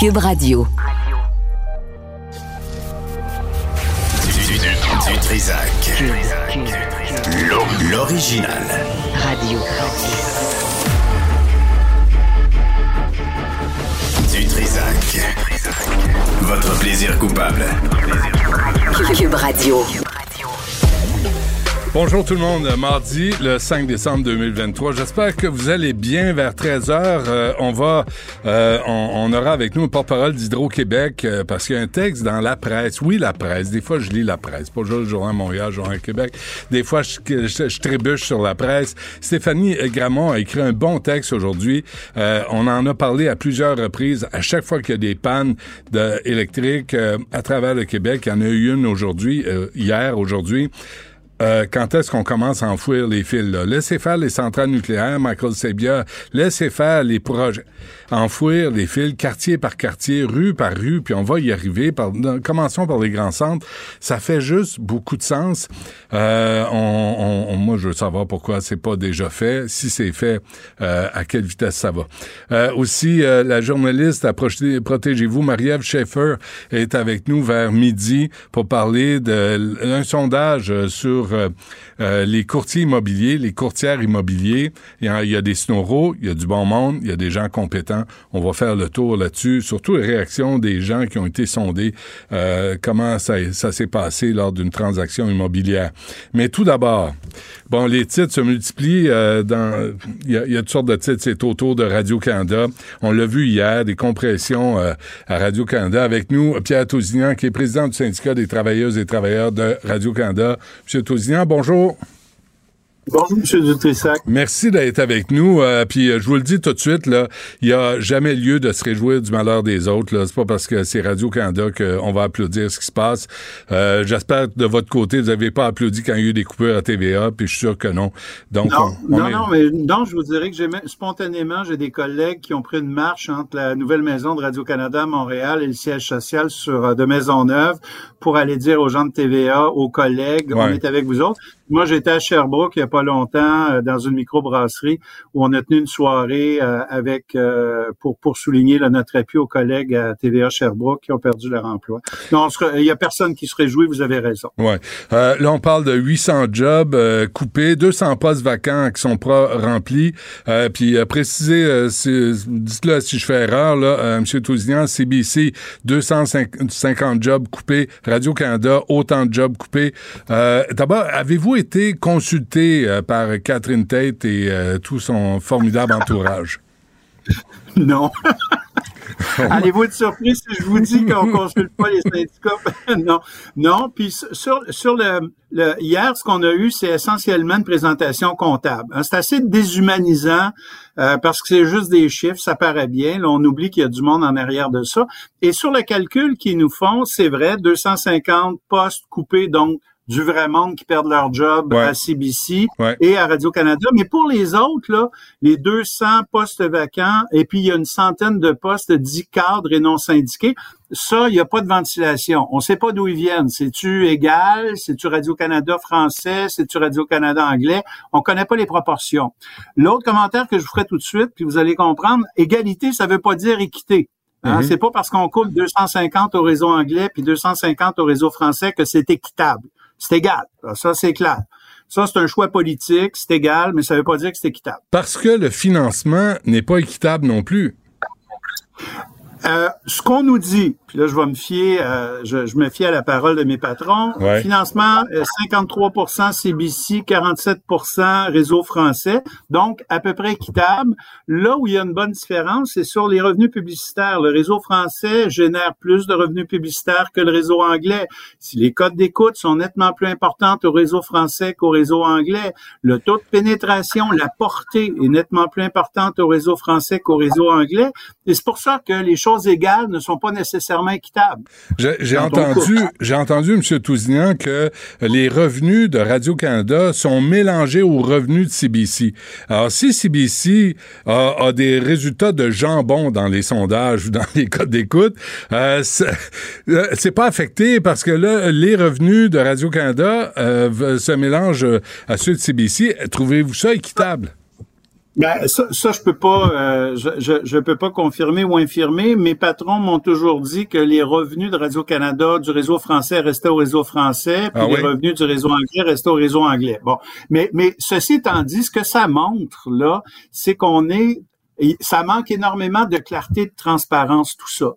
QUB Radio. Dutrizac. L'original. Radio. Dutrizac. Votre plaisir coupable. QUB Radio. Bonjour tout le monde, mardi le 5 décembre 2023. J'espère que vous allez bien. Vers 13h, on aura avec nous un porte-parole d'Hydro-Québec parce qu'il y a un texte dans la presse. Oui, la presse. Des fois, je lis la presse. Pas juste le Journal Montréal, le Journal Québec. Des fois, je trébuche sur la presse. Stéphanie Grammond a écrit un bon texte aujourd'hui. On en a parlé à plusieurs reprises. À chaque fois qu'il y a des pannes électriques à travers le Québec, il y en a eu une aujourd'hui, hier, aujourd'hui. Quand est-ce qu'on commence à enfouir les fils, là? Laissez faire les centrales nucléaires, Michael Sabia. Laissez faire les projets. Enfouir les fils, quartier par quartier, rue par rue, puis on va y arriver. Commençons par les grands centres. Ça fait juste beaucoup de sens. Moi, je veux savoir pourquoi c'est pas déjà fait. Si c'est fait, à quelle vitesse ça va. Aussi, la journaliste à Protégez-vous, Marie-Ève Shaffer, est avec nous vers midi pour parler d'un sondage sur les courtiers immobiliers, les courtières immobiliers. Il y a des snoros, il y a du bon monde, il y a des gens compétents. On va faire le tour là-dessus, surtout les réactions des gens qui ont été sondés, comment ça s'est passé lors d'une transaction immobilière. Mais tout d'abord, bon, les titres se multiplient. Il y a toutes sortes de titres. C'est autour de Radio-Canada. On l'a vu hier, des compressions à Radio-Canada. Avec nous, Pierre Tousignant, qui est président du syndicat des travailleuses et travailleurs de Radio-Canada. M. Tousignant, bonjour. Bonjour, M. Dutrizac. Merci d'être avec nous. Puis je vous le dis tout de suite, là, il n'y a jamais lieu de se réjouir du malheur des autres. Là. C'est pas parce que c'est Radio-Canada qu'on va applaudir ce qui se passe. J'espère que de votre côté, vous n'avez pas applaudi quand il y a eu des coupures à TVA, puis je suis sûr que non. Donc, je vous dirais que spontanément, j'ai des collègues qui ont pris une marche entre la nouvelle maison de Radio-Canada à Montréal et le siège social de Maisonneuve pour aller dire aux gens de TVA, aux collègues, on est avec vous autres. Moi, j'étais à Sherbrooke il n'y a pas longtemps dans une microbrasserie où on a tenu une soirée pour souligner notre appui aux collègues à TVA Sherbrooke qui ont perdu leur emploi. Non, il n'y a personne qui se réjouit, vous avez raison. Ouais. Là, on parle de 800 jobs coupés, 200 postes vacants qui sont pas remplis. Puis précisez, dites-le si je fais erreur, là, M. Tousignant, CBC, 250 jobs coupés, Radio-Canada, autant de jobs coupés. D'abord, avez-vous été consulté par Catherine Tait et tout son formidable entourage? Non. Allez-vous être surpris si je vous dis qu'on ne consulte pas les syndicats? Non. Puis sur hier, ce qu'on a eu, c'est essentiellement une présentation comptable. C'est assez déshumanisant parce que c'est juste des chiffres, ça paraît bien. Là, on oublie qu'il y a du monde en arrière de ça. Et sur le calcul qu'ils nous font, c'est vrai, 250 postes coupés, donc du vrai monde qui perdent leur job à CBC et à Radio-Canada. Mais pour les autres, là, les 200 postes vacants, et puis il y a une centaine de postes dits cadres et non syndiqués, ça, il n'y a pas de ventilation. On ne sait pas d'où ils viennent. C'est-tu égal? C'est-tu Radio-Canada français? C'est-tu Radio-Canada anglais? On ne connaît pas les proportions. L'autre commentaire que je vous ferai tout de suite, puis vous allez comprendre, égalité, ça ne veut pas dire équité. Hein, c'est pas parce qu'on coupe 250 au réseau anglais puis 250 au réseau français que c'est équitable. C'est égal. Ça, c'est clair. Ça, c'est un choix politique, c'est égal, mais ça veut pas dire que c'est équitable. Parce que le financement n'est pas équitable non plus. Ce qu'on nous dit, puis là, je vais me fier, je me fie à la parole de mes patrons. Ouais. Financement, 53% CBC, 47% réseau français. Donc, à peu près équitable. Là où il y a une bonne différence, c'est sur les revenus publicitaires. Le réseau français génère plus de revenus publicitaires que le réseau anglais. Si les cotes d'écoute sont nettement plus importantes au réseau français qu'au réseau anglais, le taux de pénétration, la portée est nettement plus importante au réseau français qu'au réseau anglais. Et c'est pour ça que les choses égales ne sont pas nécessairement équitables. J'ai entendu, M. Tousignant, que les revenus de Radio-Canada sont mélangés aux revenus de CBC. Alors, si CBC a des résultats de jambon dans les sondages ou dans les codes d'écoute, c'est pas affecté parce que là, les revenus de Radio-Canada se mélangent à ceux de CBC. Trouvez-vous ça équitable? Ben, ça je peux pas confirmer ou infirmer. Mes patrons m'ont toujours dit que les revenus de Radio-Canada du réseau français restaient au réseau français, puis les revenus du réseau anglais restaient au réseau anglais. Bon, mais ceci étant dit, ce que ça montre là, c'est qu'on est, ça manque énormément de clarté, de transparence, tout ça.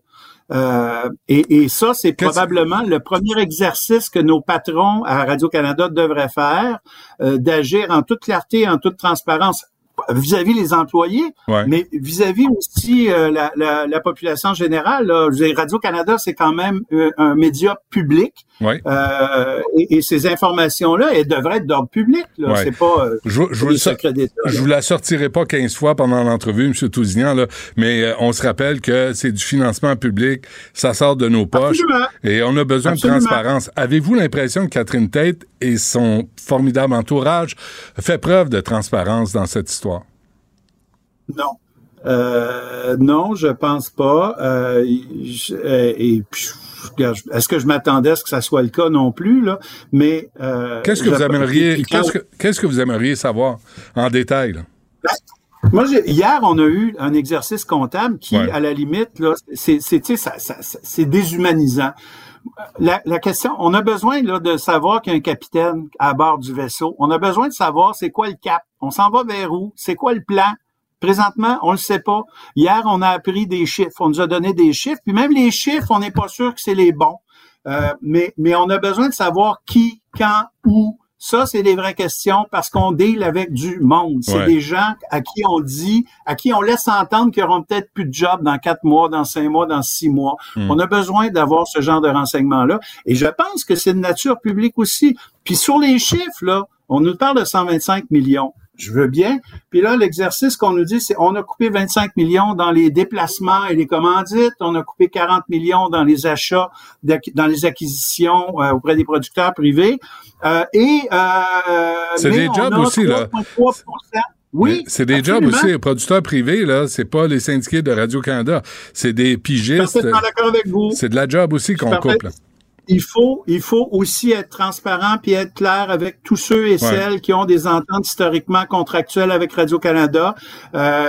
Et ça, c'est probablement le premier exercice que nos patrons à Radio-Canada devraient faire, d'agir en toute clarté, en toute transparence, vis-à-vis les employés, mais vis-à-vis aussi la population générale. Là, Radio-Canada, c'est quand même un média public, et ces informations-là, elles devraient être d'ordre public. Là. C'est pas le secret d'État. Je vous la sortirai pas 15 fois pendant l'entrevue, M. Tousignant, là, mais on se rappelle que c'est du financement public, ça sort de nos poches, et on a besoin de transparence. Avez-vous l'impression que Catherine Tait et son formidable entourage fait preuve de transparence dans cette histoire? Non. Non, je pense pas. Est-ce que je m'attendais à ce que ça soit le cas non plus, là? Mais qu'est-ce que vous aimeriez savoir en détail, là? Moi, hier, on a eu un exercice comptable qui, à la limite, là, c'est déshumanisant. La question, on a besoin là de savoir qu'il y a un capitaine à bord du vaisseau. On a besoin de savoir c'est quoi le cap. On s'en va vers où? C'est quoi le plan? Présentement, on le sait pas. Hier, on a appris des chiffres. On nous a donné des chiffres. Puis même les chiffres, on n'est pas sûr que c'est les bons. Mais on a besoin de savoir qui, quand, où. Ça, c'est des vraies questions parce qu'on deal avec du monde. C'est des gens à qui on dit, à qui on laisse entendre qu'ils auront peut-être plus de job dans 4 mois, dans 5 mois, dans 6 mois. On a besoin d'avoir ce genre de renseignements-là. Et je pense que c'est de nature publique aussi. Puis sur les chiffres, là, on nous parle de 125 millions. Je veux bien. Puis là, l'exercice qu'on nous dit, c'est on a coupé 25 millions dans les déplacements et les commandites, on a coupé 40 millions dans les achats, dans les acquisitions auprès des producteurs privés. C'est des jobs aussi, là. Oui, c'est des jobs aussi, les producteurs privés, là. C'est pas les syndiqués de Radio-Canada. C'est des pigistes. Je suis d'accord avec vous. C'est de la job aussi qu'on coupe, là. Il faut aussi être transparent puis être clair avec tous ceux et celles qui ont des ententes historiquement contractuelles avec Radio-Canada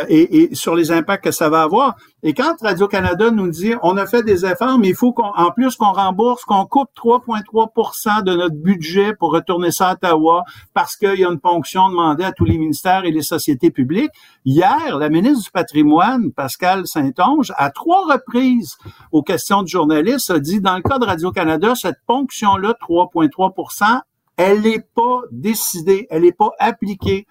et sur les impacts que ça va avoir. Et quand Radio-Canada nous dit on a fait des efforts, mais il faut en plus qu'on rembourse, qu'on coupe 3,3% de notre budget pour retourner ça à Ottawa parce qu'il y a une ponction demandée à tous les ministères et les sociétés publiques. Hier, la ministre du Patrimoine, Pascale Saint-Onge, à 3 reprises aux questions de journalistes, a dit dans le cas de Radio-Canada, cette ponction-là, 3,3%, elle n'est pas décidée, elle n'est pas appliquée.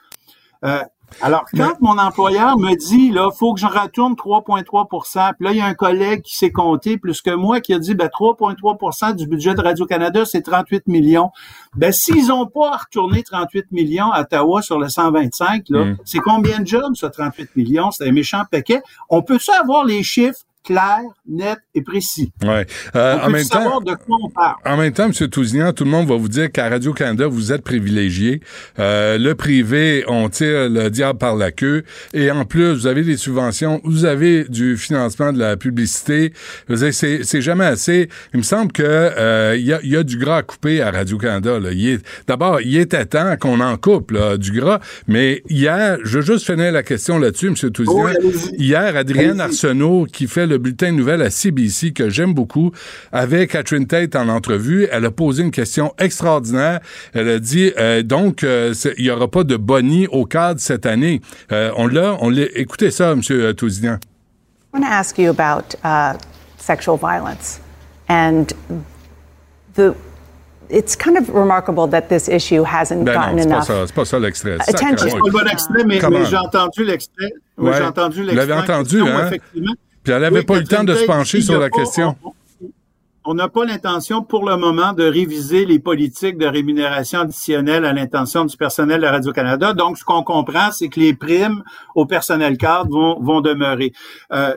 Alors, quand mon employeur me dit, là, faut que je retourne 3,3%, puis là, il y a un collègue qui s'est compté plus que moi, qui a dit, ben, 3,3% du budget de Radio-Canada, c'est 38 millions. Ben, s'ils n'ont pas retourné 38 millions à Ottawa sur le 125, là, c'est combien de jobs, ça, 38 millions? C'est un méchant paquet. On peut-tu avoir les chiffres clair, net et précis? Ouais. On peut savoir de quoi on parle. En même temps, M. Tousignant, tout le monde va vous dire qu'à Radio-Canada, vous êtes privilégié. Le privé, on tire le diable par la queue. Et en plus, vous avez des subventions, vous avez du financement de la publicité. Je veux dire, c'est jamais assez. Il me semble que y a du gras à couper à Radio-Canada. Là. D'abord, il était temps qu'on en coupe là, du gras. Mais hier, je veux juste finir la question là-dessus, M. Tousignant. Hier, Adrienne Arsenault, qui fait le bulletin de nouvelles à CBC, que j'aime beaucoup, avec Catherine Tait en entrevue. Elle a posé une question extraordinaire. Elle a dit, donc, il n'y aura pas de boni au cadre cette année. On l'a. Écoutez ça, M. Tousignant. I want to ask you about sexual violence. And it's kind of remarkable that this issue hasn't gotten enough. C'est pas ça l'extrait. Attention. C'est pas le bon extrait, mais j'ai entendu l'extrait. Ouais. J'ai entendu l'extrait. Vous l'avez entendu, hein? Effectivement. Puis elle n'avait pas eu le temps de se pencher sur la question. On n'a pas l'intention pour le moment de réviser les politiques de rémunération additionnelle à l'intention du personnel de Radio-Canada. Donc, ce qu'on comprend, c'est que les primes au personnel cadre vont demeurer.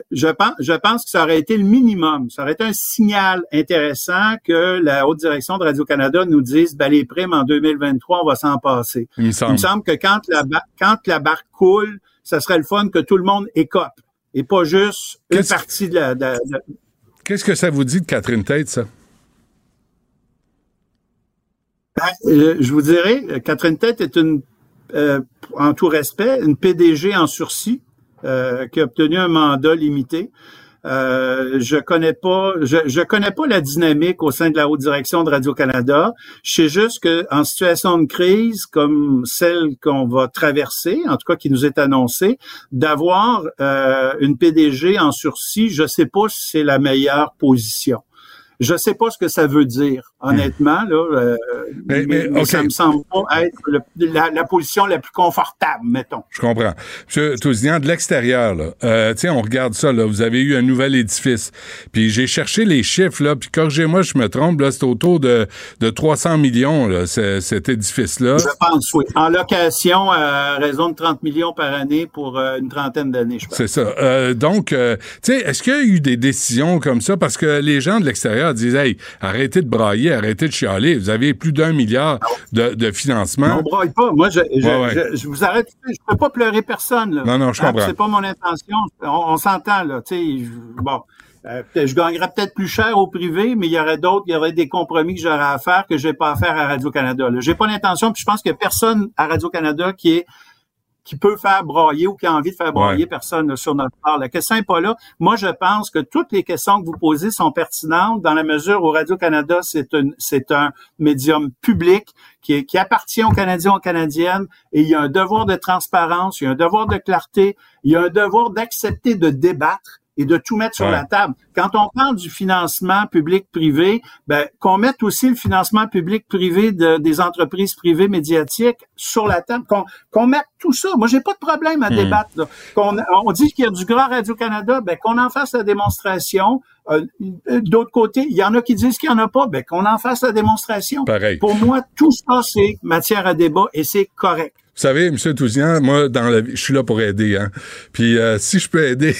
Je pense que ça aurait été le minimum. Ça aurait été un signal intéressant que la haute direction de Radio-Canada nous dise, ben, les primes en 2023, on va s'en passer. Il me semble que quand la barque coule, ça serait le fun que tout le monde écope. Et pas juste une partie de la... Qu'est-ce que ça vous dit de Catherine Tait, ça? Ben, je vous dirais, Catherine Tait est une en tout respect, une PDG en sursis qui a obtenu un mandat limité. Je connais pas la dynamique au sein de la haute direction de Radio-Canada. Je sais juste que en situation de crise comme celle qu'on va traverser, en tout cas qui nous est annoncée, d'avoir une PDG en sursis, je sais pas si c'est la meilleure position. Je sais pas ce que ça veut dire, honnêtement, là. Mais okay. Ça me semble pas être la position la plus confortable, mettons. Je comprends. Monsieur Tousignant, de l'extérieur, là, on regarde ça, là, vous avez eu un nouvel édifice. Puis j'ai cherché les chiffres, là, puis corrigez-moi, je me trompe, là, c'est autour de 300 millions, là, cet édifice-là. Je pense, oui. En location, à raison de 30 millions par année pour une trentaine d'années, je pense. C'est ça. Donc, est-ce qu'il y a eu des décisions comme ça? Parce que les gens de l'extérieur disaient, hey, arrêtez de brailler, arrêtez de chialer, vous avez plus d'1 milliard de financement. On braille pas, moi je vous arrête, je peux pas pleurer personne là. Non, je comprends. C'est pas mon intention, on s'entend là, tu sais, bon. Je gagnerais peut-être plus cher au privé, mais il y aurait des compromis que j'aurais à faire que j'ai pas à faire à Radio-Canada. Là. J'ai pas l'intention, puis je pense qu'il y a personne à Radio-Canada qui peut faire brailler ou qui a envie de faire brailler personne là, sur notre part. La question n'est pas là. Moi, je pense que toutes les questions que vous posez sont pertinentes dans la mesure où Radio-Canada, c'est un médium public qui appartient aux Canadiens, aux Canadiennes, et il y a un devoir de transparence, il y a un devoir de clarté, il y a un devoir d'accepter de débattre et de tout mettre sur la table. Quand on parle du financement public-privé, ben qu'on mette aussi le financement public-privé des entreprises privées médiatiques sur la table, qu'on mette tout ça. Moi, j'ai pas de problème à débattre. Là. On dit qu'il y a du gras Radio-Canada, ben qu'on en fasse la démonstration. D'autre côté, il y en a qui disent qu'il n'y en a pas, ben qu'on en fasse la démonstration. Pareil. Pour moi, tout ça, c'est matière à débat et c'est correct. Vous savez, M. Tousignant, moi, dans la vie, je suis là pour aider. Hein. Puis si je peux aider...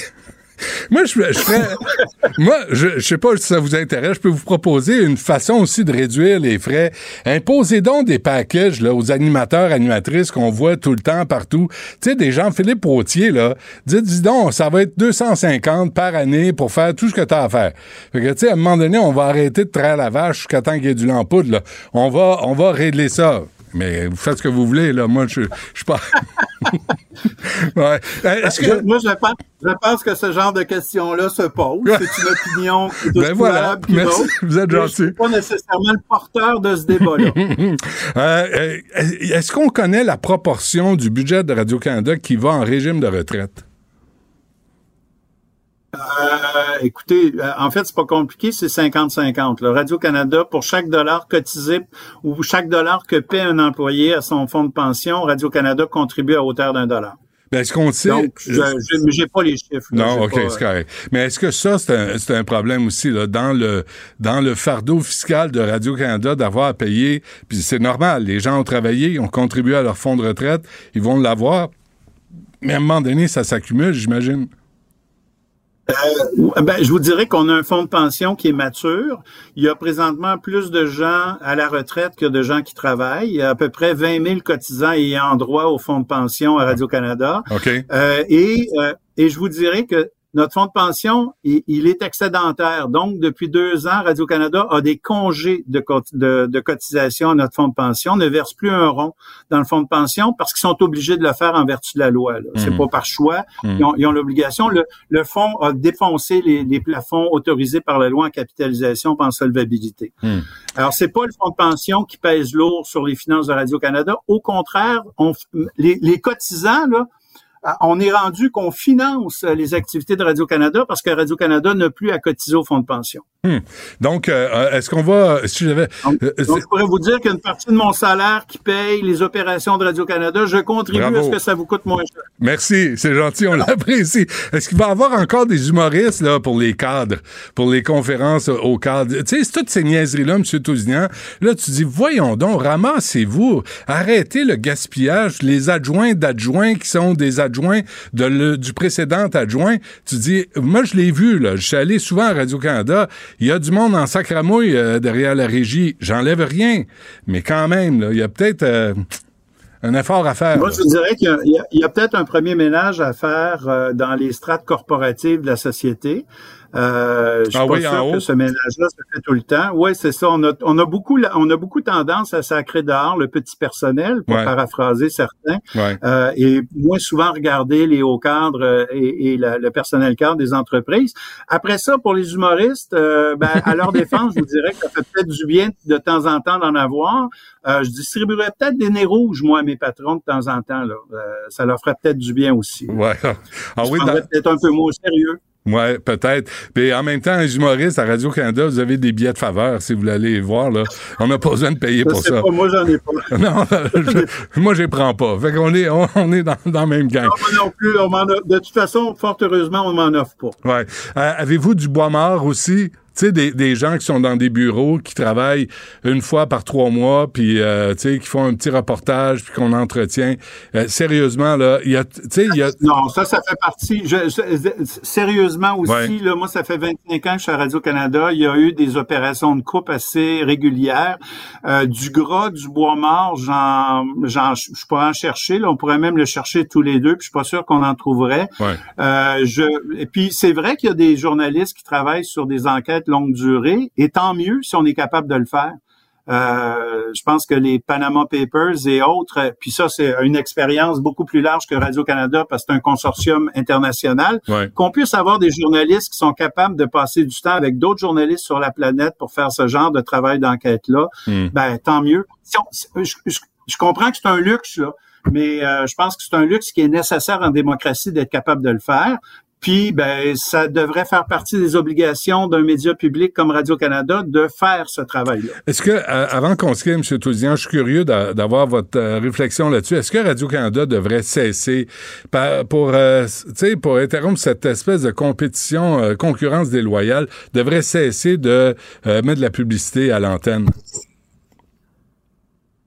Moi, je sais pas si ça vous intéresse, je peux vous proposer une façon aussi de réduire les frais. Imposez donc des packages là, aux animateurs, animatrices qu'on voit tout le temps, partout. Tu sais, des Jean-Philippe Rotier, là, dis donc, ça va être 250 par année pour faire tout ce que t'as à faire. Fait que, tu sais, à un moment donné, on va arrêter de traire la vache jusqu'à temps qu'il y ait du lait en poudre, là. On va régler ça. Mais vous faites ce que vous voulez, là. Moi, je suis pas... Moi, je pense que ce genre de questions-là se pose. C'est une opinion voilà. Merci. Vous êtes gentil. Je ne suis pas nécessairement le porteur de ce débat-là. Est-ce qu'on connaît la proportion du budget de Radio-Canada qui va en régime de retraite? Écoutez, en fait, c'est pas compliqué, c'est 50-50. Le Radio-Canada, pour chaque dollar cotisé ou chaque dollar que paie un employé à son fonds de pension, Radio-Canada contribue à hauteur d'$1. Ben, est-ce qu'on sait... Donc, j'ai pas les chiffres. Là, non, OK, c'est correct. Mais est-ce que ça, c'est un problème aussi, là, dans le fardeau fiscal de Radio-Canada d'avoir à payer, puis c'est normal, les gens ont travaillé, ils ont contribué à leur fonds de retraite, ils vont l'avoir, mais à un moment donné, ça s'accumule, j'imagine. Je vous dirais qu'on a un fonds de pension qui est mature. Il y a présentement plus de gens à la retraite que de gens qui travaillent. Il y a à peu près 20 000 cotisants ayant droit au fonds de pension à Radio-Canada. Okay. Et je vous dirais que notre fonds de pension, il est excédentaire. Donc, depuis 2 ans, Radio-Canada a des congés de cotisation à notre fonds de pension. On ne verse plus un rond dans le fonds de pension parce qu'ils sont obligés de le faire en vertu de la loi. Là. C'est pas par choix. Ils ont l'obligation. Le fonds a défoncé les plafonds autorisés par la loi en capitalisation et en solvabilité. Alors, c'est pas le fonds de pension qui pèse lourd sur les finances de Radio-Canada. Au contraire, les cotisants... là. On est rendu qu'on finance les activités de Radio-Canada parce que Radio-Canada n'a plus à cotiser au fonds de pension. Donc, est-ce qu'on va... Donc, je pourrais vous dire qu'une partie de mon salaire qui paye les opérations de Radio-Canada, je contribue à ce que ça vous coûte moins cher. Merci, c'est gentil, on l'apprécie. Est-ce qu'il va y avoir encore des humoristes là pour les cadres, pour les conférences aux cadres? Tu sais, c'est toutes ces niaiseries-là, M. Tousignant. Là, tu dis, voyons donc, ramassez-vous, arrêtez le gaspillage, les adjoints d'adjoints qui sont des adjoints du précédent adjoint. Tu dis, moi, je l'ai vu, là, je suis allé souvent à Radio-Canada, il y a du monde en sacramouille derrière la régie. J'enlève rien. Mais quand même, là, il y a peut-être un effort à faire. Moi, je dirais qu'il y a peut-être un premier ménage à faire dans les strates corporatives de la société. Je suis pas sûr que ce ménage-là se fait tout le temps. Oui, c'est ça. On a beaucoup tendance à sacrer dehors le petit personnel, pour paraphraser certains, et moins souvent regarder les hauts cadres et le personnel cadre des entreprises. Après ça, pour les humoristes, à leur défense, je vous dirais que ça fait peut-être du bien de temps en temps d'en avoir. Je distribuerais peut-être des nez rouges, moi, à mes patrons de temps en temps. Là. Ça leur ferait peut-être du bien aussi. Ouais. Peut-être un peu moins sérieux. Ouais, peut-être. Puis en même temps, les humoristes à Radio-Canada, vous avez des billets de faveur si vous voulez les voir, là. On n'a pas besoin de payer pour ça. Pas, moi, j'en ai pas. Non, moi, je les prends pas. Fait qu'on est, on est dans le même gang. Non, non plus. De toute façon, fort heureusement, on m'en offre pas. Ouais. Avez-vous du bois mort aussi? Tu sais, des gens qui sont dans des bureaux, qui travaillent une fois par 3 mois, puis tu sais, qui font un petit reportage, puis qu'on entretient. Sérieusement, là, il y a... Non, ça fait partie... Sérieusement aussi, là, moi, ça fait 25 ans que je suis à Radio-Canada, il y a eu des opérations de coupe assez régulières. Du gras, du bois mort, je pourrais en chercher, là, on pourrait même le chercher tous les deux, puis je suis pas sûr qu'on en trouverait. Ouais. Et puis, c'est vrai qu'il y a des journalistes qui travaillent sur des enquêtes longue durée, et tant mieux si on est capable de le faire. Je pense que les Panama Papers et autres, puis ça, c'est une expérience beaucoup plus large que Radio-Canada parce que c'est un consortium international, qu'on puisse avoir des journalistes qui sont capables de passer du temps avec d'autres journalistes sur la planète pour faire ce genre de travail d'enquête-là, ben tant mieux. Je comprends que c'est un luxe, là, mais je pense que c'est un luxe qui est nécessaire en démocratie d'être capable de le faire. Puis, ben, ça devrait faire partie des obligations d'un média public comme Radio-Canada de faire ce travail-là. Est-ce que, avant qu'on se quitte, M. Tousignant, je suis curieux d'avoir votre réflexion là-dessus. Est-ce que Radio-Canada devrait cesser pour interrompre cette espèce de compétition, concurrence déloyale, devrait cesser de mettre de la publicité à l'antenne?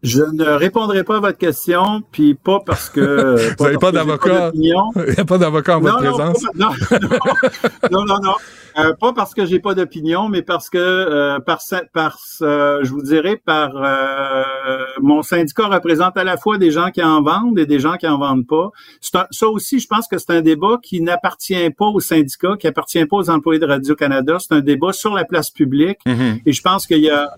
Je ne répondrai pas à votre question, puis pas parce que... Vous n'avez pas d'avocat? Il n'y a pas d'avocat en votre présence? Non. Pas parce que j'ai pas d'opinion, mais parce que je vous dirais mon syndicat représente à la fois des gens qui en vendent et des gens qui en vendent pas. Ça aussi, je pense que c'est un débat qui n'appartient pas au syndicat, qui appartient pas aux employés de Radio-Canada. C'est un débat sur la place publique, et je pense qu'il y a...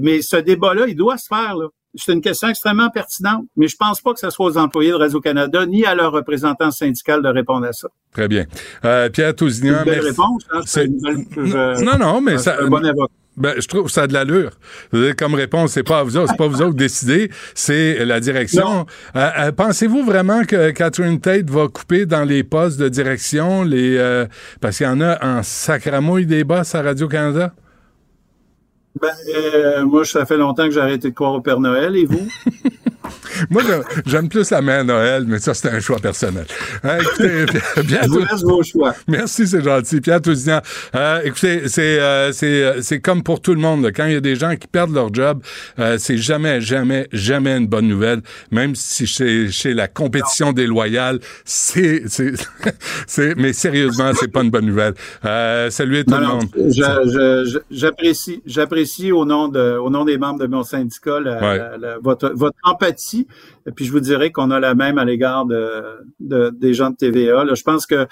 mais ce débat-là, il doit se faire, là. C'est une question extrêmement pertinente, mais je pense pas que ce soit aux employés de Radio-Canada ni à leur représentant syndical de répondre à ça. Très bien. Pierre Tousignant, merci. Réponse, hein, mais ça... Un bon avocat. Ben, je trouve ça a de l'allure. Comme réponse, c'est pas vous autres décidez, c'est la direction. Pensez-vous vraiment que Catherine Tait va couper dans les postes de direction, parce qu'il y en a en sacramouille des boss à Radio-Canada? Ben, moi, ça fait longtemps que j'ai arrêté de croire au Père Noël, et vous? Moi, j'aime plus la mère Noël, mais ça, c'est un choix personnel. Écoutez, je vous laisse vos choix. Merci, c'est gentil. Pierre Tousignant, écoutez, c'est comme pour tout le monde, là. Quand il y a des gens qui perdent leur job, c'est jamais, jamais, jamais une bonne nouvelle. Même si chez la compétition déloyale, mais sérieusement, c'est pas une bonne nouvelle. Saluez tout le monde. J'apprécie au nom des membres de mon syndicat votre empathie. Et puis je vous dirais qu'on a la même à l'égard des gens de TVA. Là, je pense que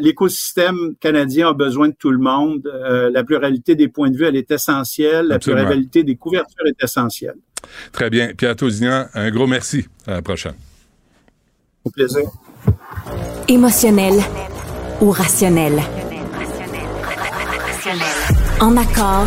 l'écosystème canadien a besoin de tout le monde. La pluralité des points de vue, elle est essentielle. La pluralité des couvertures est essentielle. Très bien. Pierre Tousignant, un gros merci. À la prochaine. Au plaisir. Émotionnel ou rationnel? En accord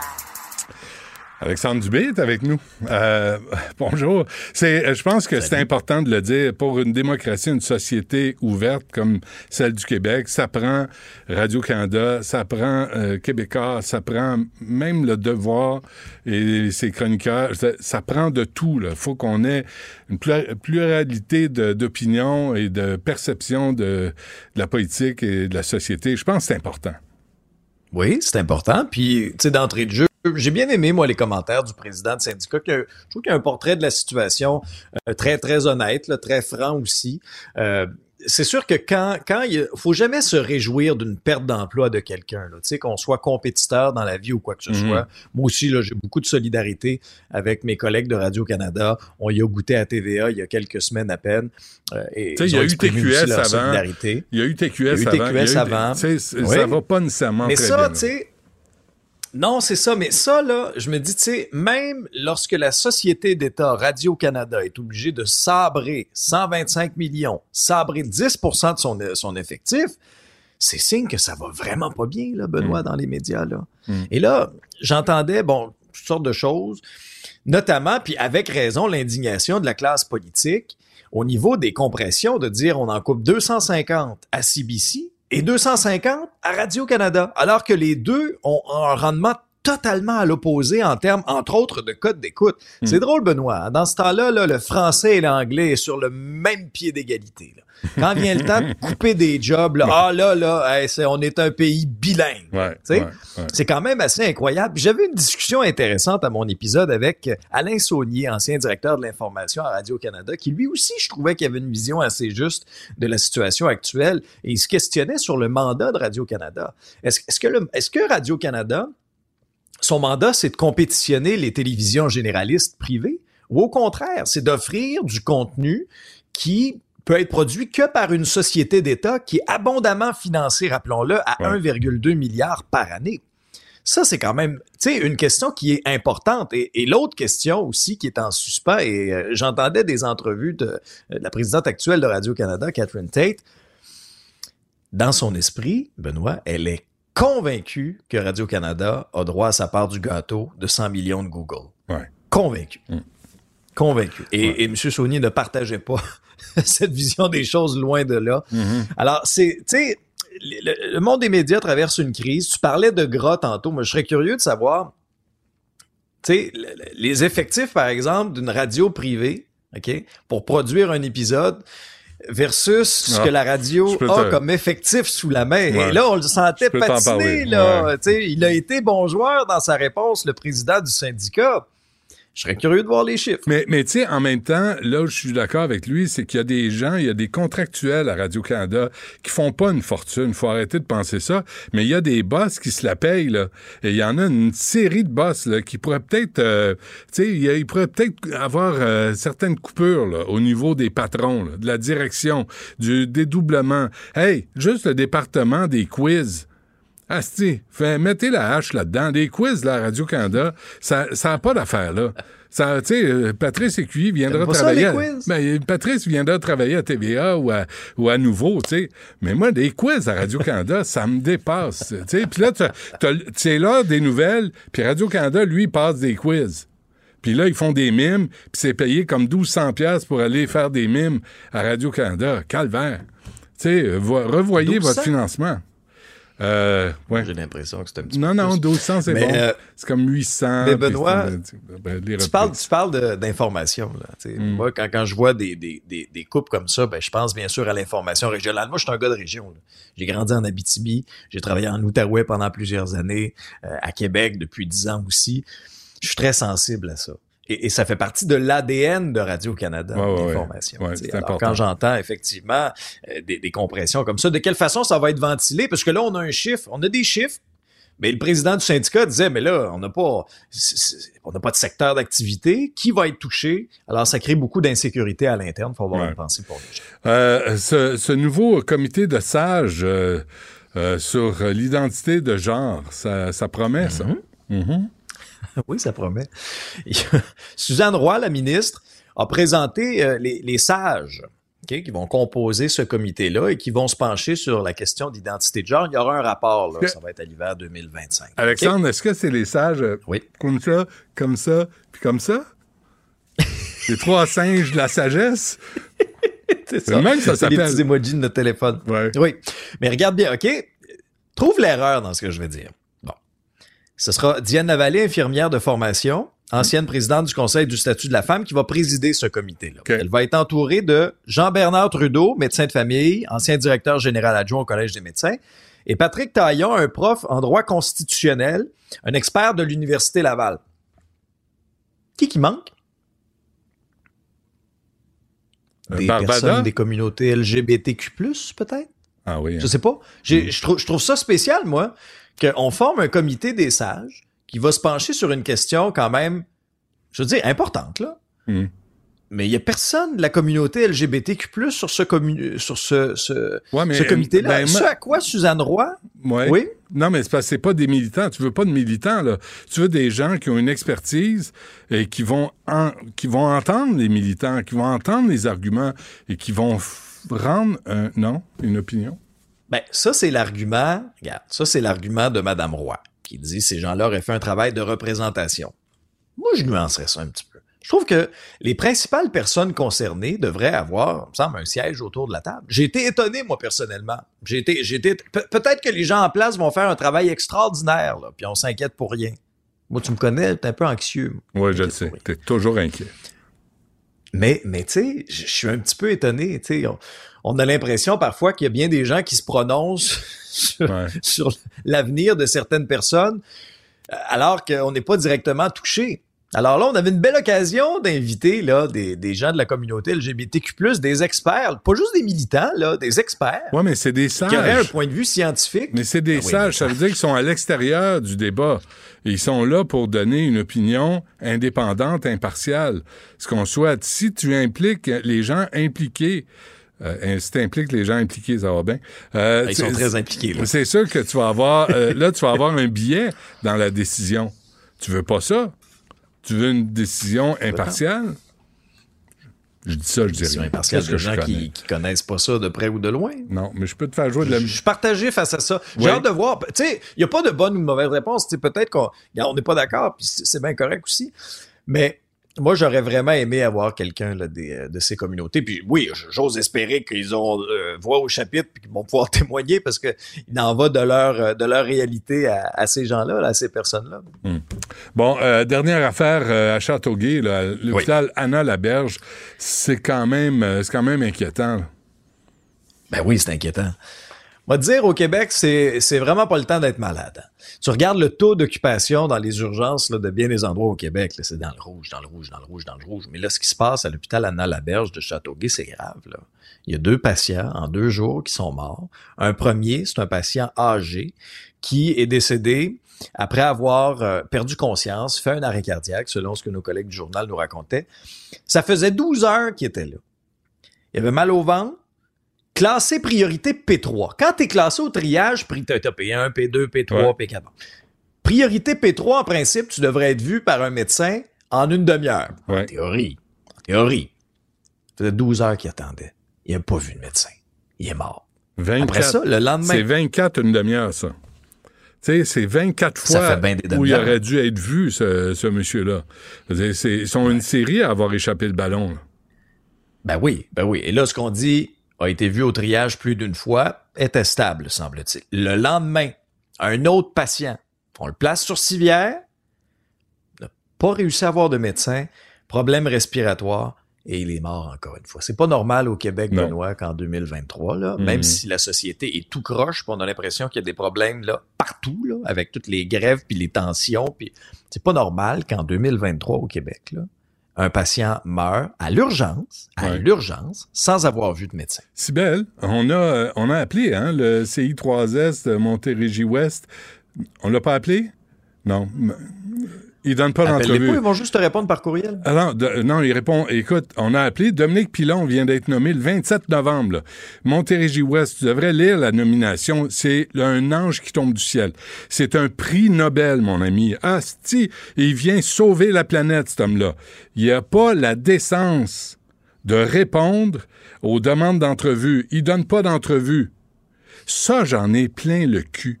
Alexandre Dubé est avec nous. Bonjour. Je pense que c'est important de le dire. Pour une démocratie, une société ouverte comme celle du Québec, ça prend Radio-Canada, ça prend Québécois, ça prend même Le Devoir et ses chroniqueurs. Ça prend de tout. Il faut qu'on ait une pluralité d'opinions et de perceptions de la politique et de la société. Je pense que c'est important. Oui, c'est important. Puis, tu sais, d'entrée de jeu, j'ai bien aimé, moi, les commentaires du président de syndicat. Je trouve qu'il y a un portrait de la situation très, très honnête, là, très franc aussi. c'est sûr que quand il faut jamais se réjouir d'une perte d'emploi de quelqu'un, là, tu sais, qu'on soit compétiteur dans la vie ou quoi que ce soit. Moi aussi, là, j'ai beaucoup de solidarité avec mes collègues de Radio-Canada. On y a goûté à TVA il y a quelques semaines à peine. Et il y a eu TQS avant. Il y a eu TQS avant. Ça va pas nécessairement mais très ça, bien. Mais ça, tu sais, non, c'est ça. Mais ça, là, je me dis, tu sais, même lorsque la Société d'État Radio-Canada est obligée de sabrer 125 millions, sabrer 10% de son effectif, c'est signe que ça va vraiment pas bien, là, Benoît, dans les médias, là. Et là, j'entendais, bon, toutes sortes de choses, notamment, puis avec raison, l'indignation de la classe politique au niveau des compressions, de dire on en coupe 250 à CBC, et 250 à Radio-Canada, alors que les deux ont un rendement totalement à l'opposé en termes, entre autres, de cote d'écoute. C'est drôle, Benoît. Dans ce temps-là, là, le français et l'anglais sont sur le même pied d'égalité. Là. Quand vient le temps de couper des jobs, là, on est un pays bilingue. Ouais. C'est quand même assez incroyable. Puis j'avais une discussion intéressante à mon épisode avec Alain Saunier, ancien directeur de l'information à Radio-Canada, qui lui aussi, je trouvais qu'il avait une vision assez juste de la situation actuelle. Et il se questionnait sur le mandat de Radio-Canada. Est-ce que Radio-Canada... son mandat, c'est de compétitionner les télévisions généralistes privées ou au contraire, c'est d'offrir du contenu qui peut être produit que par une société d'État qui est abondamment financée, rappelons-le, à 1,2 milliard par année. Ça, c'est quand même, tu sais, une question qui est importante. Et l'autre question aussi qui est en suspens, et j'entendais des entrevues de la présidente actuelle de Radio-Canada, Catherine Tait. Dans son esprit, Benoît, elle est convaincu que Radio-Canada a droit à sa part du gâteau de 100 millions de Google. Ouais. Convaincu. Et M. Saunier ne partageait pas cette vision des choses, loin de là. Alors, tu sais, le monde des médias traverse une crise. Tu parlais de gras tantôt, mais je serais curieux de savoir, tu sais, les effectifs, par exemple, d'une radio privée, OK, pour produire un épisode... versus ce que la radio a comme effectif sous la main. Ouais. Et là, on le sentait patiner. Là. Ouais. Il a été bon joueur dans sa réponse, le président du syndicat. Je serais curieux de voir les chiffres. Mais tu sais, en même temps, là où je suis d'accord avec lui, c'est qu'il y a des gens, il y a des contractuels à Radio-Canada qui font pas une fortune. Il faut arrêter de penser ça. Mais il y a des boss qui se la payent, là. Et il y en a une série de boss, là, qui pourraient peut-être, tu sais, ils pourraient peut-être avoir certaines coupures, là, au niveau des patrons, là, de la direction, du dédoublement. Hey, juste le département des quiz. Asti, mettez la hache là-dedans. Des quiz de la Radio-Canada, ça n'a pas d'affaire, là. Ça, tu sais, Patrice Écuyer viendra travailler. Patrice viendra travailler à TVA ou à Nouveau, tu sais. Mais moi, des quiz à Radio-Canada, ça me dépasse, tu sais. Puis là, c'est l'heure des nouvelles, puis Radio-Canada, lui, passe des quiz. Puis là, ils font des mimes, puis c'est payé comme 1200$ pour aller faire des mimes à Radio-Canada. Calvaire. Tu sais, revoyez votre financement. J'ai l'impression que c'est un petit peu. Non, 1200, c'est bon. C'est comme 800. Mais Benoît, tu parles d'information. Là, moi, quand je vois des coupes comme ça, ben, je pense bien sûr à l'information régionale. Moi, je suis un gars de région. Là. J'ai grandi en Abitibi. J'ai travaillé en Outaouais pendant plusieurs années, à Québec depuis 10 ans aussi. Je suis très sensible à ça. Et ça fait partie de l'ADN de Radio-Canada, l'information. Ouais, c'est alors, important. Quand j'entends effectivement des compressions comme ça, de quelle façon ça va être ventilé? Parce que là, on a un chiffre, on a des chiffres, mais le président du syndicat disait, mais là, on n'a pas de secteur d'activité. Qui va être touché? Alors, ça crée beaucoup d'insécurité à l'interne. Il faut avoir une pensée pour les gens. Ce nouveau comité de sages sur l'identité de genre, ça promet, ça? Mm-hmm. Oui, ça promet. Suzanne Roy, la ministre, a présenté les sages, okay, qui vont composer ce comité-là et qui vont se pencher sur la question d'identité de genre. Il y aura un rapport, là, ça va être à l'hiver 2025. Alexandre, est-ce que c'est les sages comme ça, puis comme ça? Les trois singes de la sagesse? C'est ça. Même ça s'appelle... les petits emojis de notre téléphone. Ouais. Oui. Mais regarde bien, OK? Trouve l'erreur dans ce que je vais dire. Ce sera Diane Lavallée, infirmière de formation, ancienne présidente du Conseil du statut de la femme, qui va présider ce comité-là. Okay. Elle va être entourée de Jean-Bernard Trudeau, médecin de famille, ancien directeur général adjoint au Collège des médecins, et Patrick Taillon, un prof en droit constitutionnel, un expert de l'Université Laval. Qui manque? des personnes des communautés LGBTQ+, peut-être? Ah oui. Hein. Je sais pas. Je trouve ça spécial, moi, qu'on forme un comité des sages qui va se pencher sur une question quand même, je veux dire, importante, là. Mm. Mais il n'y a personne de la communauté LGBTQ+, sur ce comité-là. Ben, ce à quoi Suzanne Roy? Ouais. Oui. Non, mais c'est pas des militants. Tu veux pas de militants, là. Tu veux des gens qui ont une expertise et qui vont entendre les militants, qui vont entendre les arguments et qui vont rendre une opinion. Ben, ça, c'est l'argument. Regarde, ça, c'est l'argument de Mme Roy qui dit ces gens-là auraient fait un travail de représentation. Moi, je nuancerais ça un petit peu. Je trouve que les principales personnes concernées devraient avoir, il me semble, un siège autour de la table. J'ai été étonné, moi, personnellement. Peut-être que les gens en place vont faire un travail extraordinaire, là, puis on s'inquiète pour rien. Moi, tu me connais, t'es un peu anxieux. Oui, je le sais. T'es toujours inquiet. Mais tu sais, je suis un petit peu étonné. Tu sais, on a l'impression parfois qu'il y a bien des gens qui se prononcent sur l'avenir de certaines personnes, alors qu'on n'est pas directement touché. Alors là, on avait une belle occasion d'inviter là des gens de la communauté LGBTQ+, des experts, pas juste des militants, là, des experts. Oui, mais c'est des sages. Qui auraient un point de vue scientifique. Mais c'est des sages, ça veut dire qu'ils sont à l'extérieur du débat. Et ils sont là pour donner une opinion indépendante, impartiale. Ce qu'on souhaite, si tu impliques les gens impliqués, si t'impliques les gens impliqués, ça va bien. Ils sont très impliqués, là. C'est sûr que tu vas avoir... là, tu vas avoir un biais dans la décision. Tu veux pas ça? Tu veux une décision impartiale? Je dis ça, je dirais. Une décision impartiale de gens qui connaissent pas ça de près ou de loin. Non, mais je peux te faire jouer de la musique. Je suis partagé face à ça. J'ai hâte de voir. Tu sais, il n'y a pas de bonne ou de mauvaise réponse. T'sais, peut-être qu'on n'est pas d'accord, puis c'est bien correct aussi. Mais moi, j'aurais vraiment aimé avoir quelqu'un là, de ces communautés. Puis oui, j'ose espérer qu'ils ont voix au chapitre et qu'ils vont pouvoir témoigner parce qu'il en va de leur réalité à ces gens-là, là, à ces personnes-là. Mmh. Bon, dernière affaire à Châteauguay, là, l'hôpital Anna Laberge, c'est quand même inquiétant. Là. Ben oui, c'est inquiétant. On va te dire, au Québec, c'est vraiment pas le temps d'être malade. Tu regardes le taux d'occupation dans les urgences là, de bien des endroits au Québec, là, c'est dans le rouge, dans le rouge, dans le rouge, dans le rouge. Mais là, ce qui se passe à l'hôpital Anna Laberge de Châteauguay, c'est grave. Là. Il y a 2 patients en 2 jours qui sont morts. Un premier, c'est un patient âgé qui est décédé après avoir perdu conscience, fait un arrêt cardiaque, selon ce que nos collègues du journal nous racontaient. Ça faisait 12 heures qu'il était là. Il avait mal au ventre. Classé priorité P3. Quand t'es classé au triage, t'as P1, P2, P3, P4. Priorité P3, en principe, tu devrais être vu par un médecin en une demi-heure. Ouais. En théorie. Ça faisait 12 heures qu'il attendait. Il n'a pas vu de médecin. Il est mort. 24, après ça, le lendemain... C'est 24 une demi-heure, ça. Tu sais, c'est 24 fois où il aurait dû être vu, ce monsieur-là. Ils sont une série à avoir échappé le ballon. Là. Ben oui. Et là, ce qu'on dit... a été vu au triage plus d'une fois, était stable, semble-t-il. Le lendemain, un autre patient, on le place sur civière, n'a pas réussi à avoir de médecin, problème respiratoire, et il est mort encore une fois. C'est pas normal au Québec, non. Benoît, qu'en 2023, là, même si la société est tout croche, on a l'impression qu'il y a des problèmes là, partout, là, avec toutes les grèves puis les tensions. Puis... c'est pas normal qu'en 2023 au Québec... là, un patient meurt à l'urgence, sans avoir vu de médecin. Cybèle, on a appelé hein, le CI3S de Montérégie-Ouest. On l'a pas appelé? Non. Ils donnent pas d'entrevue. Appelle-les pas, ils vont juste te répondre par courriel. Alors, non, ils répondent. Écoute, on a appelé. Dominique Pilon vient d'être nommé le 27 novembre. Là. Montérégie-Ouest, tu devrais lire la nomination. C'est un ange qui tombe du ciel. C'est un prix Nobel, mon ami. Asti, il vient sauver la planète, cet homme-là. Il n'y a pas la décence de répondre aux demandes d'entrevue. Il donne pas d'entrevue. Ça, j'en ai plein le cul.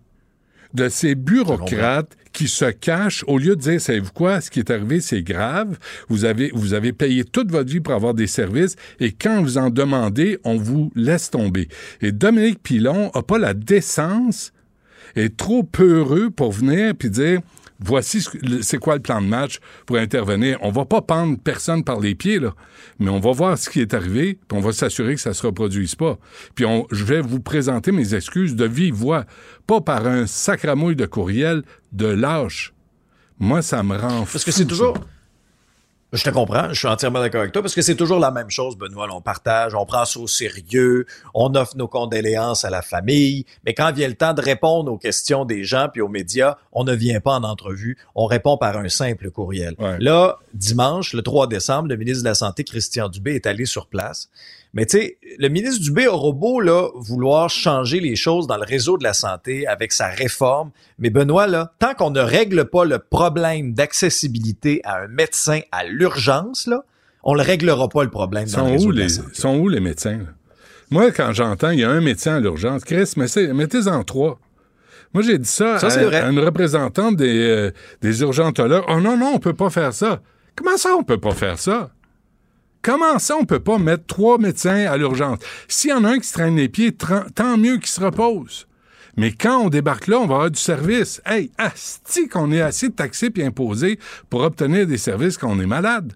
De ces bureaucrates qui se cachent au lieu de dire, savez-vous quoi, ce qui est arrivé, c'est grave. Vous avez payé toute votre vie pour avoir des services et quand vous en demandez, on vous laisse tomber. Et Dominique Pilon n'a pas la décence, est trop peureux pour venir puis dire, voici c'est quoi le plan de match pour intervenir. On va pas pendre personne par les pieds, là, mais on va voir ce qui est arrivé puis on va s'assurer que ça se reproduise pas. Puis je vais vous présenter mes excuses de vive voix, pas par un sacramouille de courriel de lâche. Moi, ça me rend fou. Parce que c'est toujours... Je te comprends, je suis entièrement d'accord avec toi, parce que c'est toujours la même chose, Benoît. On partage, on prend ça au sérieux, on offre nos condoléances à la famille, mais quand vient le temps de répondre aux questions des gens puis aux médias, on ne vient pas en entrevue, on répond par un simple courriel. Ouais. Là, dimanche, le 3 décembre, le ministre de la Santé, Christian Dubé, est allé sur place. Mais tu sais, le ministre Dubé aura beau là, vouloir changer les choses dans le réseau de la santé avec sa réforme, mais Benoît, là, tant qu'on ne règle pas le problème d'accessibilité à un médecin à l'urgence, là, on le réglera pas le problème dans le réseau de la santé. Sont où les médecins? Là? Moi, quand j'entends, il y a un médecin à l'urgence, Chris, mettez-en trois. Moi, j'ai dit ça à une représentante des urgentologues. Oh non, on peut pas faire ça. Comment ça, on peut pas faire ça? Comment ça, on peut pas mettre trois médecins à l'urgence? S'il y en a un qui se traîne les pieds, tant mieux qu'il se repose. Mais quand on débarque là, on va avoir du service. Hey, asti qu'on est assez taxé puis imposé pour obtenir des services quand on est malade.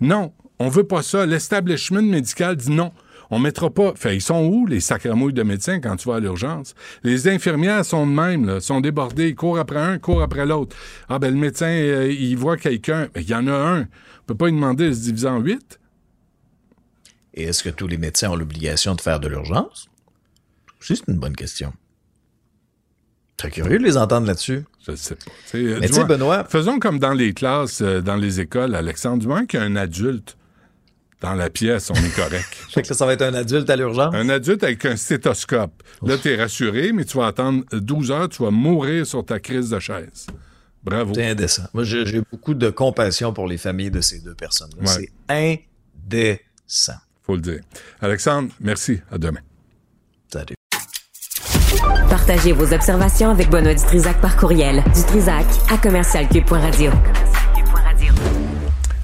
Non, on veut pas ça. L'establishment médical dit non. On mettra pas... Fait, ils sont où, les sacramouilles de médecins, quand tu vas à l'urgence? Les infirmières sont de même, là, sont débordées. Ils courent après un, courent après l'autre. Ah, ben le médecin, il voit quelqu'un. Ben, il y en a un. On peut pas lui demander de se diviser en 8. Et est-ce que tous les médecins ont l'obligation de faire de l'urgence? C'est une bonne question. C'est curieux de les entendre là-dessus. Je ne sais pas. Mais tu sais, Benoît... Faisons comme dans les classes, dans les écoles, Alexandre. Du moment qu'il y a un adulte dans la pièce, on est correct. Fait que ça va être un adulte à l'urgence? Un adulte avec un stéthoscope. Ouf. Là, tu es rassuré, mais tu vas attendre 12 heures, tu vas mourir sur ta crise de chaise. Bravo. C'est indécent. Moi, j'ai beaucoup de compassion pour les familles de ces deux personnes-là. Ouais. C'est indécent. Faut le dire. Alexandre, merci. À demain. Salut. Partagez vos observations avec Benoît Dutrizac par courriel. Dutrizac@QUB.radio.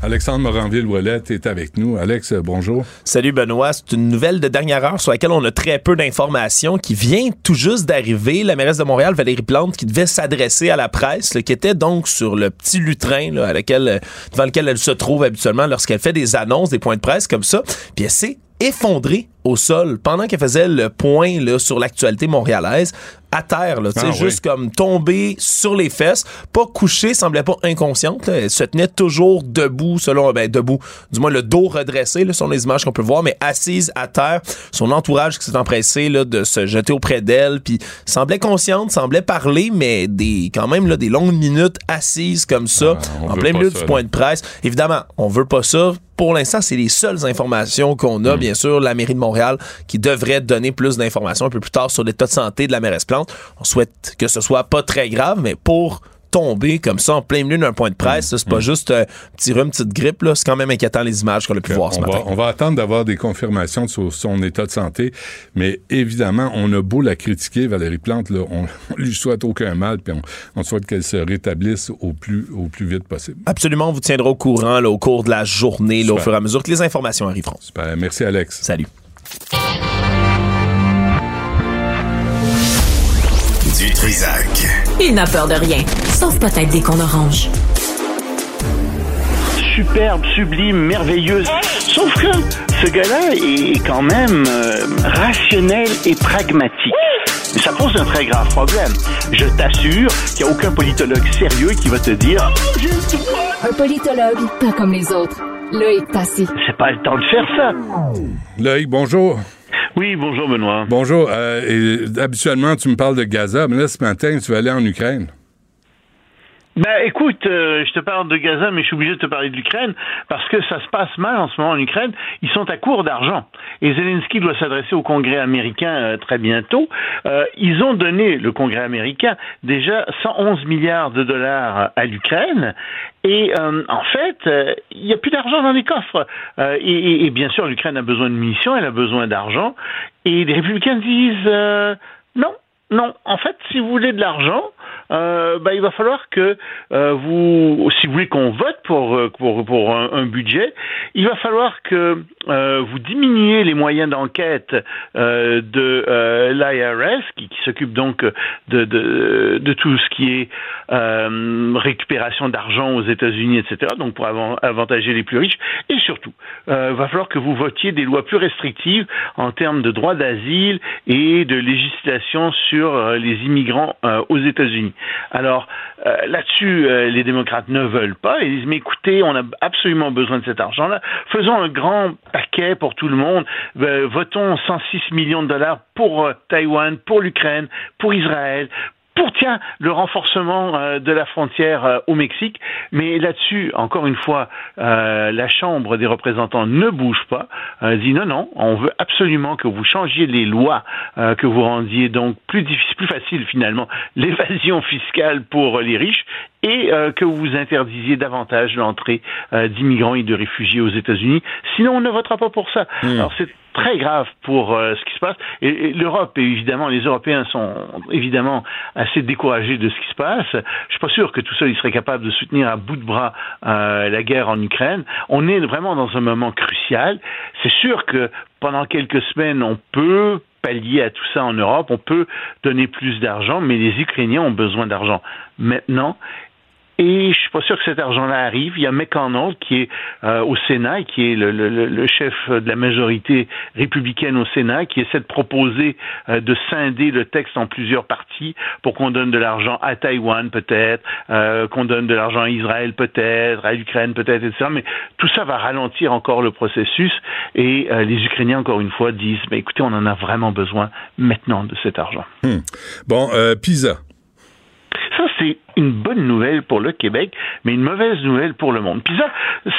Alexandre Moranville-Ouellette est avec nous. Alex, bonjour. Salut Benoît. C'est une nouvelle de dernière heure sur laquelle on a très peu d'informations qui vient tout juste d'arriver. La mairesse de Montréal, Valérie Plante, qui devait s'adresser à la presse, là, qui était donc sur le petit lutrin là, devant lequel elle se trouve habituellement lorsqu'elle fait des annonces, des points de presse comme ça. Puis elle s'est effondrée au sol pendant qu'elle faisait le point là, sur l'actualité montréalaise. À terre, là, juste comme tombée sur les fesses, pas couchée, semblait pas inconsciente, là. Elle se tenait toujours debout, du moins le dos redressé, là, sont les images qu'on peut voir, mais assise à terre, son entourage qui s'est empressé là, de se jeter auprès d'elle, puis semblait consciente, semblait parler, mais des longues minutes assises comme ça, en plein milieu du point de presse. Évidemment, on veut pas ça. Pour l'instant, c'est les seules informations qu'on a. Bien sûr, la mairie de Montréal qui devrait donner plus d'informations un peu plus tard sur l'état de santé de la mairesse Plante. On souhaite que ce soit pas très grave, mais pour tomber comme ça en plein milieu d'un point de presse, c'est pas juste un petit rhume, petite grippe, là. C'est quand même inquiétant les images qu'on a pu voir ce matin. On va attendre d'avoir des confirmations sur son état de santé, mais évidemment, on a beau la critiquer, Valérie Plante, là, on lui souhaite aucun mal, puis on souhaite qu'elle se rétablisse au plus vite possible. Absolument, on vous tiendra au courant là, au cours de la journée, là, au fur et à mesure que les informations arriveront. Super, merci Alex. Salut. Dutrizac. Il n'a peur de rien, sauf peut-être des cons oranges. Superbe, sublime, merveilleuse. Sauf que ce gars-là est quand même rationnel et pragmatique. Mais ça pose un très grave problème. Je t'assure qu'il n'y a aucun politologue sérieux qui va te dire... Un politologue, pas comme les autres. Loïc Passy. C'est pas le temps de faire ça. Loïc, bonjour. Oui, bonjour Benoît. Bonjour. Habituellement, tu me parles de Gaza, mais là, ce matin, tu vas aller en Ukraine. Ben, écoute, je te parle de Gaza, mais je suis obligé de te parler de l'Ukraine, parce que ça se passe mal en ce moment en Ukraine. Ils sont à court d'argent. Et Zelensky doit s'adresser au Congrès américain très bientôt. Ils ont donné, le Congrès américain, déjà 111 milliards de dollars à l'Ukraine. Et en fait, il n'y a plus d'argent dans les coffres. Et bien sûr, l'Ukraine a besoin de munitions, elle a besoin d'argent. Et les républicains disent non. En fait, si vous voulez de l'argent... il va falloir que si vous voulez qu'on vote pour un budget, il va falloir que vous diminuez les moyens d'enquête de l'IRS, qui s'occupe donc de tout ce qui est récupération d'argent aux États-Unis, etc., donc pour avantager les plus riches, et surtout, il va falloir que vous votiez des lois plus restrictives en termes de droit d'asile et de législation sur sur les immigrants aux États-Unis. Alors, là-dessus, les démocrates ne veulent pas. Ils disent, mais écoutez, on a absolument besoin de cet argent-là. Faisons un grand paquet pour tout le monde. Votons $106 millions pour Taïwan, pour l'Ukraine, pour Israël, pour, tiens, le renforcement de la frontière au Mexique. Mais là-dessus, encore une fois, la Chambre des représentants ne bouge pas, dit non, on veut absolument que vous changiez les lois, que vous rendiez donc plus facile finalement l'évasion fiscale pour les riches et que vous interdisiez davantage l'entrée d'immigrants et de réfugiés aux États-Unis. Sinon, on ne votera pas pour ça. Mmh. Alors, c'est très grave pour ce qui se passe. Et l'Europe, évidemment, les Européens sont évidemment assez découragés de ce qui se passe. Je ne suis pas sûr que tout seul, ils seraient capables de soutenir à bout de bras la guerre en Ukraine. On est vraiment dans un moment crucial. C'est sûr que pendant quelques semaines, on peut pallier à tout ça en Europe, on peut donner plus d'argent, mais les Ukrainiens ont besoin d'argent maintenant. Et je suis pas sûr que cet argent-là arrive. Il y a McConnell qui est au Sénat, qui est le chef de la majorité républicaine au Sénat, qui essaie de proposer de scinder le texte en plusieurs parties pour qu'on donne de l'argent à Taïwan peut-être, qu'on donne de l'argent à Israël peut-être, à l'Ukraine peut-être, etc. Mais tout ça va ralentir encore le processus et les Ukrainiens, encore une fois, disent « Écoutez, on en a vraiment besoin maintenant de cet argent. » Bon, PISA. Ça, c'est une bonne nouvelle pour le Québec, mais une mauvaise nouvelle pour le monde. PISA,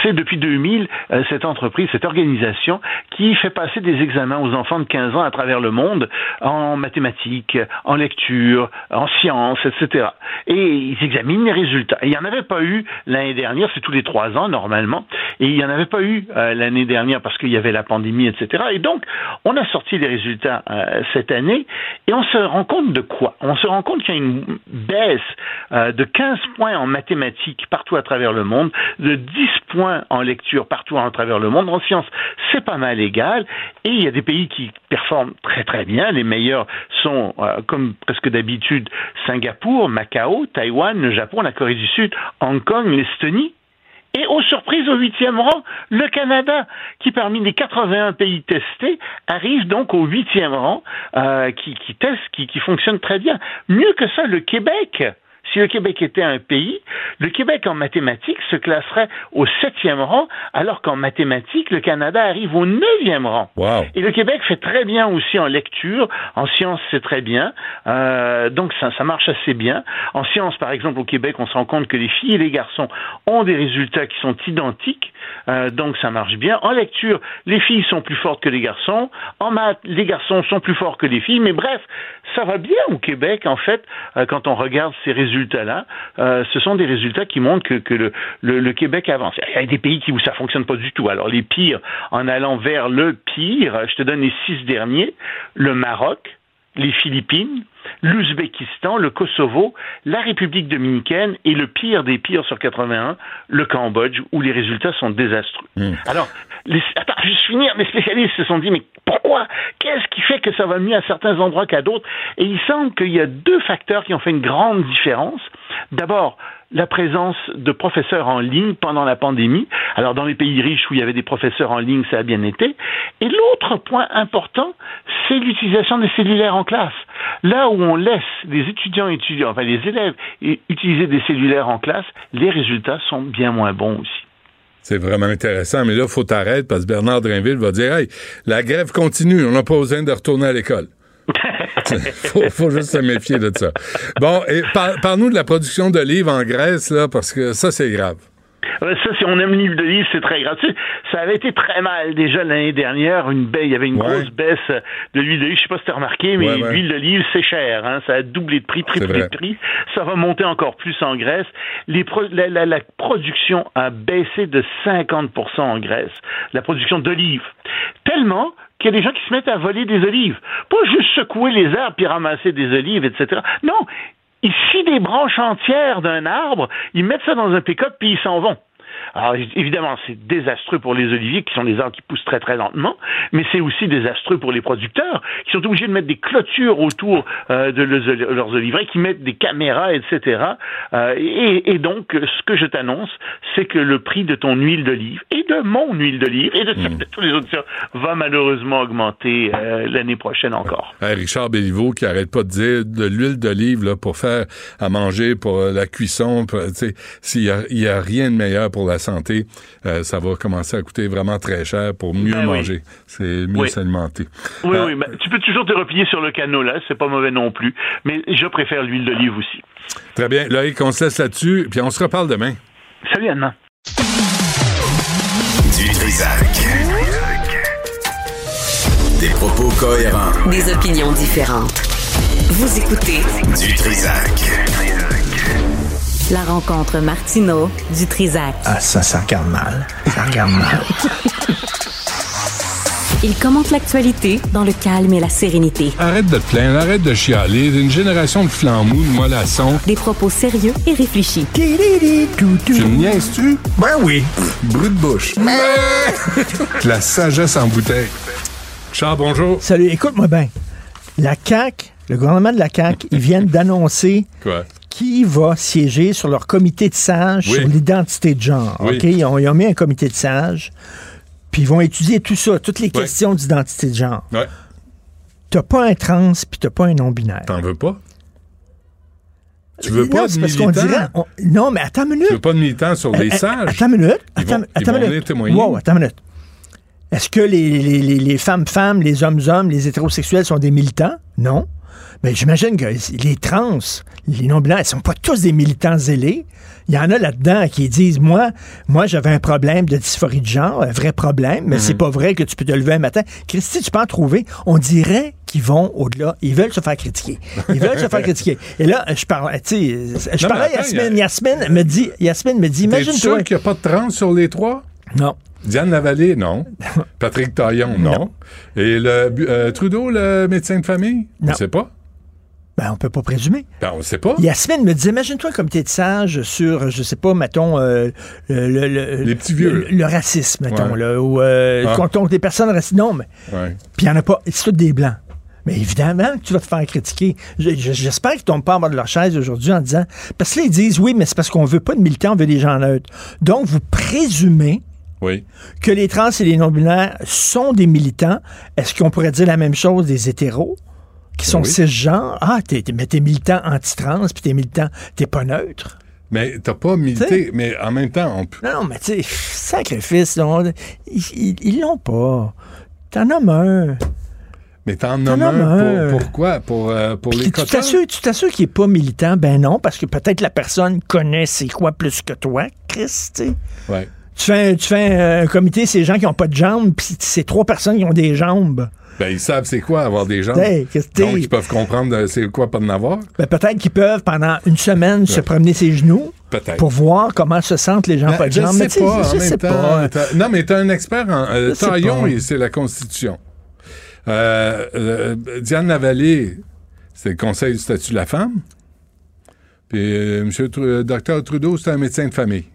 c'est depuis 2000, cette entreprise, cette organisation qui fait passer des examens aux enfants de 15 ans à travers le monde en mathématiques, en lecture, en sciences, etc. Et ils examinent les résultats. Et il n'y en avait pas eu l'année dernière, c'est tous les 3 ans normalement, et il n'y en avait pas eu l'année dernière parce qu'il y avait la pandémie, etc. Et donc, on a sorti les résultats cette année, et on se rend compte de quoi? On se rend compte qu'il y a une baisse de 15 points en mathématiques partout à travers le monde, de 10 points en lecture partout à travers le monde. En sciences, c'est pas mal égal. Et il y a des pays qui performent très très bien. Les meilleurs sont, comme presque d'habitude, Singapour, Macao, Taïwan, le Japon, la Corée du Sud, Hong Kong, l'Estonie. Et aux surprises, au 8e rang, le Canada, qui parmi les 81 pays testés, arrive donc au 8e rang, qui teste, qui fonctionne très bien. Mieux que ça, le Québec. Si le Québec était un pays, le Québec en mathématiques se classerait au 7e rang, alors qu'en mathématiques, le Canada arrive au 9e rang. Wow. Et le Québec fait très bien aussi en lecture, en sciences c'est très bien, donc ça marche assez bien. En sciences, par exemple, au Québec, on se rend compte que les filles et les garçons ont des résultats qui sont identiques, donc ça marche bien. En lecture, les filles sont plus fortes que les garçons, en maths, les garçons sont plus forts que les filles, mais bref, ça va bien au Québec, en fait, quand on regarde ces résultats-là, ce sont des résultats qui montrent que le Québec avance. Il y a des pays où ça fonctionne pas du tout. Alors les pires, en allant vers le pire, je te donne les 6 derniers, le Maroc, les Philippines, l'Ouzbékistan, le Kosovo, la République dominicaine et le pire des pires sur 81, le Cambodge, où les résultats sont désastreux. Alors, attends, juste finir, les spécialistes se sont dit, mais pourquoi? Qu'est-ce qui fait que ça va mieux à certains endroits qu'à d'autres? Et il semble qu'il y a 2 facteurs qui ont fait une grande différence. D'abord, la présence de professeurs en ligne pendant la pandémie. Alors, dans les pays riches où il y avait des professeurs en ligne, ça a bien été. Et l'autre point important, c'est l'utilisation des cellulaires en classe. Là où on laisse les les élèves utiliser des cellulaires en classe, les résultats sont bien moins bons aussi. C'est vraiment intéressant, mais là, il faut t'arrêter parce que Bernard Drainville va dire « Hey, la grève continue, on n'a pas besoin de retourner à l'école. » faut juste se méfier de ça. Bon, et parle-nous de la production de livres en Grèce, là, parce que ça, c'est grave. Ça, si on aime le livre de livres, c'est très grave. Tu sais, ça avait été très mal déjà l'année dernière. Il y avait une grosse baisse de l'huile de livre. Je ne sais pas si tu as remarqué, mais l'huile de livre, c'est cher. Hein? Ça a doublé de prix, prix. Ça va monter encore plus en Grèce. La production a baissé de 50% en Grèce. La production d'olives. Tellement qu'il y a des gens qui se mettent à voler des olives. Pas juste secouer les arbres puis ramasser des olives, etc. Non! Ils scient des branches entières d'un arbre, ils mettent ça dans un pick-up puis ils s'en vont. Alors, évidemment, c'est désastreux pour les oliviers, qui sont des arbres qui poussent très, très lentement, mais c'est aussi désastreux pour les producteurs, qui sont obligés de mettre des clôtures autour de leurs oliveraies, qui mettent des caméras, etc. Et donc, ce que je t'annonce, c'est que le prix de ton huile d'olive, et de mon huile d'olive, et de tous les autres, va malheureusement augmenter l'année prochaine encore. Richard Béliveau, qui arrête pas de dire de l'huile d'olive là, pour faire à manger, pour la cuisson, s'il y a rien de meilleur pour la santé, ça va commencer à coûter vraiment très cher pour mieux manger. Oui. C'est mieux s'alimenter. Oui, oui. Ben, tu peux toujours te replier sur le canola, c'est pas mauvais non plus, mais je préfère l'huile d'olive aussi. Très bien. Loïc, on se laisse là-dessus, puis on se reparle demain. Salut, Anna. Dutrizac. Des propos cohérents. Des opinions différentes. Vous écoutez Dutrizac. La rencontre Martineau-Dutrizac. Ah, ça regarde mal. Ça regarde mal. Il commente l'actualité dans le calme et la sérénité. Arrête de te plaindre, arrête de chialer. Une génération de flambous, de mollassons. Des propos sérieux et réfléchis. Tu me niaises-tu? Ben oui. Brut de bouche. La sagesse en bouteille. Charles, bonjour. Salut, écoute-moi bien. La CAQ, le gouvernement de la CAQ, ils viennent d'annoncer... Quoi? Qui va siéger sur leur comité de sages sur l'identité de genre. Oui. Okay? Ils ont mis un comité de sages... Puis ils vont étudier tout ça, toutes les questions d'identité de genre. Ouais. T'as pas un trans, puis t'as pas un non-binaire. T'en veux pas? Tu veux pas de militants? Non, mais attends une minute. Tu veux pas de militants sur les sages? Attends une minute. Ils vont venir témoigner. Wow, attends une minute. Est-ce que les femmes-femmes, les hommes-hommes, les hétérosexuels sont des militants? Non. Mais j'imagine que les trans, les non-blancs, ils sont pas tous des militants zélés. Il y en a là-dedans qui disent, moi j'avais un problème de dysphorie de genre, un vrai problème, mais c'est pas vrai que tu peux te lever un matin. Christy, tu peux en trouver. On dirait qu'ils vont au-delà. Ils veulent se faire critiquer. Et là, je parlais à Yasmine. Yasmine me dit, imagine-toi. T'es sûr qu'il n'y a pas de trans sur les trois? Non. Diane Lavallée, non. Patrick Taillon, non. Et Trudeau, le médecin de famille? Non. On ne sait pas. Ben, on peut pas présumer. Ben, on sait pas. Yasmine me disait, imagine-toi comme t'es de sage sur, je sais pas, mettons, les petits vieux. Le racisme, mettons, là, ou contre des personnes racistes. Non, mais. Puis il n'y en a pas. C'est tout des Blancs. Mais évidemment que tu vas te faire critiquer. J'espère qu'ils tombent pas en bas de leur chaise aujourd'hui en disant, parce que là, ils disent, oui, mais c'est parce qu'on veut pas de militants, on veut des gens neutres. Donc, vous présumez que les trans et les non-binaires sont des militants. Est-ce qu'on pourrait dire la même chose des hétéros? Qui sont cisgenres. Ah, mais t'es militant anti-trans, puis t'es militant, t'es pas neutre. Mais t'as pas milité, t'sais? Mais en même temps, on peut... Non, mais tu sais, sacrifice, ils l'ont pas. T'en as un. Mais t'en nommes un pour quoi? Pour les quotas? Tu t'assures qu'il n'est pas militant? Ben non, parce que peut-être la personne connaît c'est quoi plus que toi, Chris, tu sais. Ouais. Tu fais un comité, c'est les gens qui n'ont pas de jambes, puis c'est trois personnes qui ont des jambes. Ben, ils savent c'est quoi avoir des gens. Donc, ils peuvent comprendre c'est quoi pas de n'avoir. Ben, peut-être qu'ils peuvent, pendant une semaine, se promener ses genoux. Peut-être. Pour voir comment se sentent les gens pas de gens. Je sais pas. Non, mais t'as un expert en Taillon, c'est la Constitution. Diane Lavallée, c'est le Conseil du statut de la femme. Puis, Dr Trudeau, c'est un médecin de famille.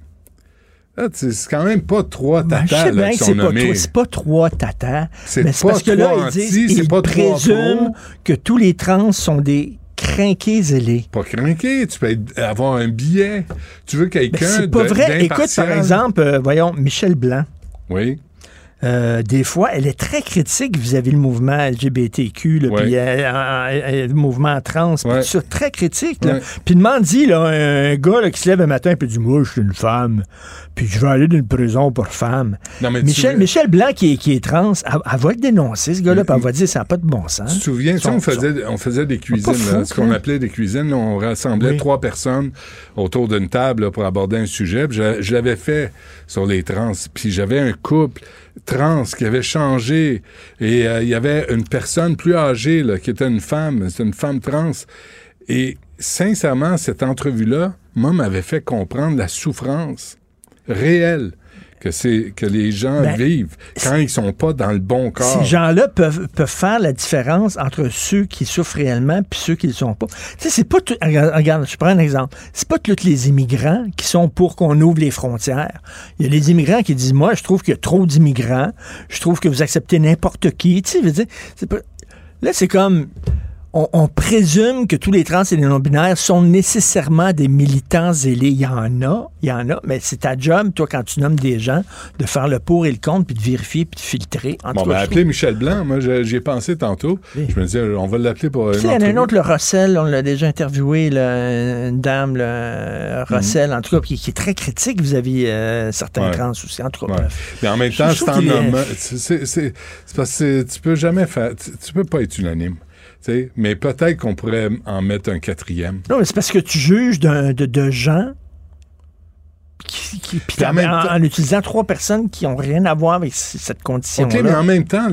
Là, c'est quand même pas trois tatas. Ben, je sais bien que c'est pas trois tatas. Mais c'est parce que là, ils disent qu'ils présument que tous les trans sont des crinqués zélés. Pas crinqués, tu peux avoir un billet. Tu veux quelqu'un d'impartial. Ben, c'est pas vrai. Écoute, par exemple, Michel Blanc. Oui. Des fois, elle est très critique vis-à-vis le mouvement LGBTQ, puis le mouvement trans, puis ça, très critique. Puis demande-y, un gars qui se lève un matin et dit « Moi, je suis une femme, puis je vais aller d'une prison pour femmes. » Michel Blanc, qui est trans, elle va le dénoncer, ce gars-là, puis elle va dire « Ça n'a pas de bon sens. » Tu te souviens, on faisait des cuisines, ce qu'on appelait des cuisines, là, on rassemblait trois personnes autour d'une table là, pour aborder un sujet, puis je l'avais fait sur les trans, puis j'avais un couple trans qui avait changé et il y avait une personne plus âgée là, qui était une femme trans et sincèrement cette entrevue-là, moi, m'avait fait comprendre la souffrance réelle que les gens vivent quand ils sont pas dans le bon corps. Ces gens-là peuvent faire la différence entre ceux qui souffrent réellement puis ceux qui ne le sont pas. Tu sais, c'est pas tout, regarde, je prends un exemple. C'est pas tous les immigrants qui sont pour qu'on ouvre les frontières. Il y a les immigrants qui disent, moi, je trouve qu'il y a trop d'immigrants, je trouve que vous acceptez n'importe qui. Tu sais, je veux dire, c'est pas... Là, c'est comme... On présume que tous les trans et les non-binaires sont nécessairement des militants zélés. Il y en a, mais c'est ta job, toi, quand tu nommes des gens, de faire le pour et le contre, puis de vérifier, puis de filtrer. Appelez Michel Blanc, moi, j'y ai pensé tantôt. Oui. Je me disais, on va l'appeler pour... Il y en a un autre, le Rossel, on l'a déjà interviewé, une dame, le Rossel, en tout cas, qui est très critique vis-à-vis certains trans aussi, en tout cas. Ouais. Mais en même temps, c'est parce que tu peux jamais faire... Tu peux pas être unanime. T'sais, mais peut-être qu'on pourrait en mettre un quatrième. Non, mais c'est parce que tu juges de gens en utilisant trois personnes qui n'ont rien à voir avec cette condition-là. OK, mais en même temps,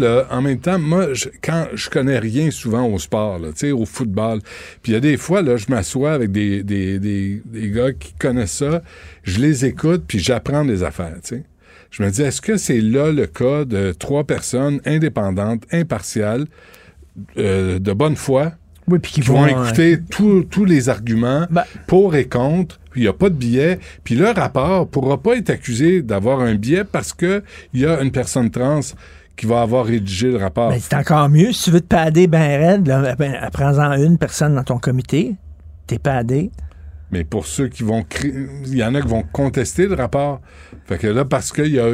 moi, quand je connais rien souvent au sport, là, au football, puis il y a des fois, là, je m'assois avec des gars qui connaissent ça, je les écoute, puis j'apprends des affaires, t'sais. Je me dis, est-ce que c'est là le cas de trois personnes indépendantes, impartiales, de bonne foi, oui, puis qui vont écouter tous les arguments pour et contre, puis il n'y a pas de biais, puis leur rapport ne pourra pas être accusé d'avoir un biais parce qu'il y a une personne trans qui va avoir rédigé le rapport. Ben, c'est encore mieux, si tu veux te padder ben raide, prends-en une personne dans ton comité, t'es padé. Mais pour ceux qui vont créer, il y en a qui vont contester le rapport. Fait que là, parce qu'il y aura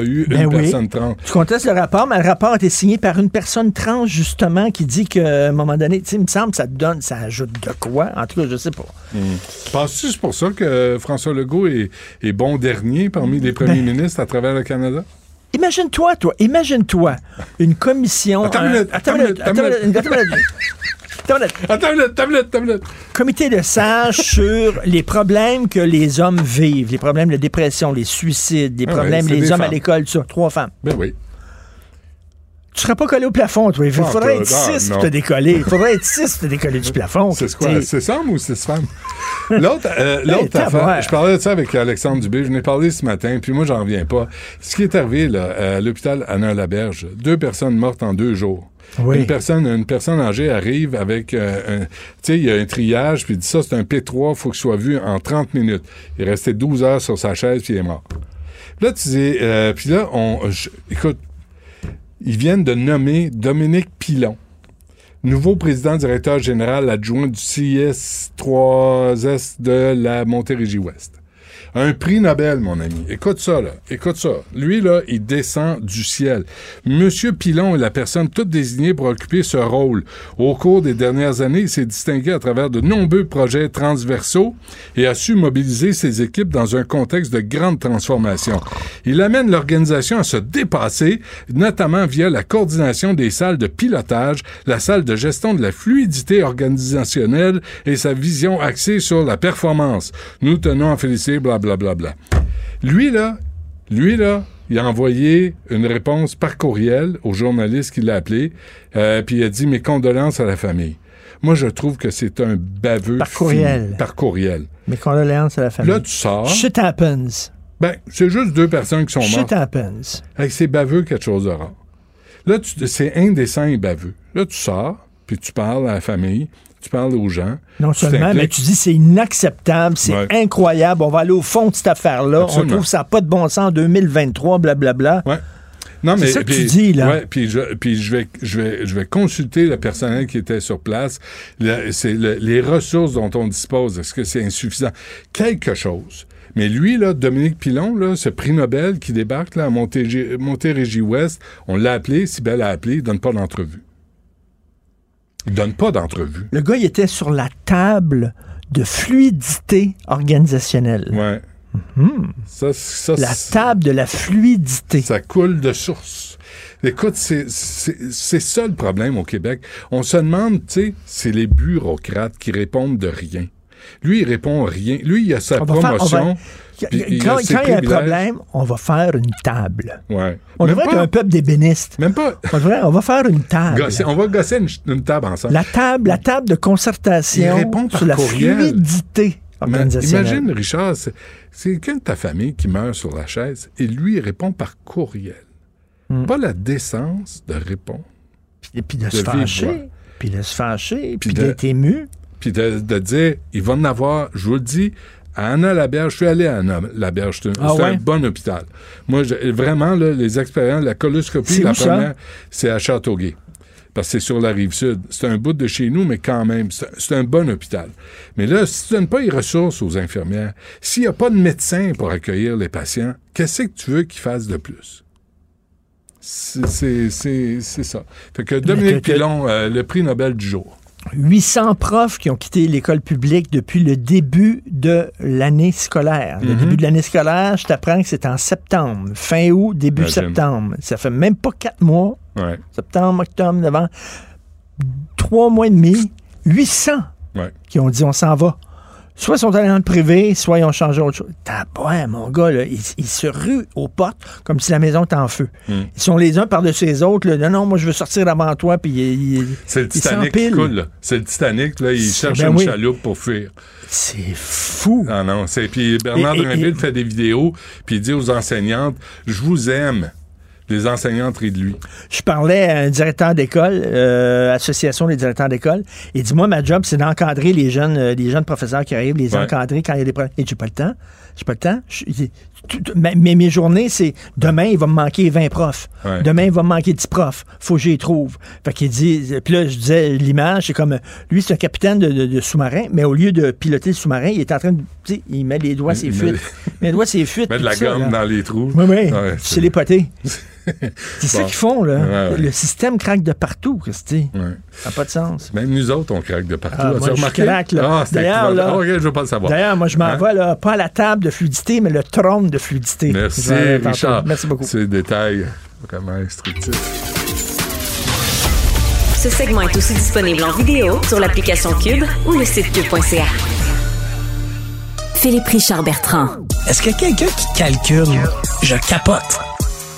eu une personne trans. Tu contestes le rapport, mais le rapport a été signé par une personne trans, justement, qui dit qu'à un moment donné, tu sais, il me semble que ça ajoute de quoi. En tout cas, je sais pas. Penses-tu que c'est pour ça que François Legault est bon dernier parmi les premiers ministres à travers le Canada? Imagine-toi une commission... Attends une minute. Comité de sages sur les problèmes que les hommes vivent, les problèmes de dépression, les suicides, les problèmes des hommes femmes à l'école, sur 3 femmes. Ben oui. Tu seras pas collé au plafond, toi. Il faudrait être six pour te décoller du plafond. C'est quoi? 6 hommes ou 6 femmes? L'autre affaire, je parlais de ça avec Alexandre Dubé, je n'ai parlé ce matin, puis moi, j'en reviens pas. Ce qui est arrivé là, à l'hôpital Anna Laberge, 2 personnes mortes en 2 jours. Oui. Une personne âgée arrive avec tu sais, il y a un triage, puis il dit ça, c'est un P3, il faut que ce soit vu en 30 minutes. Il est resté 12 heures sur sa chaise, puis il est mort. Puis là, tu dis, puis là, écoute, ils viennent de nommer Dominique Pilon, nouveau président-directeur général adjoint du CIS3S de la Montérégie-Ouest. Un prix Nobel, mon ami. Écoute ça. Lui, là, il descend du ciel. Monsieur Pilon est la personne toute désignée pour occuper ce rôle. Au cours des dernières années, il s'est distingué à travers de nombreux projets transversaux et a su mobiliser ses équipes dans un contexte de grande transformation. Il amène l'organisation à se dépasser, notamment via la coordination des salles de pilotage, la salle de gestion de la fluidité organisationnelle et sa vision axée sur la performance. Nous tenons à féliciter blablabla. Lui, là, il a envoyé une réponse par courriel au journaliste qui l'a appelé, puis il a dit « Mes condoléances à la famille ». Moi, je trouve que c'est un baveux... Par courriel. « Mes condoléances à la famille ». Là, tu sors... « Shit happens ». Ben, c'est juste 2 personnes qui sont mortes. « Shit happens ». Avec ces baveux, quelque chose de rare. Là, c'est indécent et baveux. Là, tu sors, puis tu parles à la famille... Tu parles aux gens. Non seulement, mais tu dis c'est inacceptable, c'est incroyable, on va aller au fond de cette affaire-là, absolument. On trouve ça pas de bon sens en 2023, blablabla. Ouais. Non, mais, c'est ça que tu dis, là. Oui, puis je vais consulter le personnel qui était sur place. Les ressources dont on dispose, est-ce que c'est insuffisant? Quelque chose. Mais lui, là, Dominique Pilon, là, ce prix Nobel qui débarque là, à Montérégie-Ouest, on l'a appelé, Sibelle a appelé, il ne donne pas d'entrevue. Il donne pas d'entrevue. Le gars, il était sur la table de fluidité organisationnelle. Ouais. Mm-hmm. La table de la fluidité. Ça coule de source. Écoute, c'est ça le problème au Québec. On se demande, tu sais, c'est les bureaucrates qui répondent de rien. Lui, il répond rien. Lui, il a sa promotion. Quand il y a un problème, on va faire une table. Ouais. On devrait être un peuple d'ébénistes. Même pas. On va faire une table. On va gosser une table ensemble. La table de concertation sur la fluidité. organisationnel. Imagine, Richard, c'est quelqu'un de ta famille qui meurt sur la chaise et lui, il répond par courriel. Pas la décence de répondre. Puis de se fâcher. Puis de se fâcher. Puis d'être ému. Puis de dire, il va en avoir, je vous le dis, à Anna Laberge, je suis allé à Anna Laberge, c'est un bon hôpital. Moi, vraiment, là, les expériences, la coloscopie, la première, c'est à Châteauguay. Parce que c'est sur la Rive-Sud. C'est un bout de chez nous, mais quand même, c'est un bon hôpital. Mais là, si tu ne donnes pas les ressources aux infirmières, s'il n'y a pas de médecin pour accueillir les patients, qu'est-ce que tu veux qu'ils fassent de plus? C'est ça. Fait que Dominique Pilon, le prix Nobel du jour. 800 profs qui ont quitté l'école publique depuis le début de l'année scolaire. Le début de l'année scolaire, je t'apprends que c'est en septembre. Fin août, début septembre. Ça fait même pas 4 mois. Ouais. Septembre, octobre, novembre. 3 mois et demi. 800 qui ont dit on s'en va. Soit ils sont allés dans le privé, soit ils ont changé autre chose. Ouais, mon gars, là, ils se ruent aux portes comme si la maison était en feu. Ils sont les uns par-dessus les autres. Là, non, moi, je veux sortir avant toi, puis ils C'est le Titanic qui coule, là. C'est le Titanic, là. Ils cherchent une chaloupe pour fuir. C'est fou. Ah non, c'est... Puis Bernard Drinville fait des vidéos, puis il dit aux enseignantes, « Je vous aime. » Les enseignantes rient de lui. Je parlais à un directeur d'école, association des directeurs d'école, et dit, moi, ma job, c'est d'encadrer les jeunes professeurs qui arrivent, les encadrer quand il y a des problèmes. Et j'ai pas le temps. Mais mes journées, c'est demain, il va me manquer 20 profs. Ouais. Demain, il va me manquer 10 profs. Faut que j'y les trouve. Fait qu'il dit, puis là, je disais, l'image, c'est comme, lui, c'est un capitaine de sous-marin, mais au lieu de piloter le sous-marin, il est en train de, tu sais, il met les doigts sur ses fuites. Il met de la gomme dans les trous. Oui. C'est les potés. C'est ça qu'ils font, là. Ouais. Le système craque de partout, Christy. Ouais. Ça n'a pas de sens. Même nous autres, on craque de partout. As-tu remarqué? D'ailleurs, là, je veux pas le savoir. D'ailleurs, moi, je m'en vais, là, pas à la table de fluidité, mais le trône de fluidité. Merci, Richard. Merci beaucoup. C'est des détails vraiment instructifs. Ce segment est aussi disponible en vidéo sur l'application QUB ou le site QUB.ca. Philippe Richard Bertrand. Est-ce que quelqu'un qui calcule, je capote?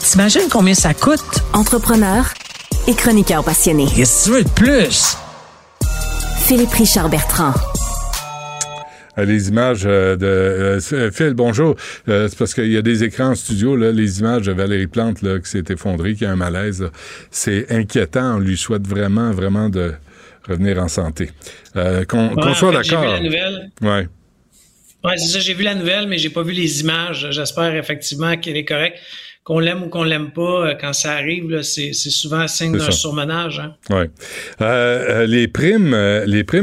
T'imagines combien ça coûte? Entrepreneur et chroniqueur passionné. Qu'est-ce que tu veux de plus? Philippe Richard Bertrand. Les images de... Phil, bonjour. C'est parce qu'il y a des écrans en studio, là, les images de Valérie Plante là, qui s'est effondrée, qui a un malaise. Là. C'est inquiétant. On lui souhaite vraiment, vraiment de revenir en santé. Qu'on soit d'accord. J'ai vu la nouvelle. Oui, c'est ça. J'ai vu la nouvelle, mais j'ai pas vu les images. J'espère effectivement qu'elle est correcte. Qu'on l'aime ou qu'on l'aime pas, quand ça arrive, là, c'est souvent signe d'un surmenage. Hein? Oui. Les primes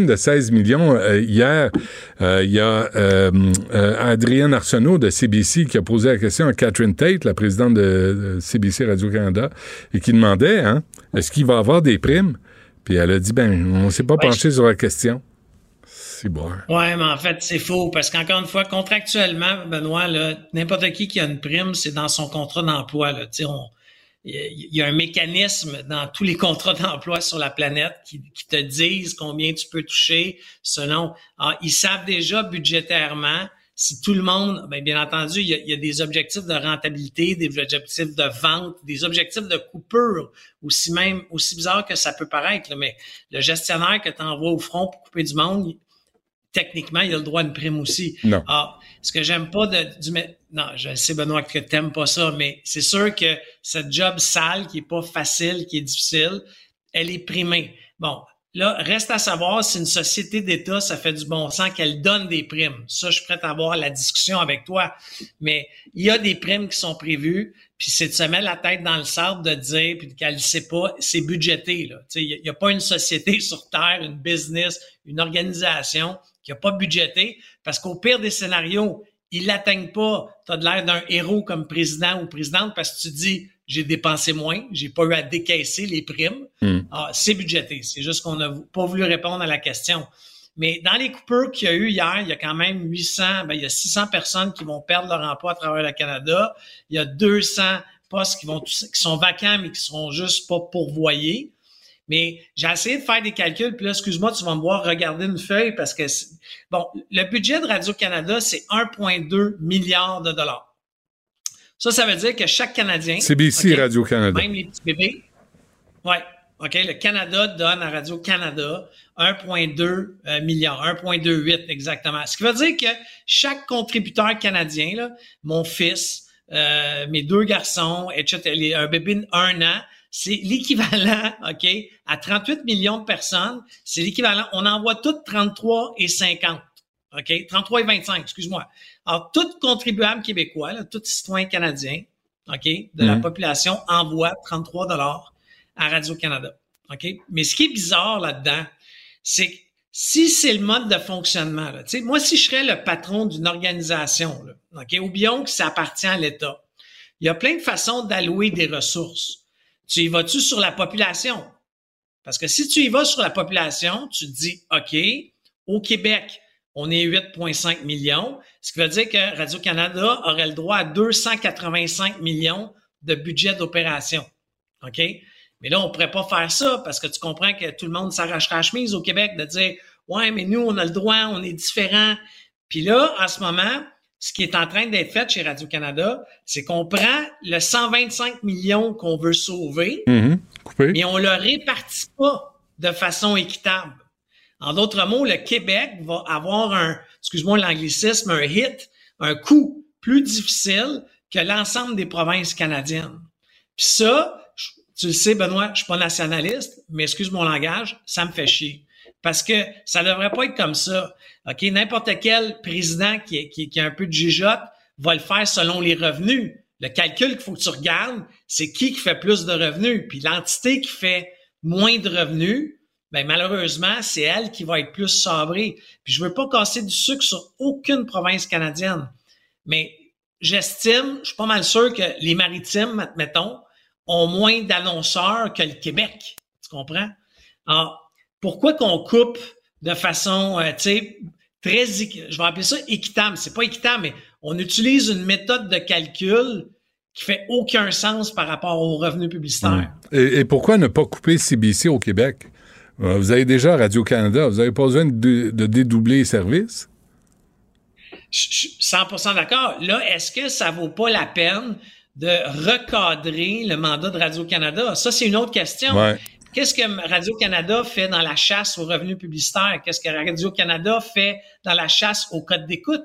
de 16 millions, hier, il y a Adrienne Arsenault de CBC qui a posé la question à Catherine Tait, la présidente de CBC Radio-Canada, et qui demandait, est-ce qu'il va y avoir des primes? Puis elle a dit, on ne s'est pas penché sur la question. Oui, mais en fait, c'est faux, parce qu'encore une fois, contractuellement, Benoît, là, n'importe qui a une prime, c'est dans son contrat d'emploi. Il y a un mécanisme dans tous les contrats d'emploi sur la planète qui te disent combien tu peux toucher selon... Alors, ils savent déjà budgétairement si tout le monde... bien entendu, il y a des objectifs de rentabilité, des objectifs de vente, des objectifs de coupure, aussi bizarre que ça peut paraître, là, mais le gestionnaire que tu envoies au front pour couper du monde... Techniquement, il a le droit à une prime aussi. Non. Ah, ce que j'aime pas non, je sais, Benoît, que t'aimes pas ça, mais c'est sûr que cette job sale, qui est pas facile, qui est difficile, elle est primée. Bon, là, reste à savoir si une société d'État, ça fait du bon sens qu'elle donne des primes. Ça, je suis prêt à avoir la discussion avec toi. Mais il y a des primes qui sont prévues, puis c'est de se mettre la tête dans le sable de dire, puis qu'elle ne sait pas, c'est budgété, là. Tu sais, il n'y a pas une société sur Terre, une business, une organisation qui n'a pas budgété, parce qu'au pire des scénarios, ils ne l'atteignent pas. Tu as de l'air d'un héros comme président ou présidente parce que tu dis « j'ai dépensé moins, j'ai pas eu à décaisser les primes ». Ah, c'est budgété, c'est juste qu'on n'a pas voulu répondre à la question. Mais dans les coupures qu'il y a eu hier, il y a quand même 600 personnes qui vont perdre leur emploi à travers le Canada. Il y a 200 postes qui sont vacants mais qui seront juste pas pourvoyés. Mais j'ai essayé de faire des calculs, puis là, excuse-moi, tu vas me voir regarder une feuille parce que... le budget de Radio-Canada, c'est 1,2 milliard de dollars. Ça veut dire que chaque Canadien... CBC, Radio-Canada. Même les petits bébés. OK, le Canada donne à Radio-Canada 1,2 milliard, 1,28 exactement. Ce qui veut dire que chaque contributeur canadien, là, mon fils, mes deux garçons, etc., un bébé de 1 an, c'est l'équivalent, OK, à 38 millions de personnes, c'est l'équivalent, on envoie toutes 33,50, OK, 33,25, excuse-moi. Alors, tout contribuable québécois, là, tout citoyen canadien, OK, de la population envoie 33 $ à Radio-Canada, OK? Mais ce qui est bizarre là-dedans, c'est que si c'est le mode de fonctionnement, là, tu sais, moi, si je serais le patron d'une organisation, là, OK, oublions que ça appartient à l'État, il y a plein de façons d'allouer des ressources. Tu y vas-tu sur la population? Parce que si tu y vas sur la population, tu te dis, OK, au Québec, on est 8,5 millions, ce qui veut dire que Radio-Canada aurait le droit à 285 millions de budget d'opération, OK? Mais là, on ne pourrait pas faire ça parce que tu comprends que tout le monde s'arrachera la chemise au Québec de dire « Ouais, mais nous, on a le droit, on est différents. » Puis là, en ce moment, ce qui est en train d'être fait chez Radio-Canada, c'est qu'on prend le 125 millions qu'on veut sauver, mais on ne le répartit pas de façon équitable. En d'autres mots, le Québec va avoir un, excuse-moi l'anglicisme, un hit, un coût plus difficile que l'ensemble des provinces canadiennes. Puis ça, tu le sais, Benoît, je suis pas nationaliste, mais excuse mon langage, ça me fait chier. Parce que ça devrait pas être comme ça. OK, n'importe quel président qui a un peu de jugeote va le faire selon les revenus. Le calcul qu'il faut que tu regardes, c'est qui fait plus de revenus. Puis l'entité qui fait moins de revenus, ben malheureusement, c'est elle qui va être plus sabrée. Puis je veux pas casser du sucre sur aucune province canadienne. Mais j'estime, je suis pas mal sûr que les Maritimes, admettons, ont moins d'annonceurs que le Québec, tu comprends? Alors, pourquoi qu'on coupe de façon, tu sais, très, je vais appeler ça équitable, c'est pas équitable, mais on utilise une méthode de calcul qui fait aucun sens par rapport aux revenus publicitaires. Mmh. Et pourquoi ne pas couper CBC au Québec? Vous avez déjà Radio-Canada, vous n'avez pas besoin de dédoubler les services? Je suis 100% d'accord. Là, est-ce que ça vaut pas la peine de recadrer le mandat de Radio-Canada? Ça, c'est une autre question. Ouais. Qu'est-ce que Radio-Canada fait dans la chasse aux revenus publicitaires? Qu'est-ce que Radio-Canada fait dans la chasse aux codes d'écoute?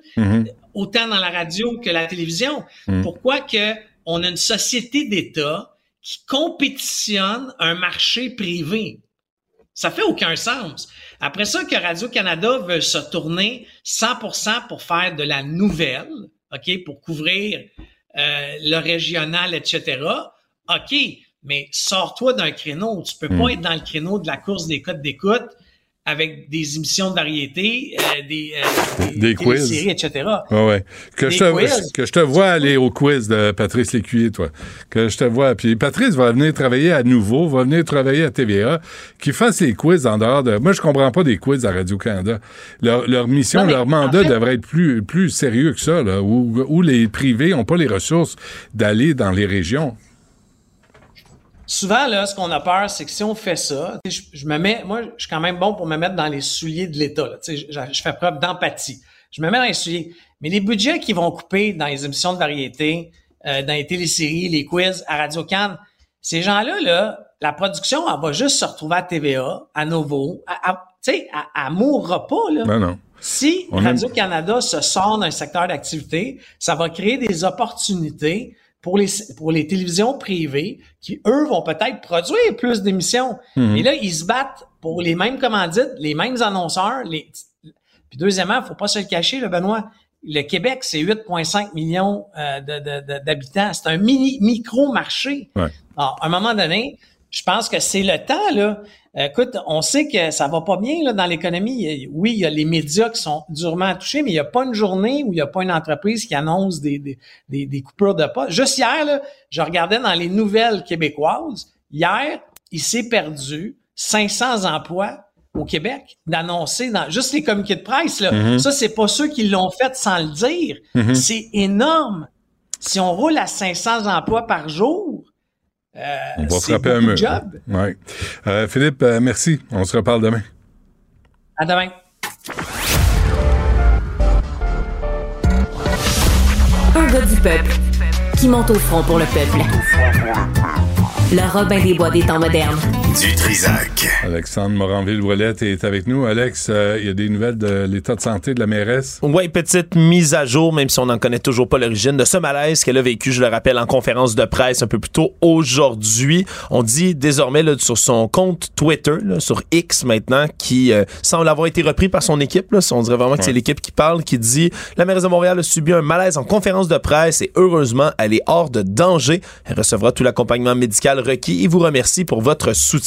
Autant dans la radio que la télévision. Pourquoi que on a une société d'État qui compétitionne un marché privé? Ça fait aucun sens. Après ça, que Radio-Canada veut se tourner 100% pour faire de la nouvelle, OK, pour couvrir le régional, etc. OK, mais sors-toi d'un créneau. Tu peux pas être dans le créneau de la course des codes d'écoute avec des émissions de variété, des quiz, séries, etc. Oh ouais. Que je te vois aller au quiz de Patrice Lécuyer, toi. Que je te vois. Puis Patrice va venir travailler à nouveau, va venir travailler à TVA, qu'il fasse les quiz en dehors de... Moi, je comprends pas des quiz à Radio-Canada. Leur mission, leur mandat devrait être plus sérieux que ça, là, où les privés ont pas les ressources d'aller dans les régions. Souvent, là, ce qu'on a peur, c'est que si on fait ça, je me mets, moi, je suis quand même bon pour me mettre dans les souliers de l'État, là. Je fais preuve d'empathie. Je me mets dans les souliers. Mais les budgets qu'ils vont couper dans les émissions de variété, dans les téléséries, les quiz, à Radio-Can, ces gens-là, là, la production, elle va juste se retrouver à TVA, à Novo. Tu sais, elle mourra pas, là. Ben non. Si Radio-Canada se sort d'un secteur d'activité, ça va créer des opportunités pour les télévisions privées qui, eux, vont peut-être produire plus d'émissions. Et là, ils se battent pour les mêmes commandites, les mêmes annonceurs. Puis deuxièmement, faut pas se le cacher, là, Benoît, le Québec, c'est 8,5 millions d'habitants. C'est un micro-marché. Ouais. Alors, à un moment donné, je pense que c'est le temps, là. Écoute, on sait que ça va pas bien là dans l'économie. Oui, il y a les médias qui sont durement touchés, mais il n'y a pas une journée où il n'y a pas une entreprise qui annonce des coupures de poste. Juste hier, là, je regardais dans les nouvelles québécoises. Hier, il s'est perdu 500 emplois au Québec d'annoncer dans juste les communiqués de presse. Là. Ça, c'est pas ceux qui l'ont fait sans le dire. C'est énorme. Si on roule à 500 emplois par jour, on va frapper un mur. Ouais. Philippe, merci. On se reparle demain. À demain. Un gars du peuple qui monte au front pour le peuple. Le Robin des Bois des temps modernes. Dutrizac. Alexandre Moranville-Ouellette est avec nous. Alex, il y a des nouvelles de l'état de santé de la mairesse? Oui, petite mise à jour, même si on n'en connaît toujours pas l'origine, de ce malaise qu'elle a vécu, je le rappelle, en conférence de presse un peu plus tôt aujourd'hui. On dit désormais là, sur son compte Twitter, là, sur X maintenant, qui semble avoir été repris par son équipe. Là, on dirait vraiment que c'est l'équipe qui parle, qui dit « La mairesse de Montréal a subi un malaise en conférence de presse et heureusement, elle est hors de danger. Elle recevra tout l'accompagnement médical requis et vous remercie pour votre soutien. »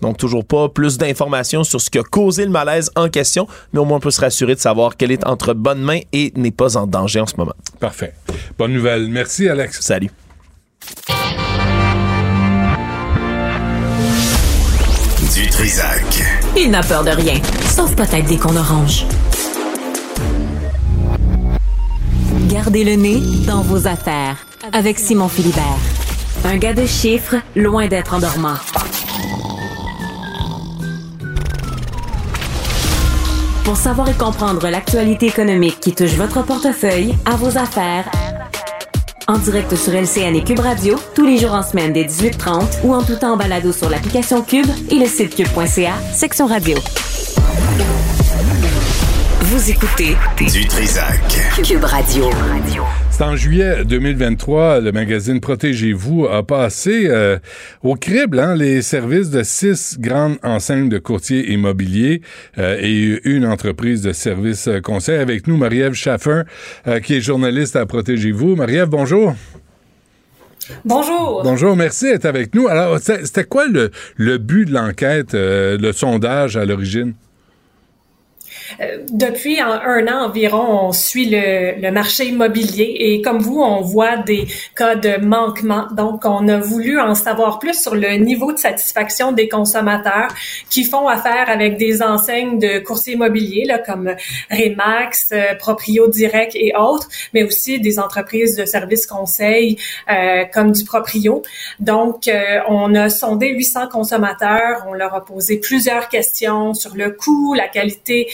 Donc, toujours pas plus d'informations sur ce qui a causé le malaise en question, mais au moins on peut se rassurer de savoir qu'elle est entre bonnes mains et n'est pas en danger en ce moment. Parfait. Bonne nouvelle. Merci, Alex. Salut. Dutrizac. Il n'a peur de rien, sauf peut-être des cons oranges. Gardez le nez dans vos affaires avec Simon Philibert. Un gars de chiffres loin d'être endormant. Pour savoir et comprendre l'actualité économique qui touche votre portefeuille, à vos affaires, en direct sur LCN et QUB Radio, tous les jours en semaine dès 18h30 ou en tout temps en balado sur l'application QUB et le site QUB.ca, section radio. Vous écoutez Dutrizac, QUB Radio. C'est en juillet 2023, le magazine Protégez-vous a passé au crible les services de 6 grandes enseignes de courtiers immobiliers et une entreprise de services conseil. Avec nous, Marie-Ève Shaffer, qui est journaliste à Protégez-vous. Marie-Ève, bonjour. Bonjour. Bonjour, merci d'être avec nous. Alors, c'était quoi le but de l'enquête, le sondage à l'origine? Depuis un an environ, on suit le marché immobilier et comme vous, on voit des cas de manquement. Donc, on a voulu en savoir plus sur le niveau de satisfaction des consommateurs qui font affaire avec des enseignes de courtiers immobiliers là, comme Remax, Proprio Direct et autres, mais aussi des entreprises de services conseils comme du Proprio. Donc, on a sondé 800 consommateurs, on leur a posé plusieurs questions sur le coût, la qualité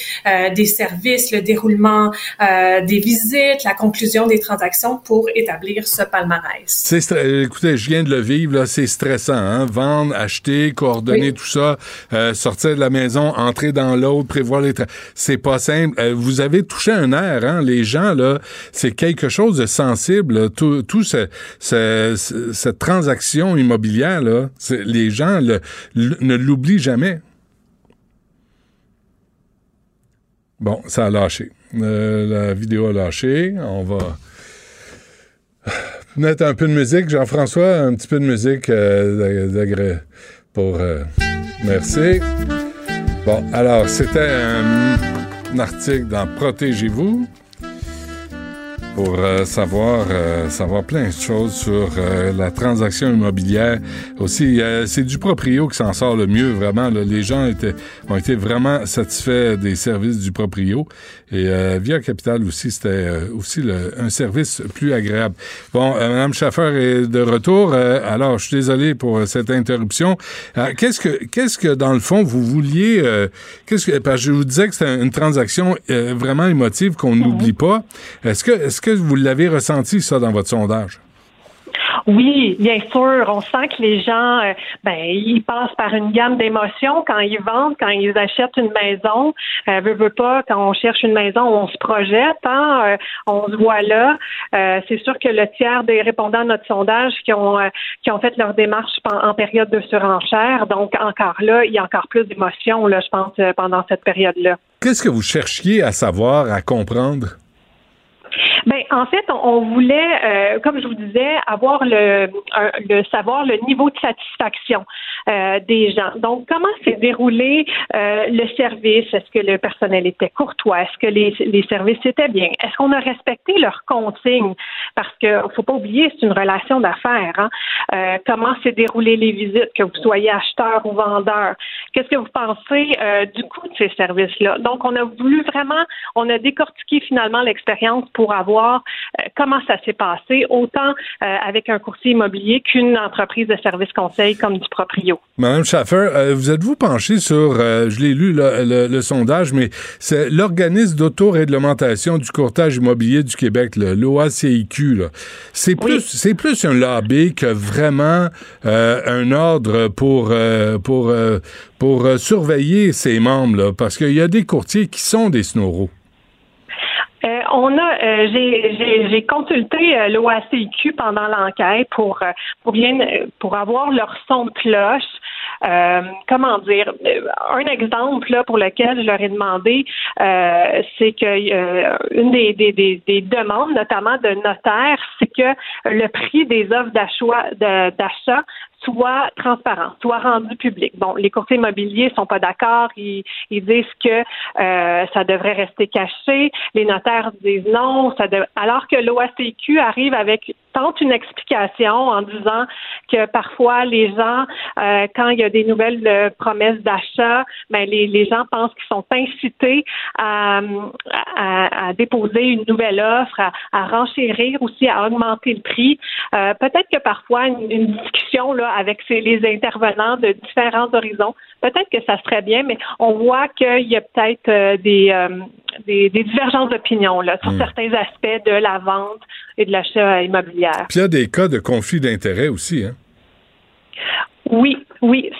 des services, le déroulement des visites, la conclusion des transactions pour établir ce palmarès. Écoutez, je viens de le vivre, là, c'est stressant. Vendre, acheter, coordonner tout ça, sortir de la maison, entrer dans l'autre, prévoir les... C'est pas simple. Vous avez touché un nerf. Les gens, là, c'est quelque chose de sensible. Là. Tout cette transaction immobilière, là, les gens ne l'oublient jamais. Bon, ça a lâché. La vidéo a lâché. On va mettre un peu de musique. Jean-François, un petit peu de musique pour... Merci. Bon, alors, c'était un article dans Protégez-vous pour savoir plein de choses sur la transaction immobilière. Aussi, c'est du Proprio qui s'en sort le mieux, vraiment. Là, les gens ont été vraiment satisfaits des services du Proprio. Et Via Capital aussi, c'était aussi un service plus agréable. Bon, Mme Shaffer est de retour. Alors, je suis désolé pour cette interruption. Qu'est-ce que dans le fond, vous vouliez... parce que je vous disais que c'était une transaction vraiment émotive qu'on n'oublie pas. Est-ce que vous l'avez ressenti, ça, dans votre sondage? Oui, bien sûr. On sent que les gens, ils passent par une gamme d'émotions quand ils vendent, quand ils achètent une maison. Veut pas, quand on cherche une maison, on se projette, on se voit là. C'est sûr que le tiers des répondants à notre sondage qui ont fait leur démarche en période de surenchère. Donc, encore là, il y a encore plus d'émotions, là, je pense, pendant cette période-là. Qu'est-ce que vous cherchiez à savoir, à comprendre? En fait, on voulait, comme je vous disais, avoir savoir le niveau de satisfaction des gens. Donc, comment s'est déroulé le service? Est-ce que le personnel était courtois? Est-ce que les services étaient bien? Est-ce qu'on a respecté leurs consignes? Parce que faut pas oublier, c'est une relation d'affaires. Comment s'est déroulé les visites, que vous soyez acheteur ou vendeur? Qu'est-ce que vous pensez du coût de ces services-là? Donc, on a décortiqué finalement l'expérience pour avoir savoir comment ça s'est passé, autant avec un courtier immobilier qu'une entreprise de services conseil comme du proprio. Madame Shaffer, vous êtes-vous penchée sur, je l'ai lu le sondage, mais c'est l'organisme d'autoréglementation du courtage immobilier du Québec, l'OACIQ, là. C'est plus un lobby que vraiment un ordre pour surveiller ses membres, là, parce qu'il y a des courtiers qui sont des snorots. J'ai consulté l'OACIQ pendant l'enquête pour avoir leur son de cloche. Un exemple là, pour lequel je leur ai demandé, c'est que une des demandes, notamment de notaires, c'est que le prix des offres d'achat soit transparent, soit rendu public. Bon, les courtiers immobiliers sont pas d'accord, ils disent que ça devrait rester caché, les notaires disent non, alors que l'OACQ arrive avec tente une explication en disant que parfois les gens, quand il y a des nouvelles promesses d'achat, ben les gens pensent qu'ils sont incités à déposer une nouvelle offre, à renchérir aussi, à augmenter le prix. Peut-être que parfois une discussion là avec les intervenants de différents horizons, peut-être que ça serait bien, mais on voit qu'il y a peut-être des divergences d'opinion là sur certains aspects de la vente et de l'achat immobilière. Puis il y a des cas de conflit d'intérêts aussi, hein? Oui,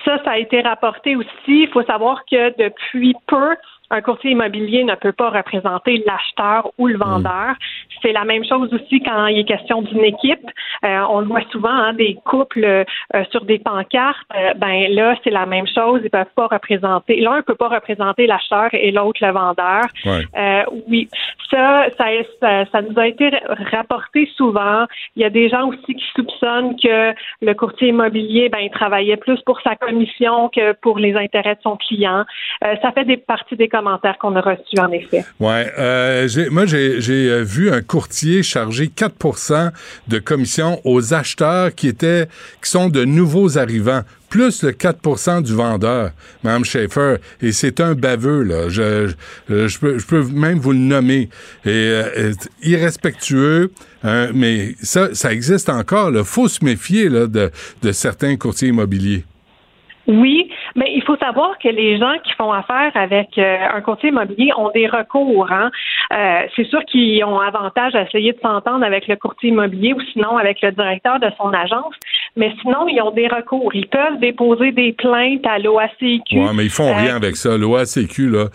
ça a été rapporté aussi. Il faut savoir que depuis peu, un courtier immobilier ne peut pas représenter l'acheteur ou le vendeur. C'est la même chose aussi quand il est question d'une équipe. On le voit souvent, hein, des couples sur des pancartes. Ben là, c'est la même chose. Ils peuvent pas représenter. L'un peut pas représenter l'acheteur et l'autre le vendeur. Ouais. Ça nous a été rapporté souvent. Il y a des gens aussi qui soupçonnent que le courtier immobilier, il travaillait plus pour sa commission que pour les intérêts de son client. Ça fait partie des commentaires qu'on a reçus, en effet. Ouais. J'ai vu un courtier chargé 4% de commission aux acheteurs qui sont de nouveaux arrivants, plus le 4% du vendeur, Mme Shaffer. Et c'est un baveux, là. Je peux même vous le nommer. Et irrespectueux, hein, mais ça existe encore, là. Faut se méfier, là, de certains courtiers immobiliers. Oui, mais il faut savoir que les gens qui font affaire avec un courtier immobilier ont des recours. Hein? C'est sûr qu'ils ont avantage à essayer de s'entendre avec le courtier immobilier ou sinon avec le directeur de son agence, mais sinon, ils ont des recours. Ils peuvent déposer des plaintes à l'OACQ. Oui, mais ils font rien avec ça. L'OACQ, là,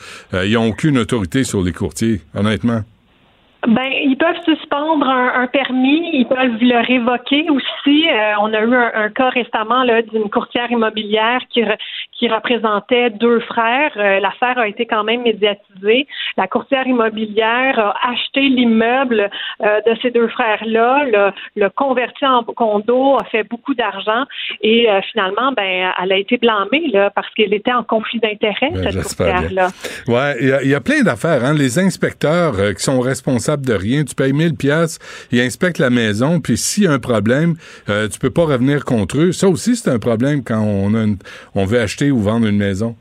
ils n'ont aucune autorité sur les courtiers, honnêtement. Ils peuvent suspendre un permis, ils peuvent le révoquer aussi. On a eu un cas récemment là d'une courtière immobilière qui représentait deux frères. L'affaire a été quand même médiatisée. La courtière immobilière a acheté l'immeuble de ces deux frères-là, le converti en condo, a fait beaucoup d'argent et finalement, elle a été blâmée là parce qu'elle était en conflit d'intérêts, cette courtière-là. Ouais, il y a plein d'affaires, hein. Les inspecteurs qui sont responsables de rien. Tu payes 1000$, ils inspectent la maison, puis s'il y a un problème, tu peux pas revenir contre eux. Ça aussi, c'est un problème quand on veut acheter ou vendre une maison.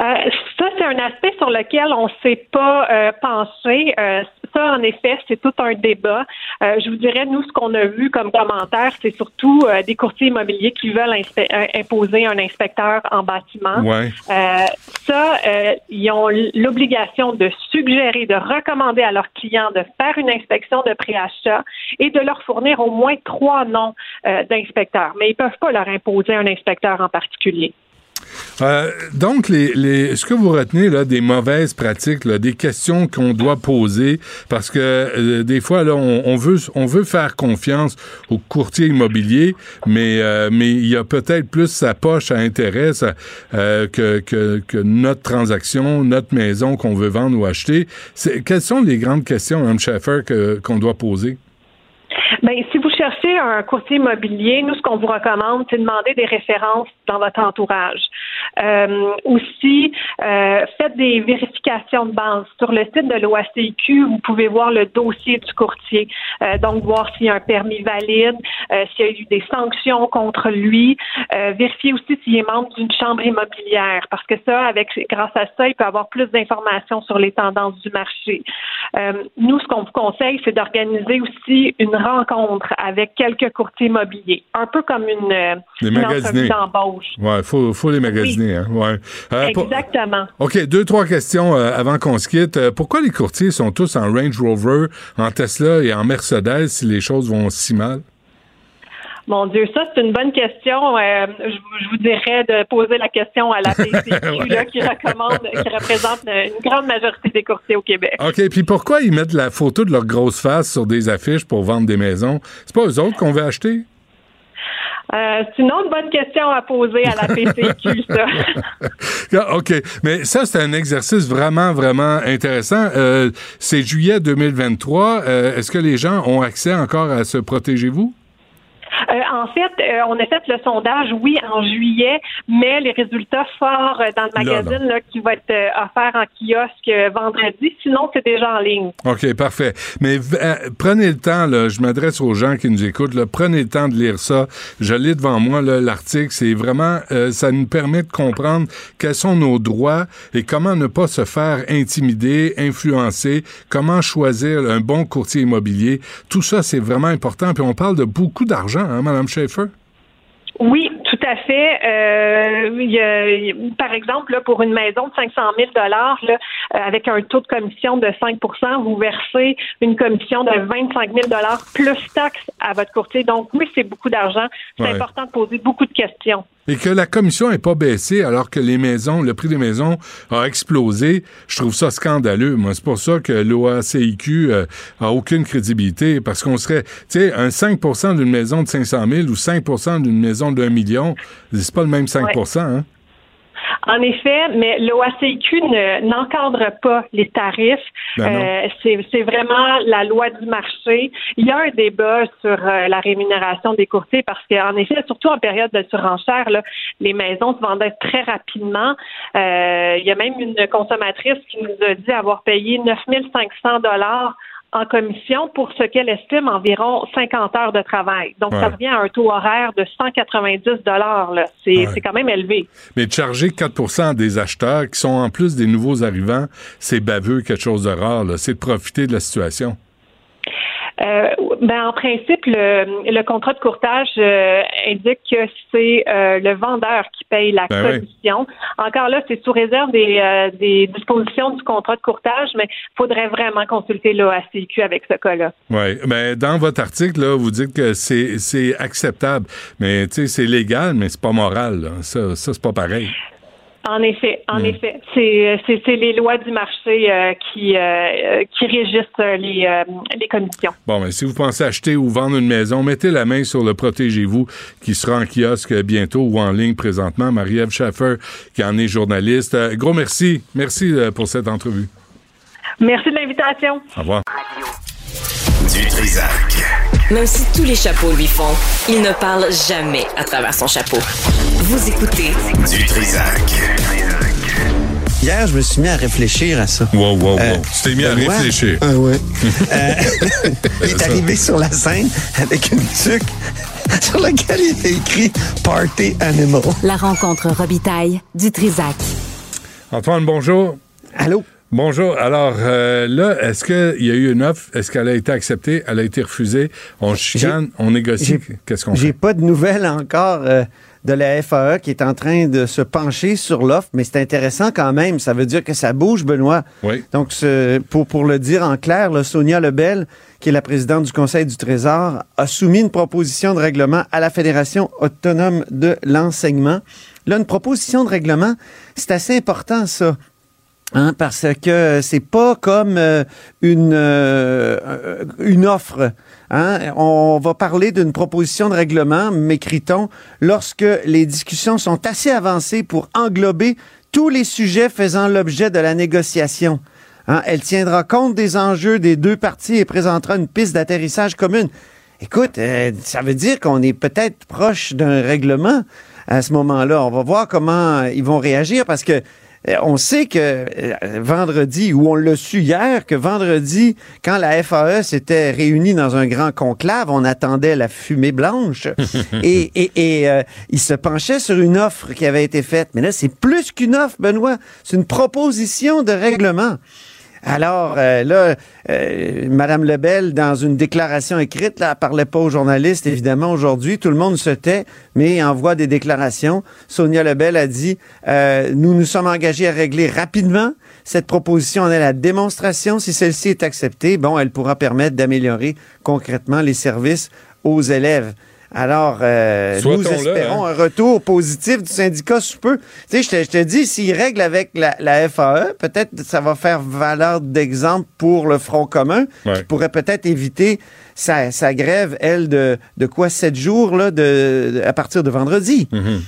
Ça, c'est un aspect sur lequel on ne s'est pas penché. Ça, en effet, c'est tout un débat. Je vous dirais, nous, ce qu'on a vu comme commentaire, c'est surtout des courtiers immobiliers qui veulent imposer un inspecteur en bâtiment. Ouais. Ils ont l'obligation de suggérer, de recommander à leurs clients de faire une inspection de préachat et de leur fournir au moins 3 noms d'inspecteurs. Mais ils ne peuvent pas leur imposer un inspecteur en particulier. Donc, ce que vous retenez là, des mauvaises pratiques, là, des questions qu'on doit poser, parce que des fois, là, on veut faire confiance aux courtiers immobiliers, mais il y a peut-être plus sa poche à intérêt que notre transaction, notre maison qu'on veut vendre ou acheter. Quelles sont les grandes questions, Mme Shaffer, qu'on doit poser? Si vous cherchez un courtier immobilier, nous, ce qu'on vous recommande, c'est de demander des références dans votre entourage. Aussi, faites des vérifications de base. Sur le site de l'OACQ, vous pouvez voir le dossier du courtier. Donc, voir s'il y a un permis valide, s'il y a eu des sanctions contre lui. Vérifiez aussi s'il est membre d'une chambre immobilière, parce que ça, grâce à ça, il peut avoir plus d'informations sur les tendances du marché. Nous, ce qu'on vous conseille, c'est d'organiser aussi une rencontre avec quelques courtiers immobiliers, un peu comme une entrevue d'embauche. Oui, il faut les magasiner. Oui. Hein? Ouais. Exactement. OK, 2-3 questions avant qu'on se quitte. Pourquoi les courtiers sont tous en Range Rover, en Tesla et en Mercedes si les choses vont si mal? Mon Dieu, ça, c'est une bonne question. Je vous dirais de poser la question à la TCQ, là, qui représente une grande majorité des courtiers au Québec. OK, puis pourquoi ils mettent la photo de leur grosse face sur des affiches pour vendre des maisons? C'est pas eux autres qu'on veut acheter? C'est une autre bonne question à poser à la PCQ, ça. OK. Mais ça, c'est un exercice vraiment, vraiment intéressant. C'est juillet 2023. Est-ce que les gens ont accès encore à ce Protégez-vous? En fait, on a fait le sondage, oui, en juillet, mais les résultats forts dans le magazine là, qui va être offert en kiosque vendredi, sinon c'est déjà en ligne. OK, parfait. Mais prenez le temps, là, je m'adresse aux gens qui nous écoutent, là, prenez le temps de lire ça. Je lis devant moi là, l'article, c'est vraiment, ça nous permet de comprendre quels sont nos droits et comment ne pas se faire intimider, influencer, comment choisir un bon courtier immobilier. Tout ça, c'est vraiment important. Puis on parle de beaucoup d'argent, hein, Mme Shaffer? Oui, tout à fait. Par exemple, là, pour une maison de 500 000 $ là, avec un taux de commission de 5 %, vous versez une commission de 25 000 $ plus taxes à votre courtier. Donc, oui, c'est beaucoup d'argent. C'est important de poser beaucoup de questions. Et que la commission n'est pas baissée alors que le prix des maisons a explosé, je trouve ça scandaleux. Moi, c'est pour ça que l'OACIQ a aucune crédibilité, parce qu'on serait, tu sais, un 5 % d'une maison de 500 000 ou 5 % d'une maison de 1 million, c'est pas le même 5 % hein? En effet, mais l'OACQ n'encadre pas les tarifs. C'est vraiment la loi du marché. Il y a un débat sur la rémunération des courtiers parce qu'en effet, surtout en période de surenchère, là, les maisons se vendaient très rapidement. Il y a même une consommatrice qui nous a dit avoir payé 9500 $ en commission pour ce qu'elle estime environ 50 heures de travail. Donc, ça revient à un taux horaire de 190 $. Là. C'est quand même élevé. Mais de charger 4 % des acheteurs qui sont en plus des nouveaux arrivants, c'est baveux, quelque chose de rare. Là. C'est de profiter de la situation. En principe, le contrat de courtage indique que c'est le vendeur qui paye la commission. Oui. Encore là, c'est sous réserve des dispositions du contrat de courtage, mais il faudrait vraiment consulter l'OACQ avec ce cas-là. Oui, mais dans votre article, là, vous dites que c'est acceptable, mais tu sais, c'est légal, mais c'est pas moral. Là. Ça, c'est pas pareil. En effet, c'est les lois du marché qui régissent les commissions. Bon, mais si vous pensez acheter ou vendre une maison, mettez la main sur le Protégez-vous qui sera en kiosque bientôt ou en ligne présentement. Marie-Ève Shaffer, qui en est journaliste. Gros merci. Merci pour cette entrevue. Merci de l'invitation. Au revoir. Dutrizac. Même si tous les chapeaux lui font, il ne parle jamais à travers son chapeau. Vous écoutez Dutrizac. Hier, je me suis mis à réfléchir à ça. Wow. Tu t'es mis à réfléchir. Ah ouais. Il est arrivé sur la scène avec une tuque sur laquelle il était écrit « Party Animal ». La rencontre Robitaille-Dutrizac. Antoine, bonjour. Allô? Bonjour. Alors, là, est-ce qu'il y a eu une offre? Est-ce qu'elle a été acceptée? Elle a été refusée? On chicane? On négocie? Qu'est-ce qu'on fait? J'ai pas de nouvelles encore de la FAE qui est en train de se pencher sur l'offre, mais c'est intéressant quand même. Ça veut dire que ça bouge, Benoît. Oui. Donc, pour le dire en clair, là, Sonia Lebel, qui est la présidente du Conseil du Trésor, a soumis une proposition de règlement à la Fédération autonome de l'enseignement. Là, une proposition de règlement, c'est assez important, ça. Hein, parce que c'est pas comme une offre. Hein? On va parler d'une proposition de règlement, m'écrit-on, lorsque les discussions sont assez avancées pour englober tous les sujets faisant l'objet de la négociation. Hein? Elle tiendra compte des enjeux des deux parties et présentera une piste d'atterrissage commune. Écoute, ça veut dire qu'on est peut-être proche d'un règlement à ce moment-là. On va voir comment ils vont réagir parce que on sait que vendredi, ou on l'a su hier, que vendredi, quand la FAE s'était réunie dans un grand conclave, on attendait la fumée blanche et ils se penchaient sur une offre qui avait été faite. Mais là, c'est plus qu'une offre, Benoît. C'est une proposition de règlement. Alors Madame Lebel, dans une déclaration écrite, là, elle parlait pas aux journalistes, évidemment, aujourd'hui. Tout le monde se tait, mais envoie des déclarations. Sonia Lebel a dit « Nous nous sommes engagés à régler rapidement. Cette proposition en est la démonstration. Si celle-ci est acceptée, bon, elle pourra permettre d'améliorer concrètement les services aux élèves. » Alors, nous espérons un retour positif du syndicat sous peu. Tu sais, je te dis, s'ils règlent avec la FAE, peut-être ça va faire valeur d'exemple pour le Front commun, qui pourrait peut-être éviter sa grève, elle, de quoi, 7 jours, là, à partir de vendredi. Mm-hmm.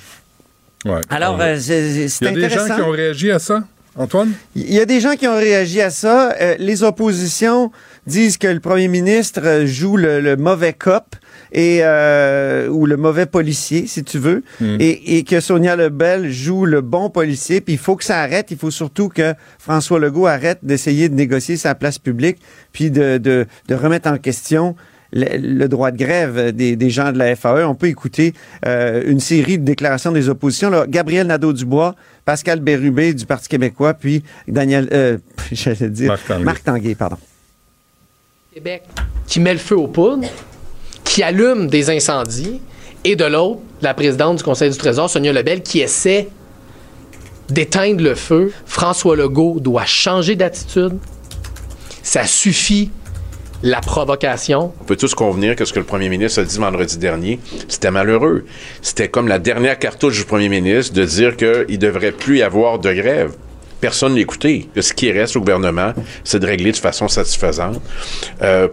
Ouais. Alors, c'est intéressant. Il y a des gens qui ont réagi à ça, Antoine? Il y a des gens qui ont réagi à ça. Les oppositions disent que le premier ministre joue le mauvais cop ou le mauvais policier, si tu veux, et que Sonia Lebel joue le bon policier, puis il faut que ça arrête, il faut surtout que François Legault arrête d'essayer de négocier sa place publique, puis de remettre en question le droit de grève des gens de la FAE. On peut écouter une série de déclarations des oppositions. Là, Gabriel Nadeau-Dubois, Pascal Bérubé du Parti québécois, puis Marc Tanguay, pardon. Québec qui met le feu aux poudres, qui allume des incendies, et de l'autre, la présidente du Conseil du Trésor, Sonia Lebel, qui essaie d'éteindre le feu. François Legault doit changer d'attitude. Ça suffit, la provocation. On peut tous convenir que ce que le premier ministre a dit vendredi dernier, c'était malheureux. C'était comme la dernière cartouche du premier ministre de dire qu'il ne devrait plus y avoir de grève. Personne n'écoutait. Ce qui reste au gouvernement, c'est de régler de façon satisfaisante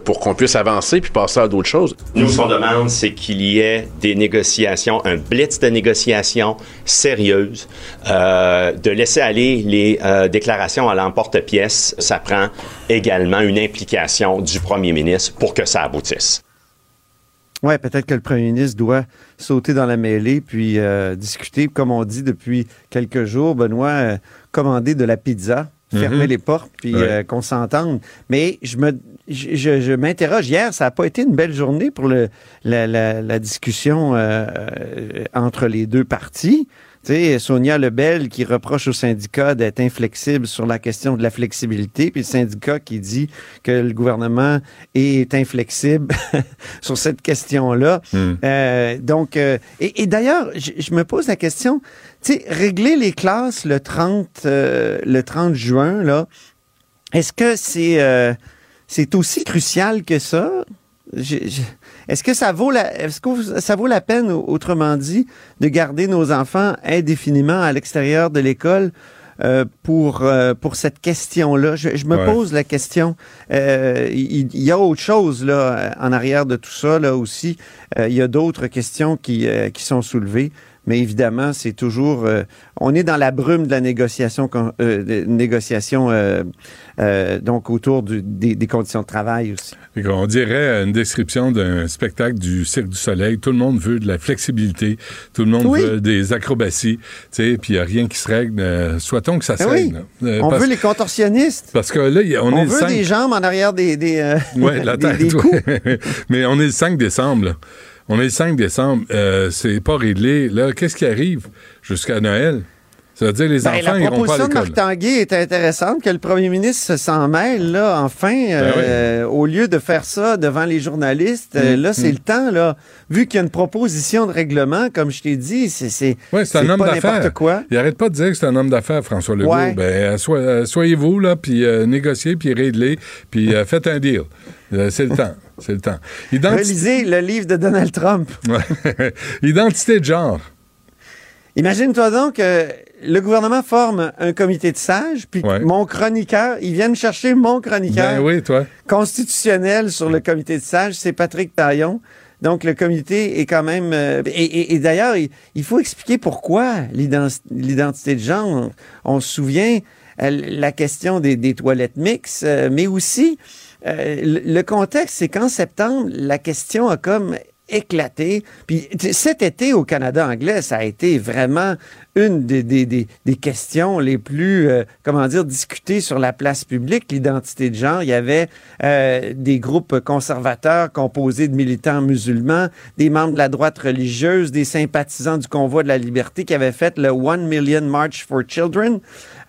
pour qu'on puisse avancer puis passer à d'autres choses. Nous, ce qu'on demande, c'est qu'il y ait des négociations, un blitz de négociations sérieuses, de laisser aller les déclarations à l'emporte-pièce. Ça prend également une implication du premier ministre pour que ça aboutisse. Oui, peut-être que le premier ministre doit sauter dans la mêlée puis discuter, comme on dit depuis quelques jours, Benoît, commander de la pizza, fermer les portes puis qu'on s'entende. Mais je m'interroge. Hier, ça n'a pas été une belle journée pour la discussion entre les deux partis. Tu sais, Sonia Lebel qui reproche au syndicat d'être inflexible sur la question de la flexibilité, puis le syndicat qui dit que le gouvernement est inflexible sur cette question-là. Donc, et d'ailleurs, je me pose la question, tu sais, régler les classes le 30 juin, là, est-ce que c'est aussi crucial que ça? Est-ce que ça vaut la peine, autrement dit, de garder nos enfants indéfiniment à l'extérieur de l'école pour cette question-là? Je me pose la question. Il y a autre chose là en arrière de tout ça là aussi. Il y a d'autres questions qui sont soulevées. Mais évidemment, c'est toujours... on est dans la brume de la négociation donc autour des conditions de travail aussi. On dirait une description d'un spectacle du Cirque du Soleil. Tout le monde veut de la flexibilité. Tout le monde veut des acrobaties. Puis il n'y a rien qui se règle. Soit-on que ça se règle. On veut les contorsionnistes. Parce que là, on est veut 5... des jambes en arrière des coups. Mais on est le 5 décembre, là. On est le 5 décembre, c'est pas réglé. Là, qu'est-ce qui arrive jusqu'à Noël? Ça veut dire les enfants iront pas à l'école. La proposition de Marc Tanguay est intéressante, que le premier ministre s'en mêle, là, enfin, au lieu de faire ça devant les journalistes. Là, c'est le temps, là. Vu qu'il y a une proposition de règlement, comme je t'ai dit, c'est un homme pas n'importe quoi. Il arrête pas de dire que c'est un homme d'affaires, François Legault. Ouais. Ben, soyez-vous, là, puis négociez, puis réglez, puis faites un deal. C'est le temps. C'est le temps. Relisez le livre de Donald Trump. Identité de genre. Imagine-toi donc que le gouvernement forme un comité de sages, puis mon chroniqueur, ils viennent chercher mon chroniqueur constitutionnel sur le comité de sages, c'est Patrick Taillon. Donc, le comité est quand même... et d'ailleurs, il faut expliquer pourquoi l'identité de genre. On se souvient la question des toilettes mixtes, mais aussi... Le contexte, c'est qu'en septembre, la question a comme éclaté. Puis cet été au Canada anglais, ça a été vraiment une des questions les plus, discutées sur la place publique, l'identité de genre. Il y avait des groupes conservateurs composés de militants musulmans, des membres de la droite religieuse, des sympathisants du Convoi de la Liberté qui avaient fait le 1 Million March for Children.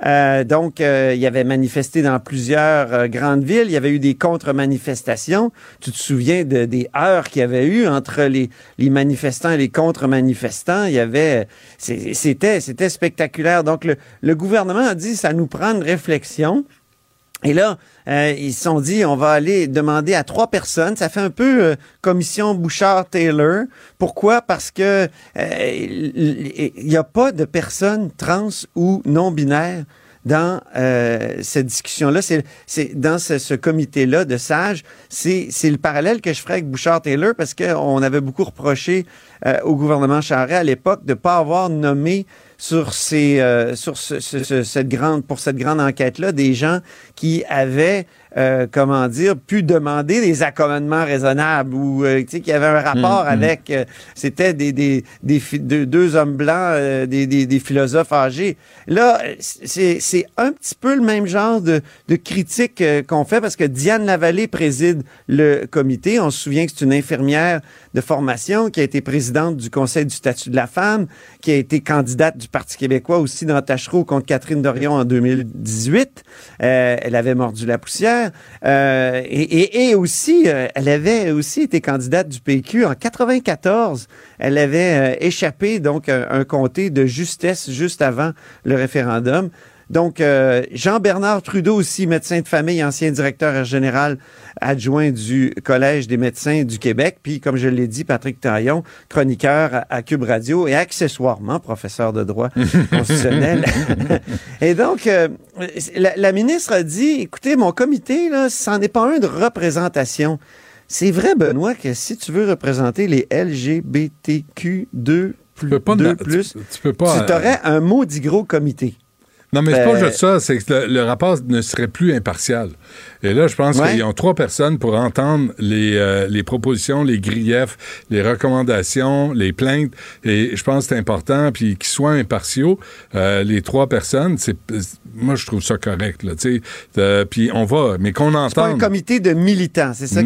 Il y avait manifesté dans plusieurs grandes villes. Il y avait eu des contre-manifestations. Tu te souviens des heurts qu'il y avait eu entre les manifestants et les contre-manifestants. Il y avait... C'était spectaculaire. Donc, le gouvernement a dit, ça nous prend une réflexion. Et là, ils se sont dit, on va aller demander à 3 personnes. Ça fait un peu commission Bouchard-Taylor. Pourquoi? Parce que il n'y a pas de personnes trans ou non-binaires dans cette discussion-là. C'est dans ce comité-là de sages. C'est le parallèle que je ferais avec Bouchard-Taylor parce qu'on avait beaucoup reproché au gouvernement Charest à l'époque de ne pas avoir nommé pour cette grande enquête-là, des gens qui avaient, pu demander des accommodements raisonnables ou, qui avaient un rapport avec... C'était deux hommes blancs, des philosophes âgés. Là, c'est un petit peu le même genre de critique qu'on fait parce que Diane Lavallée préside le comité. On se souvient que c'est une infirmière de formation qui a été présidente du Conseil du statut de la femme, qui a été candidate du Parti québécois aussi dans Tachereau contre Catherine Dorion en 2018. Elle avait mordu la poussière. Elle avait aussi été candidate du PQ en 94. Elle avait échappé donc un comté de justesse juste avant le référendum. Donc, Jean-Bernard Trudeau aussi, médecin de famille, ancien directeur général adjoint du Collège des médecins du Québec. Puis, comme je l'ai dit, Patrick Taillon, chroniqueur à QUB Radio et accessoirement professeur de droit constitutionnel. Et donc, la ministre a dit, écoutez, mon comité, là, c'en est pas un de représentation. C'est vrai, Benoît, que si tu veux représenter les LGBTQ+, tu t'aurais un maudit gros comité. Non, mais c'est pas juste ça, c'est que le rapport ne serait plus impartial. Et là, je pense qu'ils ont 3 personnes pour entendre les propositions, les griefs, les recommandations, les plaintes. Et je pense que c'est important, puis qu'ils soient impartiaux. Les 3 personnes, moi, je trouve ça correct. Là, puis on va, mais qu'on entende... C'est pas un comité de militants, c'est ça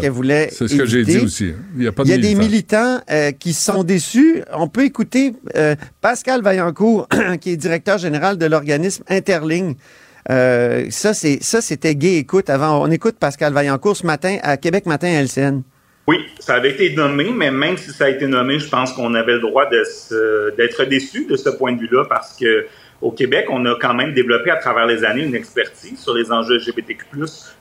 qu'elle voulait éviter. C'est ce que j'ai dit aussi. Il y a des militants qui sont déçus. On peut écouter Pascal Vaillancourt, qui est directeur général de l'organisme Interligne. C'était Gay Écoute. Avant, on écoute Pascal Vaillancourt ce matin à Québec Matin à LCN. Oui, ça avait été nommé, mais même si ça a été nommé, je pense qu'on avait le droit d'être déçu de ce point de vue-là, parce que au Québec, on a quand même développé à travers les années une expertise sur les enjeux LGBTQ+,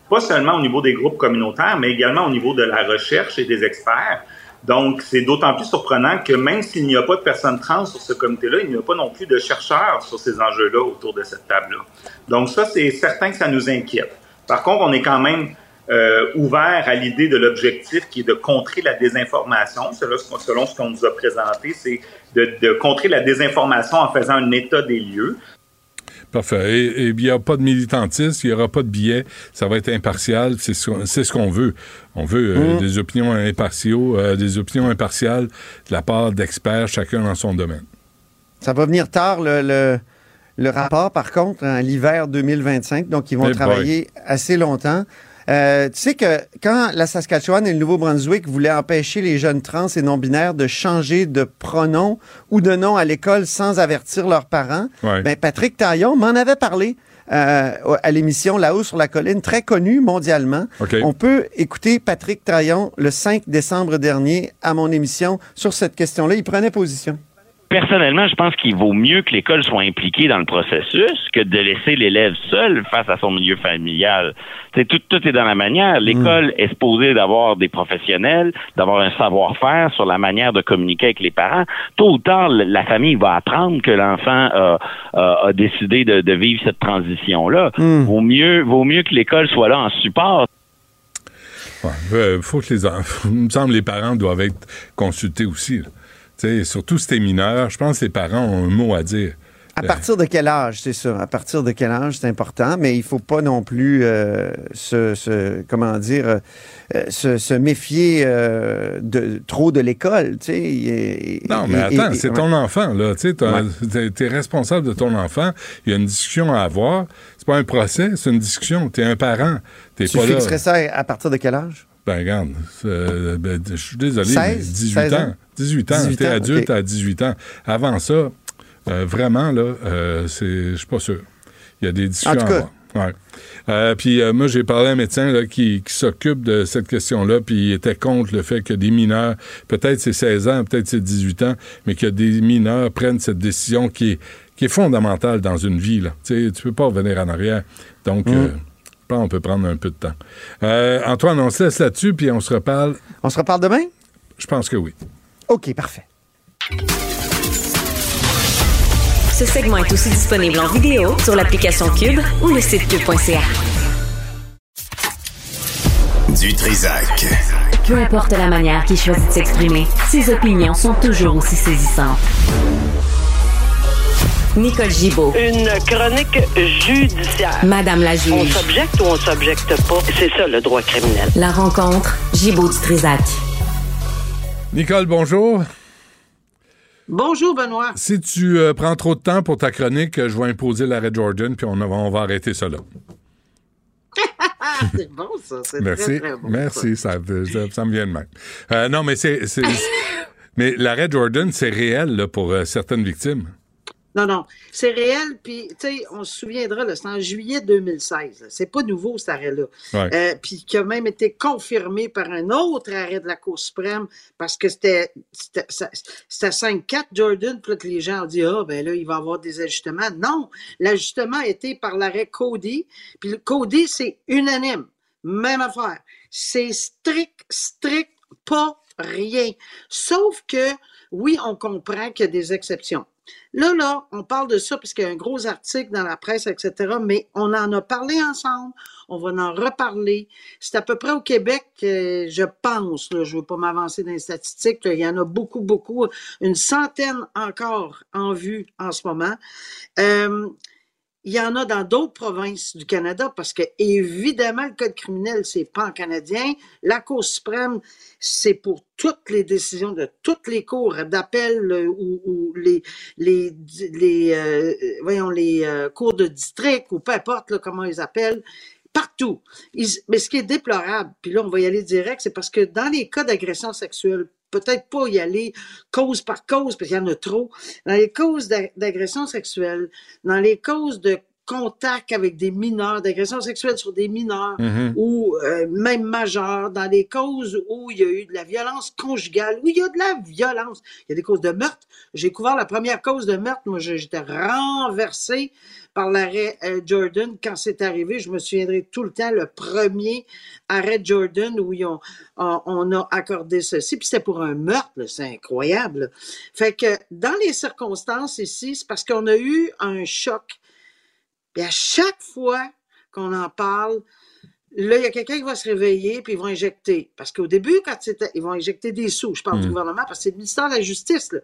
pas seulement au niveau des groupes communautaires, mais également au niveau de la recherche et des experts. Donc, c'est d'autant plus surprenant que même s'il n'y a pas de personnes trans sur ce comité-là, il n'y a pas non plus de chercheurs sur ces enjeux-là autour de cette table-là. Donc ça, c'est certain que ça nous inquiète. Par contre, on est quand même ouvert à l'idée de l'objectif qui est de contrer la désinformation. Selon ce qu'on nous a présenté, c'est de contrer la désinformation en faisant un état des lieux. Parfait. Et il n'y a pas de militantisme, il n'y aura pas de biais, ça va être impartial, c'est ce qu'on veut. On veut des opinions impartiaux, des opinions impartiales de la part d'experts, chacun dans son domaine. Ça va venir tard, le rapport, par contre, en l'hiver 2025, donc ils vont travailler assez longtemps. Tu sais que quand la Saskatchewan et le Nouveau-Brunswick voulaient empêcher les jeunes trans et non-binaires de changer de pronom ou de nom à l'école sans avertir leurs parents, Patrick Taillon m'en avait parlé à l'émission Là-haut sur la colline, très connue mondialement. Okay. On peut écouter Patrick Taillon le 5 décembre dernier à mon émission sur cette question-là. Il prenait position. Personnellement, je pense qu'il vaut mieux que l'école soit impliquée dans le processus que de laisser l'élève seul face à son milieu familial. Tout est dans la manière. L'école est supposée d'avoir des professionnels, d'avoir un savoir-faire sur la manière de communiquer avec les parents. Tôt ou tard, la famille va apprendre que l'enfant a décidé de vivre cette transition-là. Vaut mieux que l'école soit là en support. Faut que il me semble que les parents doivent être consultés aussi, là. Surtout si t'es mineur, je pense que les parents ont un mot à dire. À partir de quel âge, c'est ça. À partir de quel âge, c'est important, mais il ne faut pas non plus se méfier trop de l'école. Non, mais attends, c'est ton enfant, là. Tu es responsable de ton enfant. Il y a une discussion à avoir. C'est pas un procès, c'est une discussion. Tu es un parent. Tu fixerais ça à partir de quel âge? Ben, regarde, je suis désolé, 16 ans. 18 ans, t'es adulte à 18 ans. Avant ça, vraiment, là, je suis pas sûr. Il y a des discussions à avoir. Ouais. Moi, j'ai parlé à un médecin là, qui s'occupe de cette question-là, puis il était contre le fait que des mineurs, peut-être c'est 16 ans, peut-être c'est 18 ans, mais que des mineurs prennent cette décision qui est fondamentale dans une vie. Là. Tu peux pas revenir en arrière. Donc... on peut prendre un peu de temps. Antoine, on se laisse là-dessus, puis on se reparle. On se reparle demain? Je pense que oui. OK, parfait. Ce segment est aussi disponible en vidéo sur l'application QUB ou le site QUB.ca. Dutrizac. Peu importe la manière qu'il choisit de s'exprimer, ses opinions sont toujours aussi saisissantes. Nicole Gibault. Une chronique judiciaire. Madame la juge. On s'objecte ou on s'objecte pas? C'est ça, le droit criminel. La rencontre, Gibault-Dutrizac. Nicole, bonjour. Bonjour, Benoît. Si tu prends trop de temps pour ta chronique, je vais imposer l'arrêt Jordan, puis on va arrêter ça là. C'est bon, ça. C'est merci. Très bon. Merci, ça me vient de même. Non, mais c'est mais l'arrêt Jordan, c'est réel là, pour certaines victimes. Non, c'est réel, puis, tu sais, on se souviendra, là, c'est en juillet 2016, là, c'est pas nouveau cet arrêt-là, puis qui a même été confirmé par un autre arrêt de la Cour suprême, parce que c'était 5-4 Jordan, puis les gens ont dit, il va y avoir des ajustements. Non, l'ajustement a été par l'arrêt Cody, puis le Cody, c'est unanime, même affaire, c'est strict, pas rien, sauf que, oui, on comprend qu'il y a des exceptions. Là, on parle de ça parce qu'il y a un gros article dans la presse, etc., mais on en a parlé ensemble, on va en reparler. C'est à peu près au Québec, je pense, là, je ne veux pas m'avancer dans les statistiques, là, il y en a beaucoup, une centaine encore en vue en ce moment. Il y en a dans d'autres provinces du Canada parce que, évidemment, le Code criminel, c'est pan-canadien. La Cour suprême, c'est pour toutes les décisions de toutes les cours d'appel ou les cours de district ou peu importe là, comment ils appellent, partout. Mais ce qui est déplorable, puis là, on va y aller direct, c'est parce que dans les cas d'agression sexuelle, peut-être pas y aller cause par cause, parce qu'il y en a trop. Dans les causes d'agression sexuelle, dans les causes de contact avec des mineurs, d'agression sexuelle sur des mineurs ou même majeurs, dans les causes où il y a eu de la violence conjugale, où il y a de la violence. Il y a des causes de meurtre. J'ai couvert la première cause de meurtre. Moi, j'étais renversé par l'arrêt Jordan quand c'est arrivé. Je me souviendrai tout le temps, le premier arrêt Jordan où on a accordé ceci. Puis c'était pour un meurtre. Là, c'est incroyable. Là. Fait que dans les circonstances ici, c'est parce qu'on a eu un choc. Et à chaque fois qu'on en parle, là, il y a quelqu'un qui va se réveiller puis ils vont injecter. Parce qu'au début, quand ils vont injecter des sous, je parle du gouvernement, parce que c'est le ministère de la Justice, là,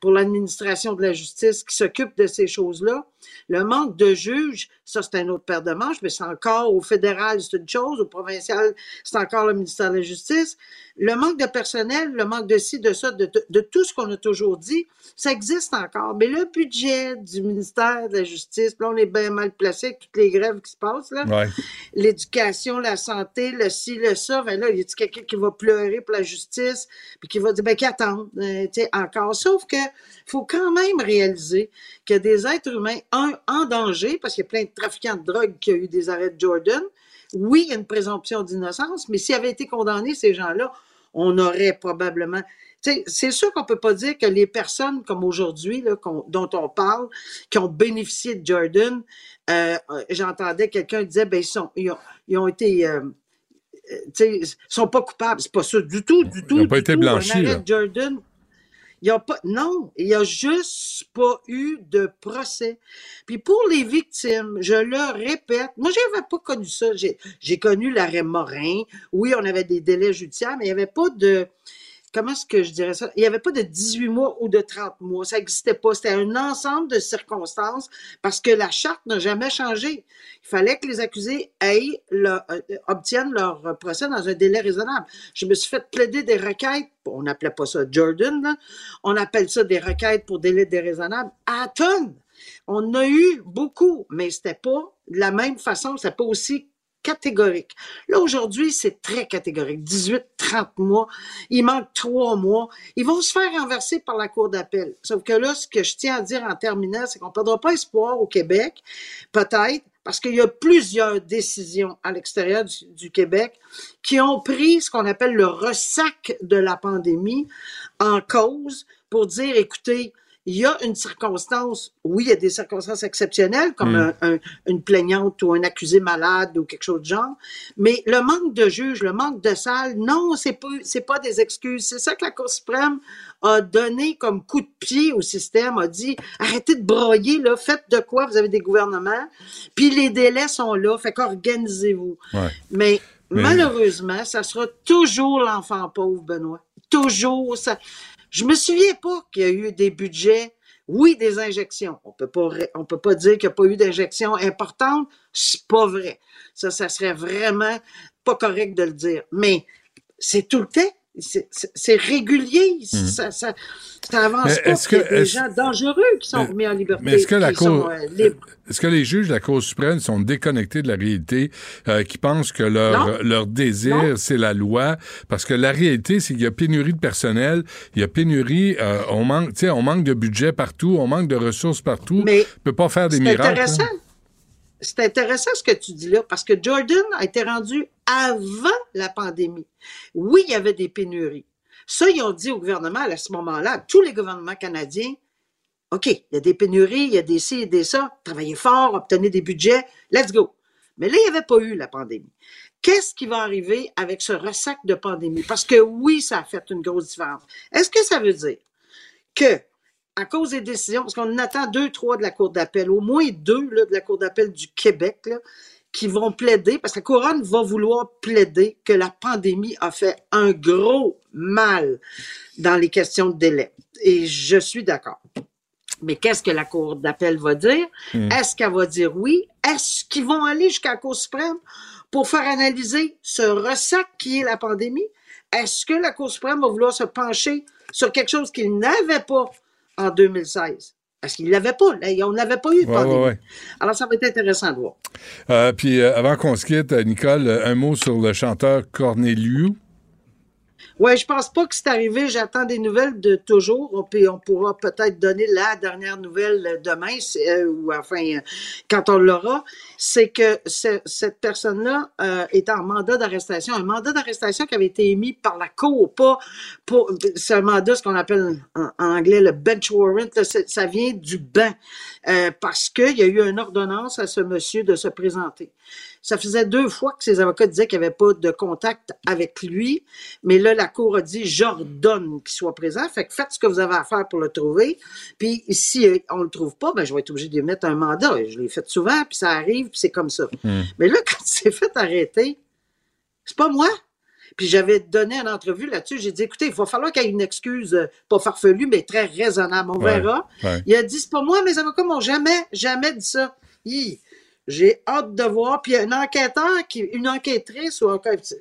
pour l'administration de la Justice qui s'occupe de ces choses-là. Le manque de juges, ça, c'est un autre paire de manches, mais c'est encore au fédéral, c'est une chose, au provincial, c'est encore le ministère de la Justice. Le manque de personnel, le manque de ci, de ça, de tout ce qu'on a toujours dit, ça existe encore. Mais le budget du ministère de la Justice, là, on est bien mal placé avec toutes les grèves qui se passent, là. Ouais. L'éducation, la santé, le ci, le ça, ben là, il y a quelqu'un qui va pleurer pour la justice, puis qui va dire, ben, qui attend, encore. Sauf que, faut quand même réaliser qu'il y a des êtres humains, en danger, parce qu'il y a plein de trafiquants de drogue qui ont eu des arrêts de Jordan. Oui, il y a une présomption d'innocence, mais s'ils avaient été condamnés, ces gens-là, on aurait probablement... c'est sûr qu'on ne peut pas dire que les personnes comme aujourd'hui, là, dont on parle, qui ont bénéficié de Jordan, j'entendais quelqu'un disait, ben ils ont été... ils ne sont pas coupables. C'est pas ça du tout. Ils n'ont pas été blanchis. Jordan... il n'y a juste pas eu de procès. Puis pour les victimes, je le répète, moi, je n'avais pas connu ça. J'ai connu l'arrêt Morin. Oui, on avait des délais judiciaires, mais il n'y avait pas de... comment est-ce que je dirais ça? Il n'y avait pas de 18 mois ou de 30 mois. Ça n'existait pas. C'était un ensemble de circonstances parce que la charte n'a jamais changé. Il fallait que les accusés aient obtiennent leur procès dans un délai raisonnable. Je me suis fait plaider des requêtes. On n'appelait pas ça Jordan, là. On appelle ça des requêtes pour délai déraisonnable à tonnes. On a eu beaucoup, mais c'était pas de la même façon. C'était pas aussi catégorique. Là, aujourd'hui, c'est très catégorique. 18, 30 mois. Il manque 3 mois. Ils vont se faire renverser par la Cour d'appel. Sauf que là, ce que je tiens à dire en terminant, c'est qu'on ne perdra pas espoir au Québec, peut-être, parce qu'il y a plusieurs décisions à l'extérieur du Québec qui ont pris ce qu'on appelle le ressac de la pandémie en cause pour dire, écoutez, il y a une circonstance, oui, il y a des circonstances exceptionnelles, comme une plaignante ou un accusé malade ou quelque chose de genre, mais le manque de juges, le manque de salles, non, c'est pas des excuses. C'est ça que la Cour suprême a donné comme coup de pied au système, a dit « Arrêtez de broyer, là, faites de quoi, vous avez des gouvernements, puis les délais sont là, fait qu'organisez-vous. Ouais. » Mais malheureusement, ça sera toujours l'enfant pauvre, Benoît. Toujours ça. Je me souviens pas qu'il y a eu des budgets, oui, des injections. On peut pas dire qu'il n'y a pas eu d'injections importantes. C'est pas vrai. Ça serait vraiment pas correct de le dire. Mais c'est tout le temps. C'est régulier. Ça avance pas. Est-ce qu'il y a des gens dangereux qui sont remis en liberté? Mais est-ce que les juges de la Cour suprême sont déconnectés de la réalité, qui pensent que leur désir, c'est la loi? Parce que la réalité, c'est qu'il y a pénurie de personnel, il y a pénurie, on manque de budget partout, on manque de ressources partout. Mais on peut pas faire des miracles. Intéressant. Hein? C'est intéressant ce que tu dis là, parce que Jordan a été rendu avant la pandémie. Oui, il y avait des pénuries. Ça, ils ont dit au gouvernement à ce moment-là, tous les gouvernements canadiens, OK, il y a des pénuries, il y a des ci et des ça, travaillez fort, obtenez des budgets, let's go. Mais là, il n'y avait pas eu la pandémie. Qu'est-ce qui va arriver avec ce ressac de pandémie? Parce que oui, ça a fait une grosse différence. Est-ce que ça veut dire que à cause des décisions, parce qu'on attend 2, 3 de la Cour d'appel, au moins 2 là, de la Cour d'appel du Québec, là, qui vont plaider, parce que la Couronne va vouloir plaider que la pandémie a fait un gros mal dans les questions de délai. Et je suis d'accord. Mais qu'est-ce que la Cour d'appel va dire? Est-ce qu'elle va dire oui? Est-ce qu'ils vont aller jusqu'à la Cour suprême pour faire analyser ce ressac qui est la pandémie? Est-ce que la Cour suprême va vouloir se pencher sur quelque chose qu'ils n'avaient pas en 2016? Parce qu'il ne l'avait pas. On n'avait pas eu de pandémie. Ouais. Alors, ça va être intéressant de voir. Puis, avant qu'on se quitte, Nicole, un mot sur le chanteur Corneliu. Oui, je pense pas que c'est arrivé. J'attends des nouvelles de toujours. Puis on pourra peut-être donner la dernière nouvelle demain, quand on l'aura. C'est que cette personne-là est en mandat d'arrestation. Un mandat d'arrestation qui avait été émis par la Cour, pas pour. C'est un mandat, ce qu'on appelle en anglais le bench warrant. Là, ça vient du banc. Parce qu'il y a eu une ordonnance à ce monsieur de se présenter. Ça faisait 2 fois que ses avocats disaient qu'il n'y avait pas de contact avec lui, mais là, la Cour a dit « j'ordonne qu'il soit présent, fait que faites ce que vous avez à faire pour le trouver, puis si on ne le trouve pas, ben, je vais être obligé de lui mettre un mandat, je l'ai fait souvent, puis ça arrive, puis c'est comme ça. » Mais là, quand il s'est fait arrêter, c'est pas moi. Puis j'avais donné une entrevue là-dessus, j'ai dit « écoutez, il va falloir qu'il y ait une excuse, pas farfelue, mais très raisonnable, on verra. Ouais. » Il a dit « c'est pas moi, mes avocats m'ont jamais dit ça. » J'ai hâte de voir. Puis un enquêteur, une enquêtrice ou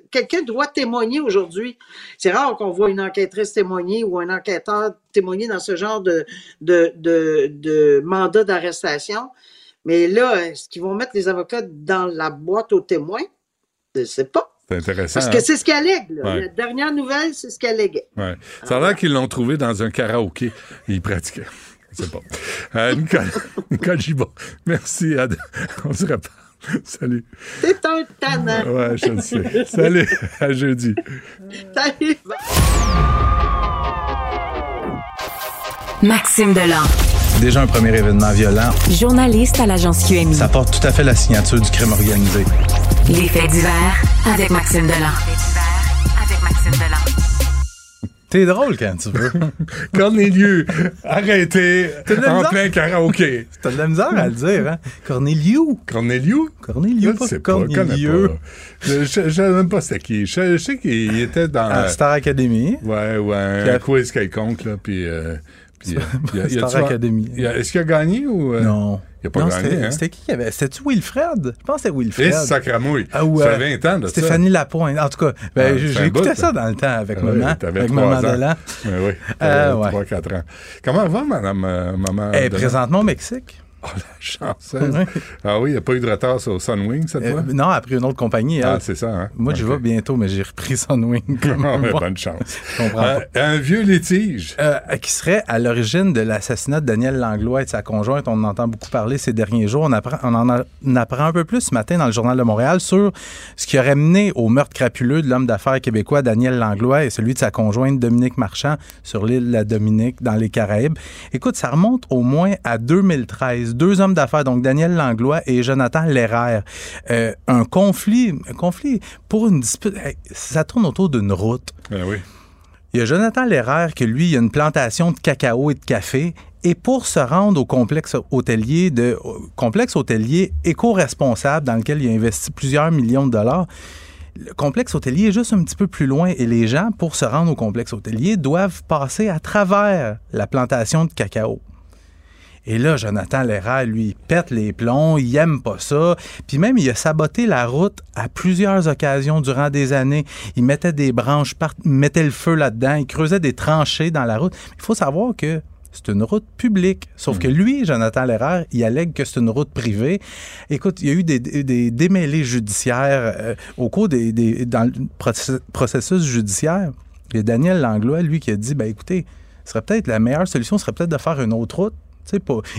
quelqu'un doit témoigner aujourd'hui. C'est rare qu'on voit une enquêtrice témoigner ou un enquêteur témoigner dans ce genre de mandat d'arrestation. Mais là, est-ce qu'ils vont mettre les avocats dans la boîte aux témoins? Je ne sais pas. C'est intéressant. Parce que c'est ce qu'elle allègue. Ouais. La dernière nouvelle, c'est ce qu'elle alléguait. Ouais. Ça a l'air qu'ils l'ont trouvé dans un karaoké. Ils pratiquaient. C'est bon. Nicole Gibon, merci. On se reparle. Salut. C'est un tannant. Ouais, je le sais. Salut, à jeudi. Salut. Maxime Deland. Déjà un premier événement violent. Journaliste à l'agence QMI. Ça porte tout à fait la signature du crime organisé. Les faits divers avec Maxime Deland. T'es drôle quand tu veux. Cornélieu, arrêtez en plein karaoké. T'as de la misère à le dire, hein? Cornélieu, je sais pas, Cornélieu. Je sais même pas c'était qui. Je sais qu'il était dans... À Star Academy. Ouais, ouais, un quiz quelconque, là, puis... Star Academy. Est-ce qu'il a gagné ou... Non. Il a pas gagné, c'était, hein? C'était qui? C'était-tu Wilfred? Je pense que c'était Wilfred. Et Sacramouille. Ah, ouais, ça fait 20 ans de Stéphanie Lapointe. En tout cas, ben, j'écoutais ça dans le temps avec maman. Avec maman Deland. Oui, oui. 3-4 ans. Comment va, maman? Elle est présentement au Mexique. Oh, la chanceuse. Oui. Ah oui, il n'y a pas eu de retard sur Sunwing cette fois? Non, après une autre compagnie. Ah, c'est ça. Hein? Moi, okay. Je vais bientôt, mais j'ai repris Sunwing. Bonne chance. Je comprends pas. Un vieux litige. Qui serait à l'origine de l'assassinat de Daniel Langlois et de sa conjointe. On en entend beaucoup parler ces derniers jours. On en apprend un peu plus ce matin dans le Journal de Montréal sur ce qui aurait mené au meurtre crapuleux de l'homme d'affaires québécois Daniel Langlois et celui de sa conjointe Dominique Marchand sur l'île de la Dominique dans les Caraïbes. Écoute, ça remonte au moins à 2013. Deux hommes d'affaires, donc Daniel Langlois et Jonathan Lehrer. Un conflit pour une dispute. Ça tourne autour d'une route. Ben oui. Il y a Jonathan Lehrer qui, lui, a une plantation de cacao et de café. Et pour se rendre au complexe hôtelier éco-responsable dans lequel il a investi plusieurs millions de dollars, le complexe hôtelier est juste un petit peu plus loin et les gens, pour se rendre au complexe hôtelier, doivent passer à travers la plantation de cacao. Et là, Jonathan Lehrer, lui, il pète les plombs, il aime pas ça. Puis même, il a saboté la route à plusieurs occasions durant des années. Il mettait des branches, mettait le feu là-dedans, il creusait des tranchées dans la route. Il faut savoir que c'est une route publique. Sauf que lui, Jonathan Lehrer, il allègue que c'est une route privée. Écoute, il y a eu des démêlés judiciaires au cours dans le processus judiciaire. Et Daniel Langlois, lui, qui a dit, ben écoutez, la meilleure solution serait peut-être de faire une autre route.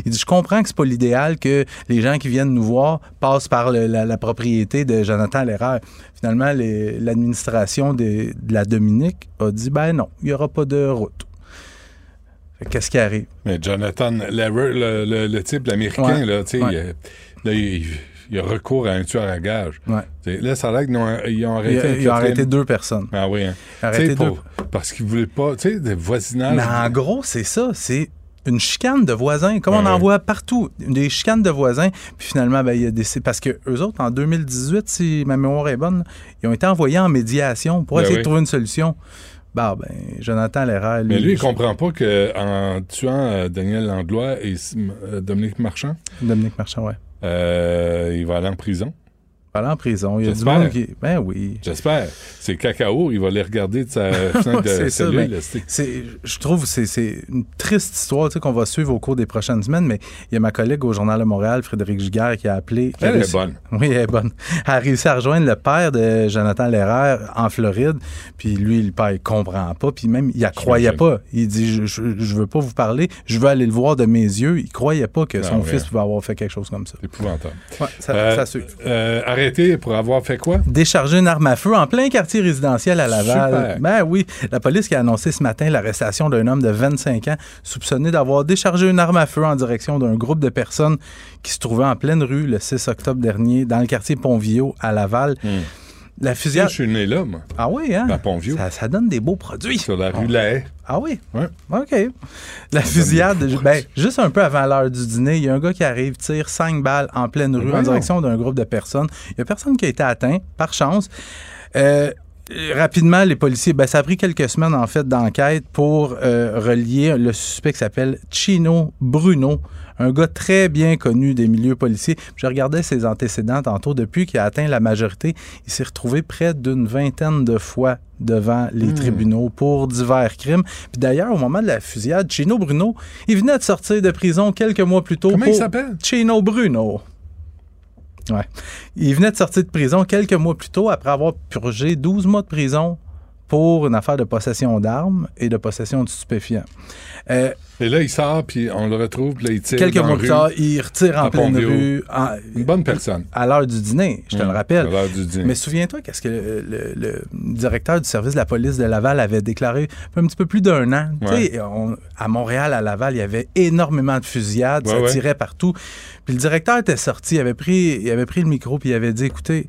Il dit, je comprends que c'est pas l'idéal que les gens qui viennent nous voir passent par la propriété de Jonathan Lehrer. Finalement, l'administration de la Dominique a dit, ben non, il n'y aura pas de route. Qu'est-ce qui arrive? Mais Jonathan Lehrer, le type l'américain, il a recours à un tueur à gages. Ouais. Là, ça a l'air qu'ils ont arrêté... Ils ont arrêté deux personnes. Ah oui, hein? Arrêté deux. Parce qu'ils voulaient pas... Tu sais, des voisinages... Mais en gros, c'est ça, c'est... une chicane de voisins, comme on en voit partout, des chicanes de voisins. Puis finalement, ben, parce que eux autres, en 2018, si ma mémoire est bonne, ils ont été envoyés en médiation pour essayer de trouver une solution. Ben, Jonathan Lehrer... Mais lui, il comprend pas qu'en tuant Daniel Langlois et Dominique Marchand, oui. Il va aller en prison. Il y a du monde qui... Ben oui. J'espère. C'est cacao, il va les regarder de sa fin de cellule. Ben, je trouve que c'est une triste histoire qu'on va suivre au cours des prochaines semaines, mais il y a ma collègue au Journal de Montréal, Frédéric Giguère, qui a appelé... Elle est bonne. Oui, elle est bonne. Elle a réussi à rejoindre le père de Jonathan Lehrer en Floride, puis lui, le père, il comprend pas, puis même, il ne croyait pas. Il dit, je veux pas vous parler, je veux aller le voir de mes yeux. Il croyait pas que son fils pouvait avoir fait quelque chose comme ça. C'est épouvantable. Ouais, ça suit. Arrêté pour avoir fait quoi? Décharger une arme à feu en plein quartier résidentiel à Laval. Super. Ben oui, la police qui a annoncé ce matin l'arrestation d'un homme de 25 ans soupçonné d'avoir déchargé une arme à feu en direction d'un groupe de personnes qui se trouvaient en pleine rue le 6 octobre dernier dans le quartier Pont-Vieux à Laval. La fusillade... Je suis né là, moi. Ah oui, hein? À Pont-Vieux. Ça donne des beaux produits. Sur la rue Lahaye. Ah oui? Oui. OK. La fusillade, juste un peu avant l'heure du dîner, il y a un gars qui arrive, tire 5 balles en pleine rue en direction d'un groupe de personnes. Il n'y a personne qui a été atteint, par chance. Rapidement, les policiers, ça a pris quelques semaines, en fait, d'enquête pour relier le suspect qui s'appelle Chino Bruno, un gars très bien connu des milieux policiers. Je regardais ses antécédents tantôt. Depuis qu'il a atteint la majorité, il s'est retrouvé près d'une 20aine de fois devant les tribunaux pour divers crimes. Puis d'ailleurs, au moment de la fusillade, Chino Bruno, il venait de sortir de prison quelques mois plus tôt. Comment il s'appelle? Chino Bruno. Ouais. Il venait de sortir de prison quelques mois plus tôt après avoir purgé 12 mois de prison pour une affaire de possession d'armes et de possession de stupéfiants. Et là, il sort, puis on le retrouve, puis là, il tire. Quelques mois plus tard, il retire en pleine rue. Une bonne personne. À l'heure du dîner, je te le rappelle. À l'heure du dîner. Mais souviens-toi qu'est-ce que le directeur du service de la police de Laval avait déclaré un petit peu plus d'un an. Ouais. Tu sais, à Montréal, à Laval, il y avait énormément de fusillades, ça tirait partout. Puis le directeur était sorti, il avait pris le micro, puis il avait dit, écoutez,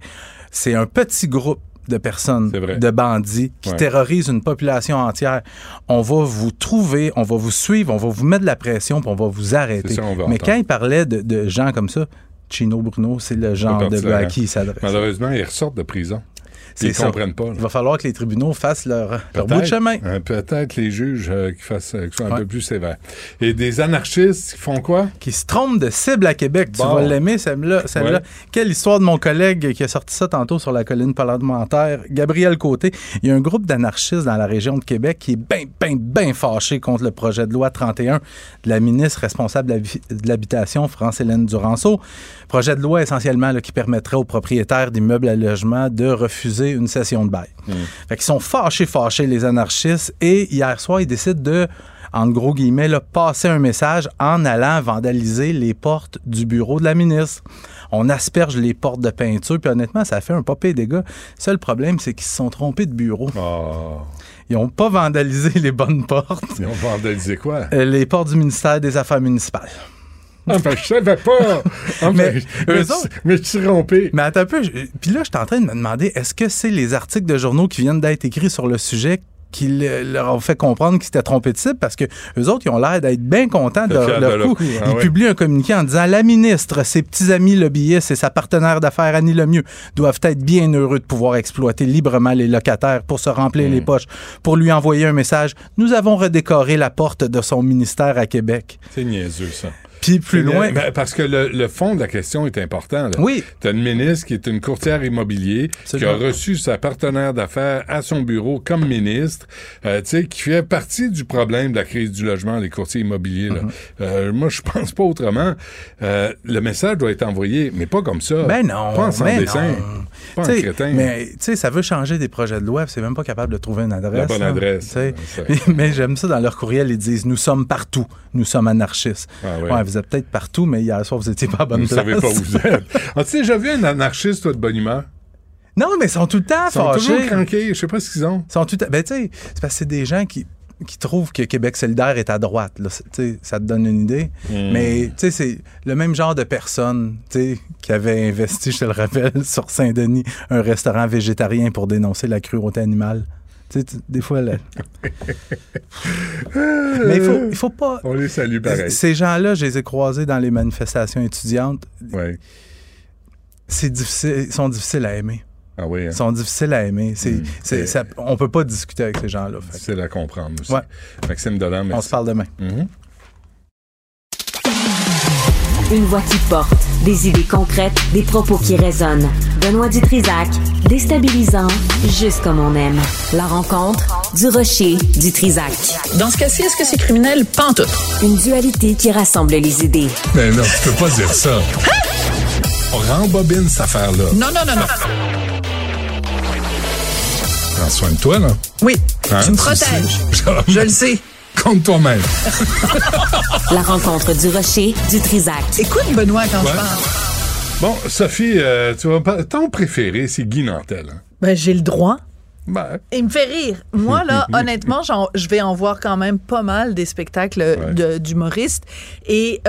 c'est un petit groupe de personnes, de bandits qui terrorisent une population entière. On va vous trouver, on va vous suivre, on va vous mettre de la pression, puis on va vous arrêter. Ça, mais quand il parlait de gens comme ça, Chino Bruno, c'est le genre de gars à qui il s'adresse. Malheureusement, ils ressortent de prison. Ils comprennent pas. Là. Il va falloir que les tribunaux fassent leur bout de chemin. Peut-être les juges qui soient un peu plus sévères. Et des anarchistes qui font quoi? Qui se trompent de cible à Québec. Bon. Tu vas l'aimer, celle-là. Quelle histoire de mon collègue qui a sorti ça tantôt sur la colline parlementaire, Gabriel Côté. Il y a un groupe d'anarchistes dans la région de Québec qui est bien fâché contre le projet de loi 31 de la ministre responsable de l'habitation, France-Hélène Duranceau. Projet de loi essentiellement là, qui permettrait aux propriétaires d'immeubles à logement de refuser une cession de bail. Fait qu'ils sont fâchés, les anarchistes, et hier soir, ils décident de, en gros guillemets, là, passer un message en allant vandaliser les portes du bureau de la ministre. On asperge les portes de peinture, puis honnêtement, ça fait un pas pire dégâts. Seul problème, c'est qu'ils se sont trompés de bureau. Oh. Ils n'ont pas vandalisé les bonnes portes. Ils ont vandalisé quoi? Les portes du ministère des Affaires municipales. Ah, ben, je savais pas! Ah, mais je suis trompé. Mais attends un peu. Puis là, je suis en train de me demander, est-ce que c'est les articles de journaux qui viennent d'être écrits sur le sujet qui leur ont fait comprendre qu'ils s'étaient trompés de cible? Parce que eux autres, ils ont l'air d'être bien contents de leur coup. Ils publient un communiqué en disant « La ministre, ses petits amis lobbyistes et sa partenaire d'affaires Annie Lemieux doivent être bien heureux de pouvoir exploiter librement les locataires pour se remplir les poches. Pour lui envoyer un message, nous avons redécoré la porte de son ministère à Québec. » C'est niaiseux, ça. Puis plus loin... Ben, parce que le fond de la question est important. Là. Oui. T'as une ministre qui est une courtière immobilier, absolument, qui a reçu sa partenaire d'affaires à son bureau comme ministre, tu sais, qui fait partie du problème de la crise du logement, les courtiers immobiliers. Là. Moi, je pense pas autrement. Le message doit être envoyé, mais pas comme ça. Ben non. Pas en sans dessin. Pas en crétin. Mais tu sais, ça veut changer des projets de loi, c'est même pas capable de trouver une adresse. La bonne adresse. Mais j'aime ça, dans leur courriel, ils disent « Nous sommes partout. Nous sommes anarchistes. Ah, » ouais. Vous êtes peut-être partout, mais hier soir, vous n'étiez pas à bonne place. Vous ne savez pas où vous êtes. As-tu déjà vu un anarchiste, toi, de bonne humeur? Non, mais ils sont tout le temps fâchés. Ils sont toujours cranqués. Je ne sais pas ce qu'ils ont. Ils sont tout le temps... Ben, tu sais, c'est parce que c'est des gens qui trouvent que Québec solidaire est à droite. Là. Ça te donne une idée. Mais tu sais, c'est le même genre de personne qui avait investi, je te le rappelle, sur Saint-Denis, un restaurant végétarien pour dénoncer la cruauté animale. Tu sais, des fois, là... Mais il faut pas... On les salue pareil. Ces gens-là, je les ai croisés dans les manifestations étudiantes. Ouais. C'est difficile. Ils sont difficiles à aimer. Ah oui, hein? Ils sont difficiles à aimer. On peut pas discuter avec ces gens-là. Difficile à comprendre aussi. Ouais. Maxime Deland, merci. On se parle demain. Une voix qui porte, des idées concrètes, des propos qui résonnent. Benoît Dutrizac, déstabilisant, juste comme on aime. La rencontre Durocher-Dutrizac. Dans ce cas-ci, est-ce que c'est criminel? Pantoute. Une dualité qui rassemble les idées. Mais non, tu peux pas dire ça. Hein? On rembobine cette affaire-là. Non. Prends soin de toi, là. Oui, hein? Tu me protèges. Je le sais. Compte toi-même. La rencontre Durocher-Dutrizac. Écoute, Benoît, quand je parle. Bon, Sophie, ton préféré, c'est Guy Nantel. Hein? Ben, j'ai le droit. Ben. Il me fait rire. Moi, là, honnêtement, je vais en voir quand même pas mal des spectacles d'humoristes. Et...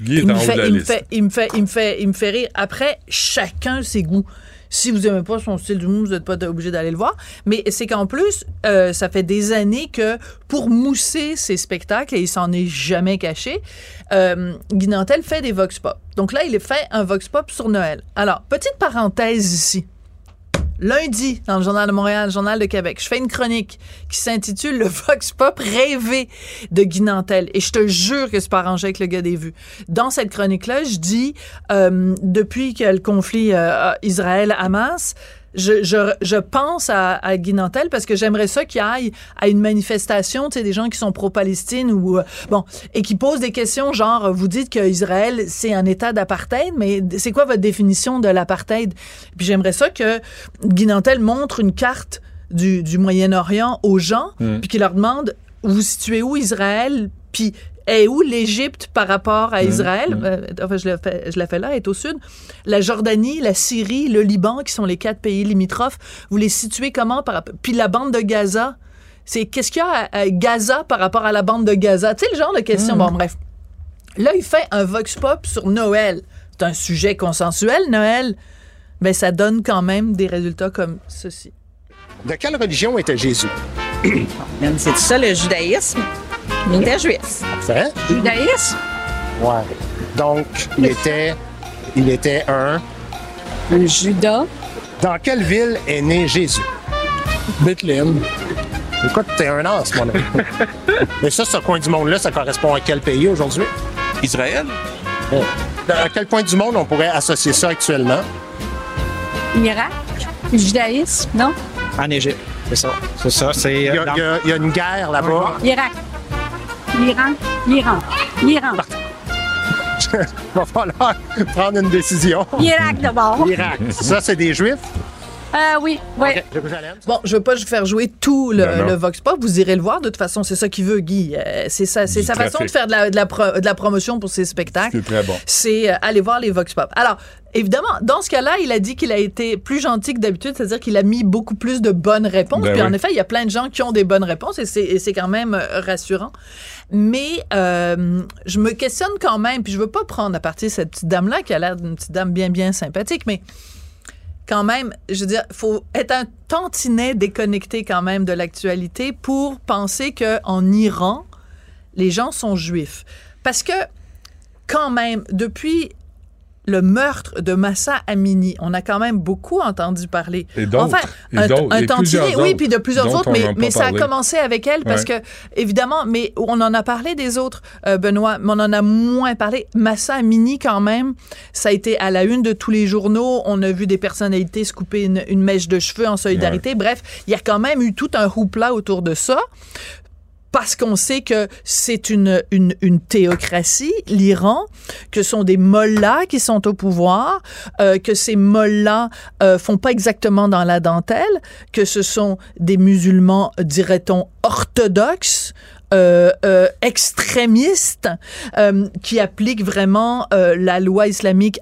Guy est en haut de la liste. Il me fait rire. Après, chacun ses goûts. Si vous n'aimez pas son style d'humour, vous n'êtes pas obligé d'aller le voir. Mais c'est qu'en plus, ça fait des années que pour mousser ses spectacles, et il s'en est jamais caché, Guy Nantel fait des vox pop. Donc là, il fait un vox pop sur Noël. Alors, petite parenthèse ici. Lundi, dans le Journal de Montréal, le Journal de Québec, je fais une chronique qui s'intitule « Le Vox Pop rêvé de Guy Nantel ». Et je te jure que c'est pas arrangé avec le gars des vues. Dans cette chronique-là, je dis depuis qu'il y a le conflit Israël-Hamas, je pense à Guy Nantel parce que j'aimerais ça qu'il aille à une manifestation, tu sais, des gens qui sont pro-Palestine ou bon, et qui posent des questions genre vous dites qu'Israël c'est un état d'apartheid, mais c'est quoi votre définition de l'apartheid? Puis j'aimerais ça que Guy Nantel montre une carte du Moyen-Orient aux gens puis qu'il leur demande vous situez où Israël? Puis est où l'Égypte par rapport à Israël? Enfin, je la fais là, elle est au sud. La Jordanie, la Syrie, le Liban, qui sont les 4 pays limitrophes, vous les situez comment? Puis la bande de Gaza, c'est qu'est-ce qu'il y a à Gaza par rapport à la bande de Gaza? Tu sais, le genre de question. Bon, bref. Là, il fait un vox pop sur Noël. C'est un sujet consensuel, Noël. ben ça donne quand même des résultats comme ceci. De quelle religion était Jésus? C'est ça le judaïsme? Il était juif. C'est vrai? Judaïsme? Ouais. Donc, il était un Judas. Dans quelle ville est né Jésus? Bethléem. Écoute, t'es un as, mon ami. Mais ça, ce coin du monde-là, ça correspond à quel pays aujourd'hui? Israël. Ouais. À quel point du monde on pourrait associer ça actuellement? L'Irak? Le judaïsme, non? En Égypte, c'est ça. C'est ça. Il y a une guerre là-bas. L'Irak. L'Iran. Il va falloir prendre une décision. L'Irak d'abord. L'Irak. Ça, c'est des Juifs? Oui. Okay. Bon, je veux pas faire jouer tout le Vox Pop. Vous irez le voir. De toute façon, c'est ça qu'il veut, Guy. C'est sa façon de faire de la promotion pour ses spectacles. C'est très bon. C'est aller voir les Vox Pop. Alors, évidemment, dans ce cas-là, il a dit qu'il a été plus gentil que d'habitude, c'est-à-dire qu'il a mis beaucoup plus de bonnes réponses. Ben puis oui. En effet, il y a plein de gens qui ont des bonnes réponses et c'est quand même rassurant. Mais je me questionne quand même, puis je veux pas prendre à partie cette petite dame-là qui a l'air d'une petite dame bien, bien sympathique, mais... Quand même, je veux dire, faut être un tantinet déconnecté quand même de l'actualité pour penser qu'en Iran, les gens sont juifs. Parce que, quand même, depuis le meurtre de Mahsa Amini, on a quand même beaucoup entendu parler. Et d'autres. Enfin, un tantinet, oui, puis de plusieurs autres, mais ça a commencé avec elle parce que, évidemment, mais on en a parlé des autres, Benoît, mais on en a moins parlé. Mahsa Amini, quand même, ça a été à la une de tous les journaux. On a vu des personnalités se couper une mèche de cheveux en solidarité. Ouais. Bref, il y a quand même eu tout un houpla autour de ça. Parce qu'on sait que c'est une théocratie, l'Iran, que sont des mollahs qui sont au pouvoir, que ces mollahs font pas exactement dans la dentelle, que ce sont des musulmans, dirait-on, orthodoxes, extrémistes, qui appliquent vraiment la loi islamique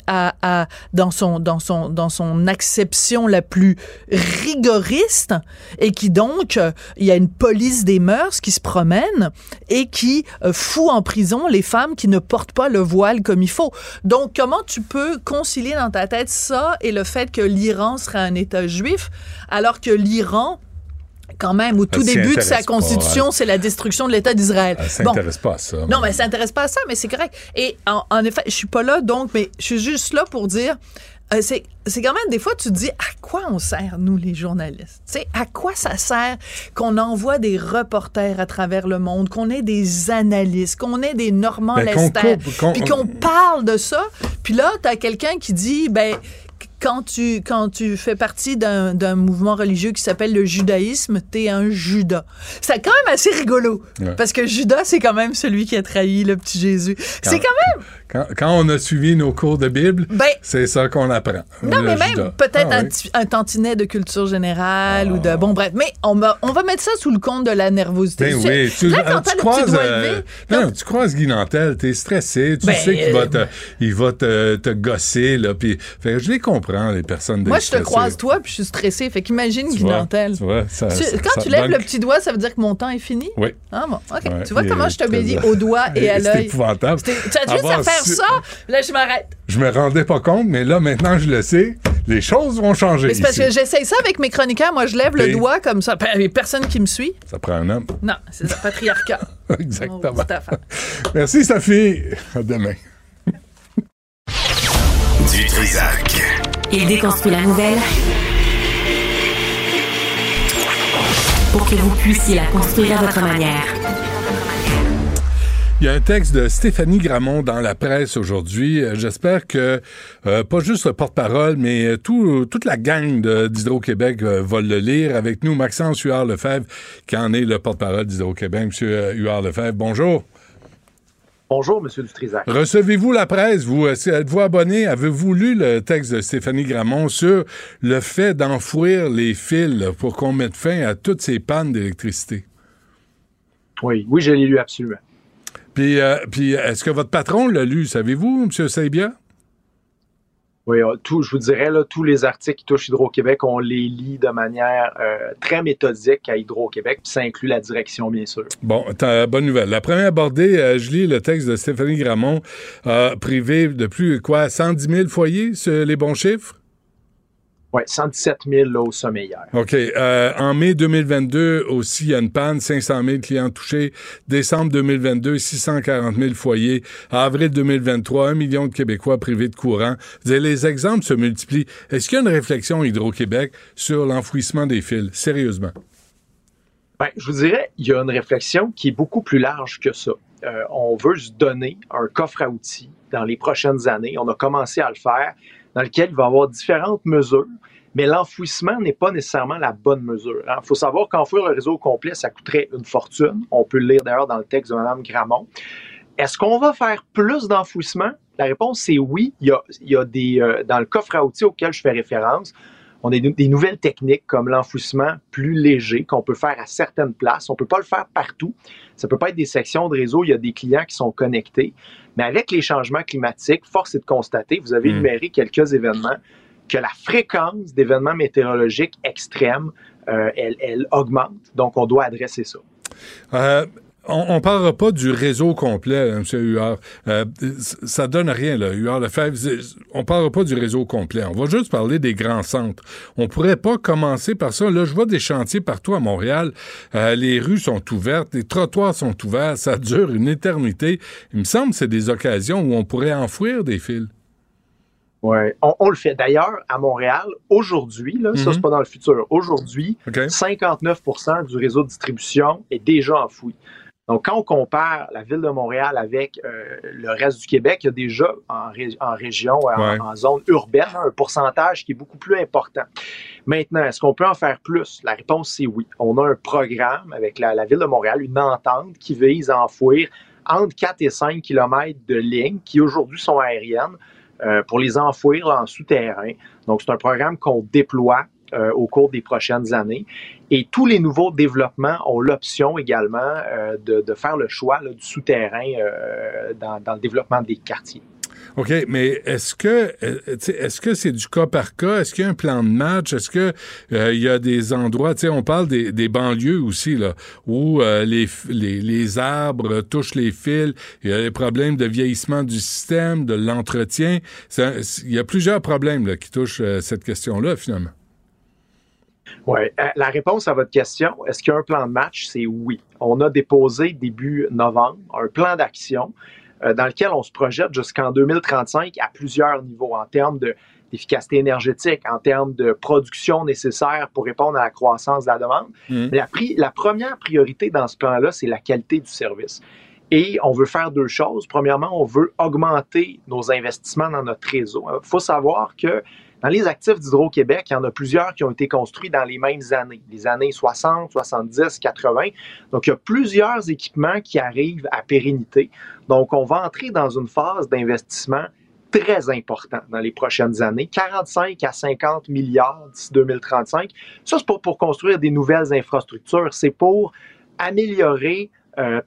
dans son acception la plus rigoriste, et qui donc il y a une police des mœurs qui se promène et qui fout en prison les femmes qui ne portent pas le voile comme il faut. Donc comment tu peux concilier dans ta tête ça et le fait que l'Iran sera un État juif alors que l'Iran quand même, au tout début de sa constitution, c'est la destruction de l'État d'Israël. Elle s'intéresse pas à ça. Non, mais elle s'intéresse pas à ça, mais c'est correct. Et en effet, je suis pas là, donc, mais je suis juste là pour dire, c'est quand même, des fois, tu te dis, à quoi on sert, nous, les journalistes? Tu sais, à quoi ça sert qu'on envoie des reporters à travers le monde, qu'on ait des analystes, qu'on ait des Normands Lester, puis qu'on parle de ça, puis là, t'as quelqu'un qui dit, ben... Quand tu fais partie d'un mouvement religieux qui s'appelle le judaïsme, t'es un Judas. C'est quand même assez rigolo, parce que Judas, c'est quand même celui qui a trahi le petit Jésus. C'est quand même... Quand on a suivi nos cours de Bible, c'est ça qu'on apprend. Non, mais même Judas. Un tantinet de culture générale ou de... Bon, bref. Mais on va mettre ça sous le compte de la nervosité. Ben oui. Tu croises Guy Nantel, t'es stressé, tu sais qu'il va te gosser, là, puis... Je les comprends. Les personnes moi, je te croise, toi, puis je suis stressée. Fait qu'imagine Guy Nantel. Quand tu lèves le petit doigt, ça veut dire que mon temps est fini? Oui. Ah bon, OK. Ouais, tu vois comment je te bénis au doigt et à l'œil. C'est épouvantable. Tu as juste à faire ça, là, je m'arrête. Je me rendais pas compte, mais là, maintenant, je le sais. Les choses vont changer. Mais c'est parce que j'essaye ça avec mes chroniqueurs. Moi, je lève le doigt comme ça. Il n'y a personne qui me suit. Ça prend un homme. Non, c'est le patriarcat. Exactement. Merci, Sophie. À demain. Dutrizac. Il déconstruit la nouvelle pour que vous puissiez la construire à votre manière. Il y a un texte de Stéphanie Grammond dans la presse aujourd'hui. J'espère que pas juste le porte-parole, mais toute la gang d'Hydro-Québec va le lire. Avec nous, Maxence Huard-Lefebvre, qui en est le porte-parole d'Hydro-Québec. Monsieur Huard-Lefebvre, bonjour. Bonjour, M. Dutrizac. Recevez-vous la presse? Êtes-vous abonné? Avez-vous lu le texte de Stéphanie Grammond sur le fait d'enfouir les fils pour qu'on mette fin à toutes ces pannes d'électricité? Oui, je l'ai lu absolument. Puis est-ce que votre patron l'a lu, savez-vous, M. Sabia? Oui, je vous dirais, là, tous les articles qui touchent Hydro-Québec, on les lit de manière très méthodique à Hydro-Québec, puis ça inclut la direction, bien sûr. Bon, bonne nouvelle. La première abordée, je lis le texte de Stéphanie Grammond, privé de plus, 110 000 foyers, les bons chiffres? Oui, 117 000 là, au sommet hier. OK. En mai 2022 aussi, il y a une panne, 500 000 clients touchés. Décembre 2022, 640 000 foyers. Avril 2023, 1 million de Québécois privés de courant. Les exemples se multiplient. Est-ce qu'il y a une réflexion Hydro-Québec sur l'enfouissement des fils? Sérieusement. Bien, je vous dirais, il y a une réflexion qui est beaucoup plus large que ça. On veut se donner un coffre à outils dans les prochaines années. On a commencé à le faire, dans lequel il va y avoir différentes mesures, mais l'enfouissement n'est pas nécessairement la bonne mesure. Il faut savoir qu'enfouir le réseau complet, ça coûterait une fortune. On peut le lire d'ailleurs dans le texte de Mme Grammond. Est-ce qu'on va faire plus d'enfouissement? La réponse est oui. Il y a des dans le coffre à outils auquel je fais référence, on a des nouvelles techniques comme l'enfouissement plus léger qu'on peut faire à certaines places. On ne peut pas le faire partout. Ça ne peut pas être des sections de réseau. Il y a des clients qui sont connectés. Mais avec les changements climatiques, force est de constater, vous avez énuméré quelques événements, que la fréquence d'événements météorologiques extrêmes, elle augmente. Donc, on doit adresser ça. On ne parlera pas du réseau complet, hein, M. Huard. Ça donne rien, là, Huard-Lefebvre. On ne parlera pas du réseau complet. On va juste parler des grands centres. On ne pourrait pas commencer par ça. Là, je vois des chantiers partout à Montréal. Les rues sont ouvertes, les trottoirs sont ouverts. Ça dure une éternité. Il me semble que c'est des occasions où on pourrait enfouir des fils. Oui, on le fait. D'ailleurs, à Montréal, aujourd'hui, là, ça, c'est pas dans le futur. Aujourd'hui, 59 % du réseau de distribution est déjà enfoui. Donc, quand on compare la ville de Montréal avec le reste du Québec, il y a déjà en région, en zone urbaine, un pourcentage qui est beaucoup plus important. Maintenant, est-ce qu'on peut en faire plus? La réponse, c'est oui. On a un programme avec la ville de Montréal, une entente qui vise à enfouir entre 4 et 5 kilomètres de lignes qui aujourd'hui sont aériennes pour les enfouir là, en souterrain. Donc, c'est un programme qu'on déploie au cours des prochaines années. Et tous les nouveaux développements ont l'option également de faire le choix là, du souterrain dans le développement des quartiers. OK, mais est-ce que c'est du cas par cas? Est-ce qu'il y a un plan de match? Est-ce qu'il y a des endroits, tu sais, on parle des banlieues aussi, là, où les arbres touchent les fils, il y a les problèmes de vieillissement du système, de l'entretien. Il y a plusieurs problèmes là, qui touchent cette question-là, finalement. Oui. La réponse à votre question, est-ce qu'il y a un plan de match? C'est oui. On a déposé début novembre un plan d'action dans lequel on se projette jusqu'en 2035 à plusieurs niveaux en termes d'efficacité énergétique, en termes de production nécessaire pour répondre à la croissance de la demande. Mais la première priorité dans ce plan-là, c'est la qualité du service. Et on veut faire deux choses. Premièrement, on veut augmenter nos investissements dans notre réseau. Il faut savoir que dans les actifs d'Hydro-Québec, il y en a plusieurs qui ont été construits dans les mêmes années, les années 60, 70, 80. Donc, il y a plusieurs équipements qui arrivent à pérennité. Donc, on va entrer dans une phase d'investissement très importante dans les prochaines années, 45 à 50 milliards d'ici 2035. Ça, c'est pour construire des nouvelles infrastructures. C'est pour améliorer,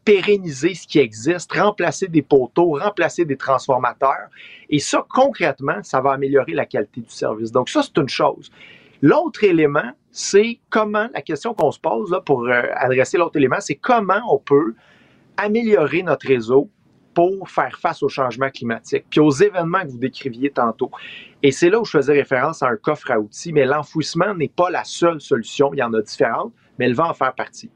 pérenniser ce qui existe, remplacer des poteaux, remplacer des transformateurs. Et ça, concrètement, ça va améliorer la qualité du service. Donc ça, c'est une chose. L'autre élément, c'est comment, la question qu'on se pose là, pour adresser l'autre élément, c'est comment on peut améliorer notre réseau pour faire face au changement climatique, puis aux événements que vous décriviez tantôt. Et c'est là où je faisais référence à un coffre à outils, mais l'enfouissement n'est pas la seule solution. Il y en a différentes, mais elle va en faire partie.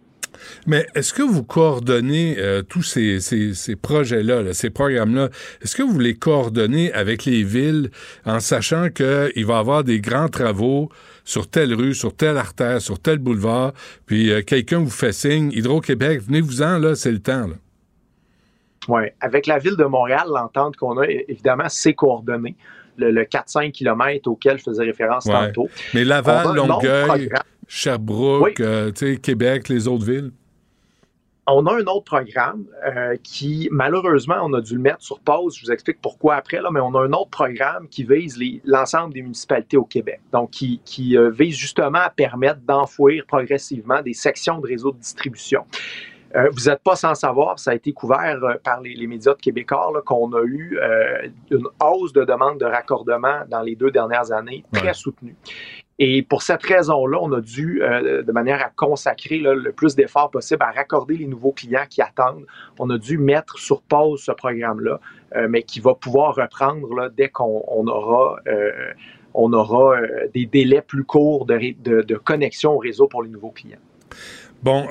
Mais est-ce que vous coordonnez tous ces projets-là, là, ces programmes-là, est-ce que vous les coordonnez avec les villes en sachant qu'il va y avoir des grands travaux sur telle rue, sur telle artère, sur tel boulevard, puis quelqu'un vous fait signe, Hydro-Québec, venez-vous-en, là, c'est le temps, là. Oui, avec la Ville de Montréal, l'entente qu'on a, évidemment, c'est coordonné. Le 4-5 km auquel je faisais référence tantôt. Mais Laval, Longueuil, Sherbrooke, Québec, les autres villes? On a un autre programme qui, malheureusement, on a dû le mettre sur pause. Je vous explique pourquoi après, là, mais on a un autre programme qui vise l'ensemble des municipalités au Québec. Donc, qui vise justement à permettre d'enfouir progressivement des sections de réseaux de distribution. Vous n'êtes pas sans savoir, ça a été couvert par les médias de Québécois, là, qu'on a eu une hausse de demande de raccordement dans les 2 dernières années très soutenue. Et pour cette raison-là, on a dû, de manière à consacrer là, le plus d'efforts possible à raccorder les nouveaux clients qui attendent, on a dû mettre sur pause ce programme-là, mais qui va pouvoir reprendre là, dès qu'on aura on aura des délais plus courts de connexion au réseau pour les nouveaux clients. Bon,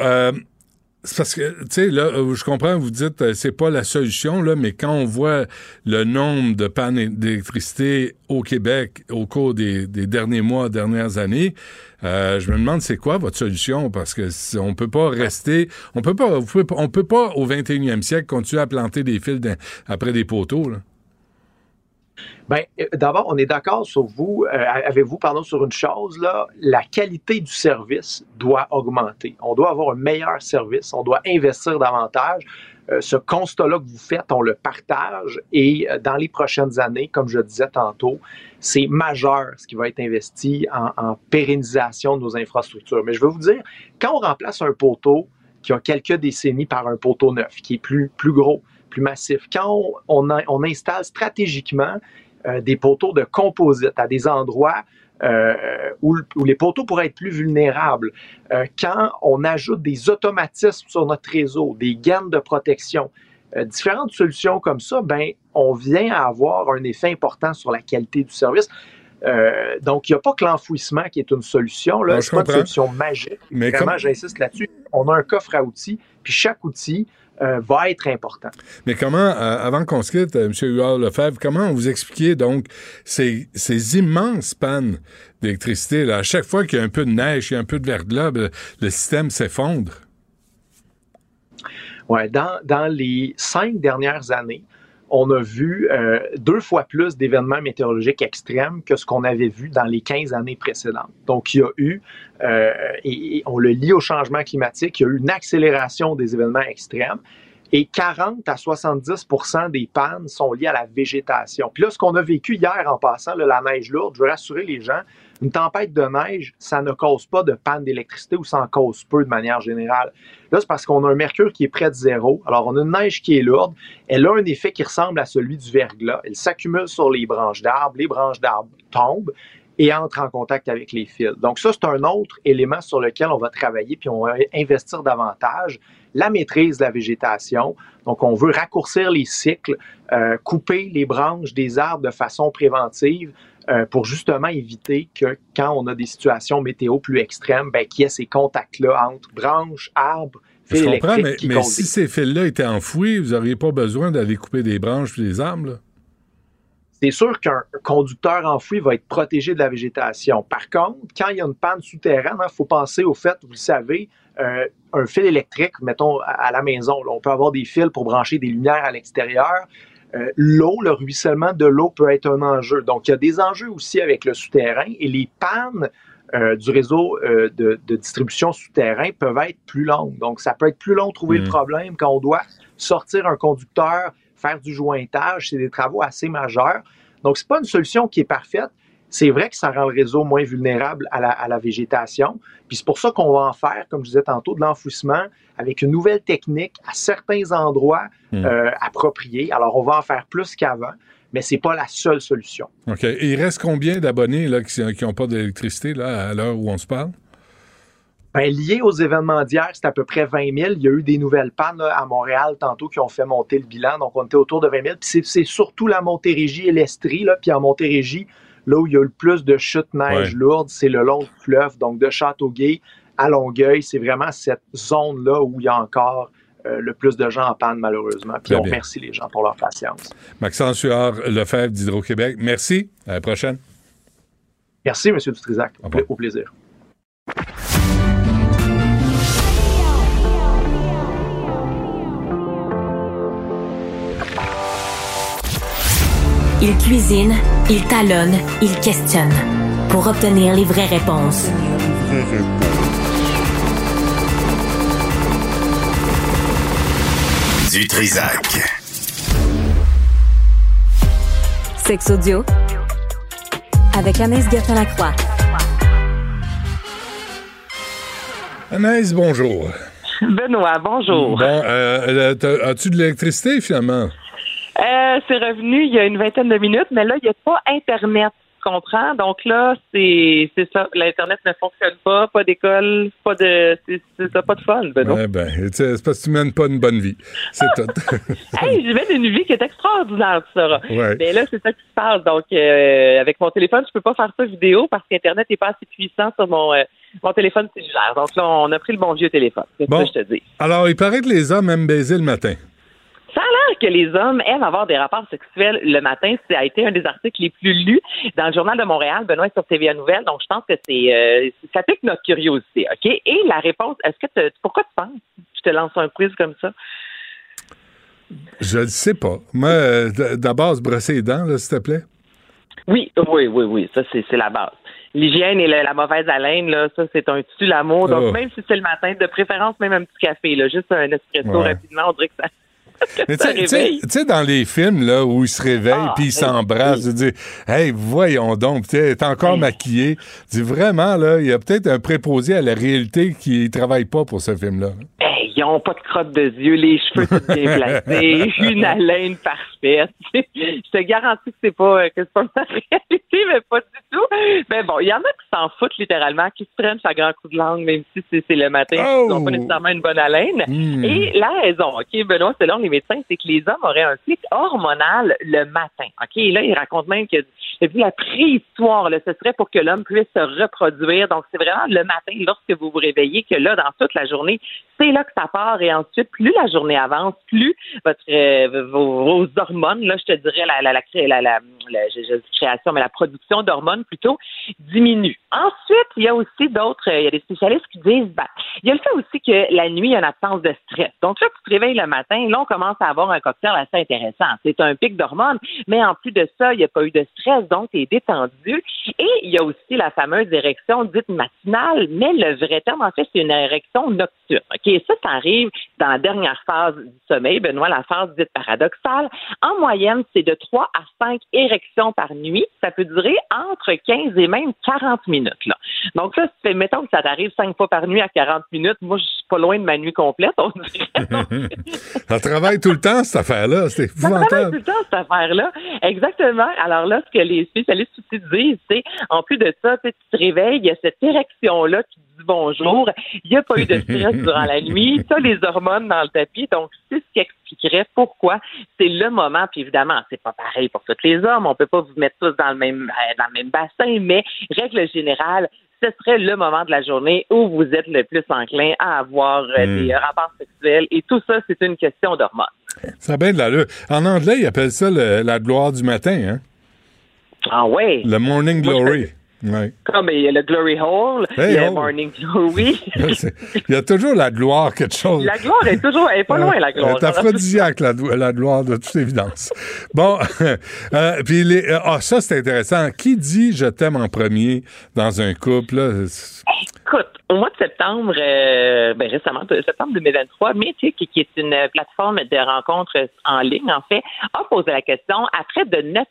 c'est parce que, tu sais, là, je comprends, vous dites, c'est pas la solution, là, mais quand on voit le nombre de pannes d'électricité au Québec au cours des derniers mois, dernières années, je me demande c'est quoi votre solution, parce que on peut pas rester, on peut pas au 21e siècle continuer à planter des fils après des poteaux, là. Bien, d'abord, on est d'accord sur vous, sur une chose, là, la qualité du service doit augmenter. On doit avoir un meilleur service, on doit investir davantage. Ce constat-là que vous faites, on le partage et dans les prochaines années, comme je le disais tantôt, c'est majeur ce qui va être investi en pérennisation de nos infrastructures. Mais je veux vous dire, quand on remplace un poteau qui a quelques décennies par un poteau neuf, qui est plus gros, plus massif, quand on installe stratégiquement des poteaux de composite à des endroits où les poteaux pourraient être plus vulnérables, quand on ajoute des automatismes sur notre réseau, des gaines de protection, différentes solutions comme ça, ben on vient à avoir un effet important sur la qualité du service. Donc, il n'y a pas que l'enfouissement qui est une solution. Là, c'est pas une solution magique. Mais vraiment, j'insiste là-dessus. On a un coffre à outils, puis chaque outil va être important. Mais comment, avant qu'on se quitte, M. Huard-Lefebvre, comment vous expliquez donc ces immenses pannes d'électricité? Là? À chaque fois qu'il y a un peu de neige, il y a un peu de verglas, le système s'effondre. Oui, dans les 5 dernières années, on a vu 2 fois plus d'événements météorologiques extrêmes que ce qu'on avait vu dans les 15 années précédentes. Donc, il y a eu, et on le lie au changement climatique, il y a eu une accélération des événements extrêmes et 40 à 70 % des pannes sont liées à la végétation. Puis là, ce qu'on a vécu hier en passant, là, la neige lourde, je veux rassurer les gens, une tempête de neige, ça ne cause pas de panne d'électricité ou ça en cause peu de manière générale. Là, c'est parce qu'on a un mercure qui est près de zéro. Alors, on a une neige qui est lourde. Elle a un effet qui ressemble à celui du verglas. Elle s'accumule sur les branches d'arbres. Les branches d'arbres tombent et entrent en contact avec les fils. Donc ça, c'est un autre élément sur lequel on va travailler puis on va investir davantage. La maîtrise de la végétation. Donc, on veut raccourcir les cycles, couper les branches des arbres de façon préventive, pour justement éviter que quand on a des situations météo plus extrêmes, ben, qu'il y ait ces contacts-là entre branches, arbres, fils électriques. Mais si ces fils-là étaient enfouis, vous n'auriez pas besoin d'aller couper des branches et des arbres, là? C'est sûr qu'un conducteur enfoui va être protégé de la végétation. Par contre, quand il y a une panne souterraine, il faut penser au fait, vous le savez, un fil électrique, mettons, à la maison. Là, on peut avoir des fils pour brancher des lumières à l'extérieur. L'eau, le ruissellement de l'eau peut être un enjeu. Donc, il y a des enjeux aussi avec le souterrain et les pannes du réseau de distribution souterrain peuvent être plus longues. Donc, ça peut être plus long de trouver le problème quand on doit sortir un conducteur, faire du jointage. C'est des travaux assez majeurs. Donc, c'est pas une solution qui est parfaite. C'est vrai que ça rend le réseau moins vulnérable à la végétation. Puis c'est pour ça qu'on va en faire, comme je disais tantôt, de l'enfouissement avec une nouvelle technique à certains endroits appropriés. Alors, on va en faire plus qu'avant, mais c'est pas la seule solution. OK. Et il reste combien d'abonnés là, qui n'ont pas d'électricité là, à l'heure où on se parle? Bien, lié aux événements d'hier, c'est à peu près 20 000. Il y a eu des nouvelles pannes là, à Montréal tantôt qui ont fait monter le bilan. Donc, on était autour de 20 000. Puis c'est surtout la Montérégie et l'Estrie. Là, puis en Montérégie, là où il y a le plus de chutes neige lourdes, c'est le long du fleuve, donc de Châteauguay à Longueuil. C'est vraiment cette zone-là où il y a encore le plus de gens en panne, malheureusement. Puis on remercie les gens pour leur patience. Maxence Huard-Lefebvre d'Hydro-Québec, merci. À la prochaine. Merci, M. Dutrizac. Au plaisir. Il cuisine, il talonne, il questionne pour obtenir les vraies réponses. Dutrizac. Sexe audio avec Anaïs Gertin-Lacroix. Anaïs, bonjour. Benoît, bonjour. Bon, as-tu de l'électricité finalement? C'est revenu il y a une vingtaine de minutes, mais là, il n'y a pas Internet. comprends. Donc là, c'est ça. L'Internet ne fonctionne pas. Pas d'école, pas de... C'est ça, pas de fun, Benoît. Ouais, ben, c'est parce que tu mènes pas une bonne vie. C'est tout. Hey, je mène une vie qui est extraordinaire, tu sauras. Ouais. Mais là, c'est ça qui se passe. Donc, avec mon téléphone, je peux pas faire ça vidéo parce qu'Internet n'est pas assez puissant sur mon téléphone cellulaire. Donc là, on a pris le bon vieux téléphone. C'est bon. Ça que je te dis. Alors, il paraît que les hommes aiment baiser le matin. Ça a l'air que les hommes aiment avoir des rapports sexuels le matin. Ça a été un des articles les plus lus dans le Journal de Montréal, Benoît, sur TVA Nouvelle. Donc, je pense que ça pique notre curiosité, OK? Et la réponse, pourquoi tu penses que je te lance un quiz comme ça? Je ne sais pas. Moi, d'abord, se brosser les dents, là, s'il te plaît. Oui. Ça, c'est la base. L'hygiène et la mauvaise haleine, là, ça, c'est un tue l'amour. Donc, même si c'est le matin, de préférence, même un petit café, là, juste un espresso rapidement, on dirait que ça... Mais tu sais, dans les films là, où ils se réveillent puis ils s'embrassent, ils disent « Hey, voyons donc, tu es encore maquillée. » Tu dis vraiment, là, il y a peut-être un préposé à la réalité qui ne travaille pas pour ce film-là. Hey, ils n'ont pas de crotte de yeux, les cheveux tout bien placés, une haleine parfaite. Je te garantis que c'est pas ma réalité, mais pas du tout. Mais bon, il y en a qui s'en foutent littéralement, qui se prennent à grand coup de langue, même si c'est le matin, ils n'ont pas nécessairement une bonne haleine. Et la raison, OK, Benoît, c'est là, les médecins, c'est que les hommes auraient un cycle hormonal le matin. OK? Et là, ils racontent même que depuis la préhistoire, là, ce serait pour que l'homme puisse se reproduire. Donc, c'est vraiment le matin, lorsque vous vous réveillez, que là, dans toute la journée, c'est là que ça part. Et ensuite, plus la journée avance, plus vos hormones, là, je te dirais, la production d'hormones, plutôt, diminue. Ensuite, il y a aussi d'autres, il y a des spécialistes qui disent, il y a le fait aussi que la nuit, il y a une absence de stress. Donc, là, tu te réveilles le matin, là, on commence à avoir un cocktail assez intéressant. C'est un pic d'hormones, mais en plus de ça, il n'y a pas eu de stress. Donc, tu es détendu. Et il y a aussi la fameuse érection dite matinale, mais le vrai terme, en fait, c'est une érection nocturne. OK? Et ça arrive dans la dernière phase du sommeil, Benoît, la phase dite paradoxale. En moyenne, c'est de 3 à 5 érections par nuit. Ça peut durer entre 15 et même 40 minutes, là. Donc là, mettons que ça t'arrive 5 fois par nuit à 40 minutes. Moi, je suis pas loin de ma nuit complète, on dirait. Ça travaille tout le temps, cette affaire-là. C'est épouvantable. Ça travaille tout le temps, cette affaire-là. Exactement. Alors là, ce que les spécialistes aussi disent, c'est en plus de ça, tu te réveilles, il y a cette érection-là qui dit bonjour, il n'y a pas eu de stress durant la nuit, tu as les hormones dans le tapis, donc c'est ce qui expliquerait pourquoi c'est le moment, puis évidemment, c'est pas pareil pour tous les hommes, on peut pas vous mettre tous dans le même bassin, mais règle générale, ce serait le moment de la journée où vous êtes le plus enclin à avoir des rapports sexuels. Et tout ça, c'est une question d'hormones. Ça a bien de l'allure. En anglais, ils appellent ça la gloire du matin, hein? Ah oui? Le morning glory. Ouais. Comme le glory hole, le morning glory. Il y a toujours la gloire, quelque chose. La gloire est toujours... Elle est pas loin, la gloire. C'est aphrodisiaque, la gloire, de toute évidence. Bon, puis ça, c'est intéressant. Qui dit « je t'aime » en premier dans un couple? Là? Écoute, au mois de septembre, récemment, septembre 2023, Mythic, qui est une plateforme de rencontres en ligne, en fait, a posé la question à près de 900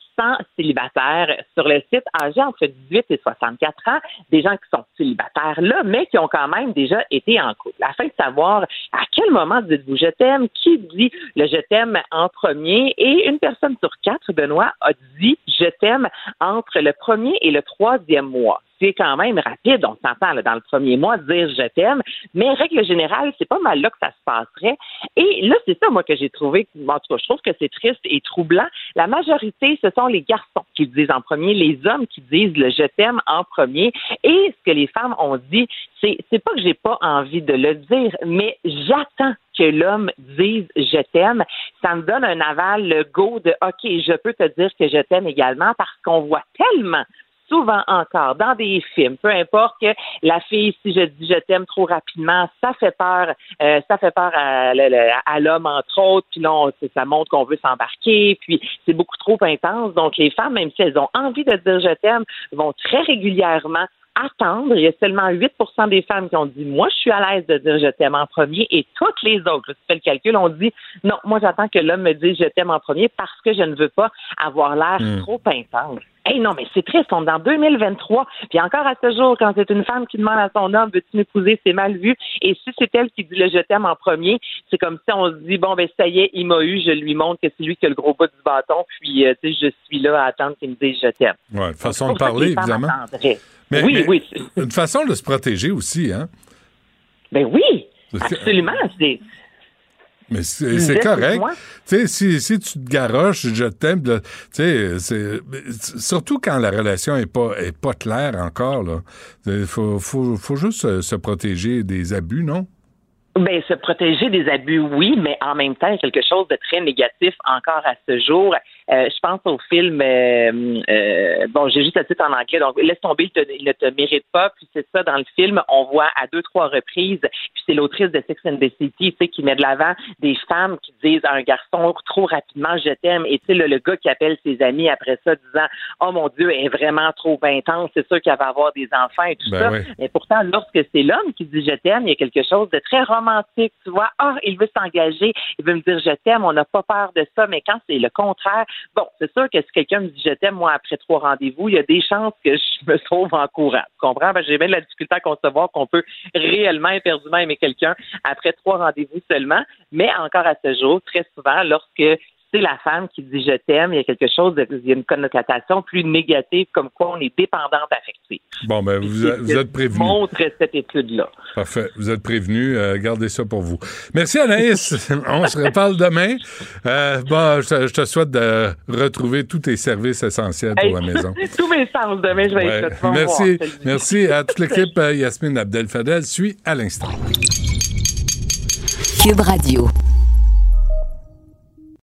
célibataires sur le site âgés entre 18 et 64 ans, des gens qui sont célibataires là, mais qui ont quand même déjà été en couple. Afin de savoir à quel moment dites-vous « je t'aime », qui dit le « je t'aime » en premier, et une personne sur 4, Benoît, a dit « je t'aime » entre le premier et le troisième mois. C'est quand même rapide, on s'entend là, dans le premier mois, dire je t'aime, mais règle générale, c'est pas mal là que ça se passerait. Et là, c'est ça, moi, que j'ai trouvé, en tout cas, je trouve que c'est triste et troublant. La majorité, ce sont les garçons qui le disent en premier, les hommes qui disent le je t'aime en premier. Et ce que les femmes ont dit, c'est pas que j'ai pas envie de le dire, mais j'attends que l'homme dise « je t'aime », ça me donne un aval, le go de « OK, je peux te dire que je t'aime également » parce qu'on voit tellement souvent encore, dans des films, peu importe, que la fille, si je dis « je t'aime » trop rapidement, ça fait peur à l'homme, entre autres, puis là, ça montre qu'on veut s'embarquer, puis c'est beaucoup trop intense. Donc, les femmes, même si elles ont envie de dire « je t'aime », vont très régulièrement attendre. Il y a seulement 8% des femmes qui ont dit « moi, je suis à l'aise de dire « je t'aime » en premier » et toutes les autres, si tu fais le calcul, ont dit « non, moi, j'attends que l'homme me dise « je t'aime » en premier parce que je ne veux pas avoir l'air trop intense ». Hey, non, mais c'est triste, on est en 2023. Puis encore à ce jour, quand c'est une femme qui demande à son homme, veux-tu m'épouser, c'est mal vu. Et si c'est elle qui dit le je t'aime en premier, c'est comme si on se dit, bon, ben, ça y est, il m'a eu, je lui montre que c'est lui qui a le gros bout du bâton, puis, tu sais, je suis là à attendre qu'il me dise je t'aime. Ouais, façon de parler, évidemment. Mais, oui. Une façon de se protéger aussi, hein? Ben oui, absolument, c'est... Mais c'est correct. Tu sais, si tu te garoches, je t'aime. Tu sais, surtout quand la relation est pas claire encore. Il faut juste se protéger des abus, non? Ben, se protéger des abus, oui, mais en même temps, quelque chose de très négatif encore à ce jour. Je pense au film, bon, j'ai juste le titre en anglais, donc Laisse tomber, il ne te mérite pas. Puis c'est ça, dans le film, on voit à 2-3 reprises, puis c'est l'autrice de Sex and the City, tu sais, qui met de l'avant des femmes qui disent à un garçon trop rapidement, je t'aime. Et tu sais, le gars qui appelle ses amis après ça, disant, oh mon Dieu, elle est vraiment trop intense, c'est sûr qu'elle va avoir des enfants et tout ben ça. Oui. Mais pourtant, lorsque c'est l'homme qui dit je t'aime, il y a quelque chose de très romantique. Tu vois, il veut s'engager, il veut me dire je t'aime, on n'a pas peur de ça, mais quand c'est le contraire, bon, c'est sûr que si quelqu'un me dit je t'aime, moi, après 3 rendez-vous, il y a des chances que je me trouve en courant. Tu comprends? Ben, j'ai même de la difficulté à concevoir qu'on peut réellement éperdument aimer quelqu'un après 3 rendez-vous seulement, mais encore à ce jour, très souvent, lorsque c'est la femme qui dit je t'aime, il y a quelque chose, il y a une connotation plus négative, comme quoi on est dépendante affective. Bon, ben, vous êtes prévenu. Montre cette étude-là. Parfait. Vous êtes prévenu. Gardez ça pour vous. Merci, Anaïs. On se reparle demain. Bon, je te souhaite de retrouver tous tes services essentiels pour la maison. Tous mes sens. Demain, je vais être bon. Merci. Voir, merci à toute l'équipe. Yasmine Abdel-Fadel suit à l'instant. QUB Radio.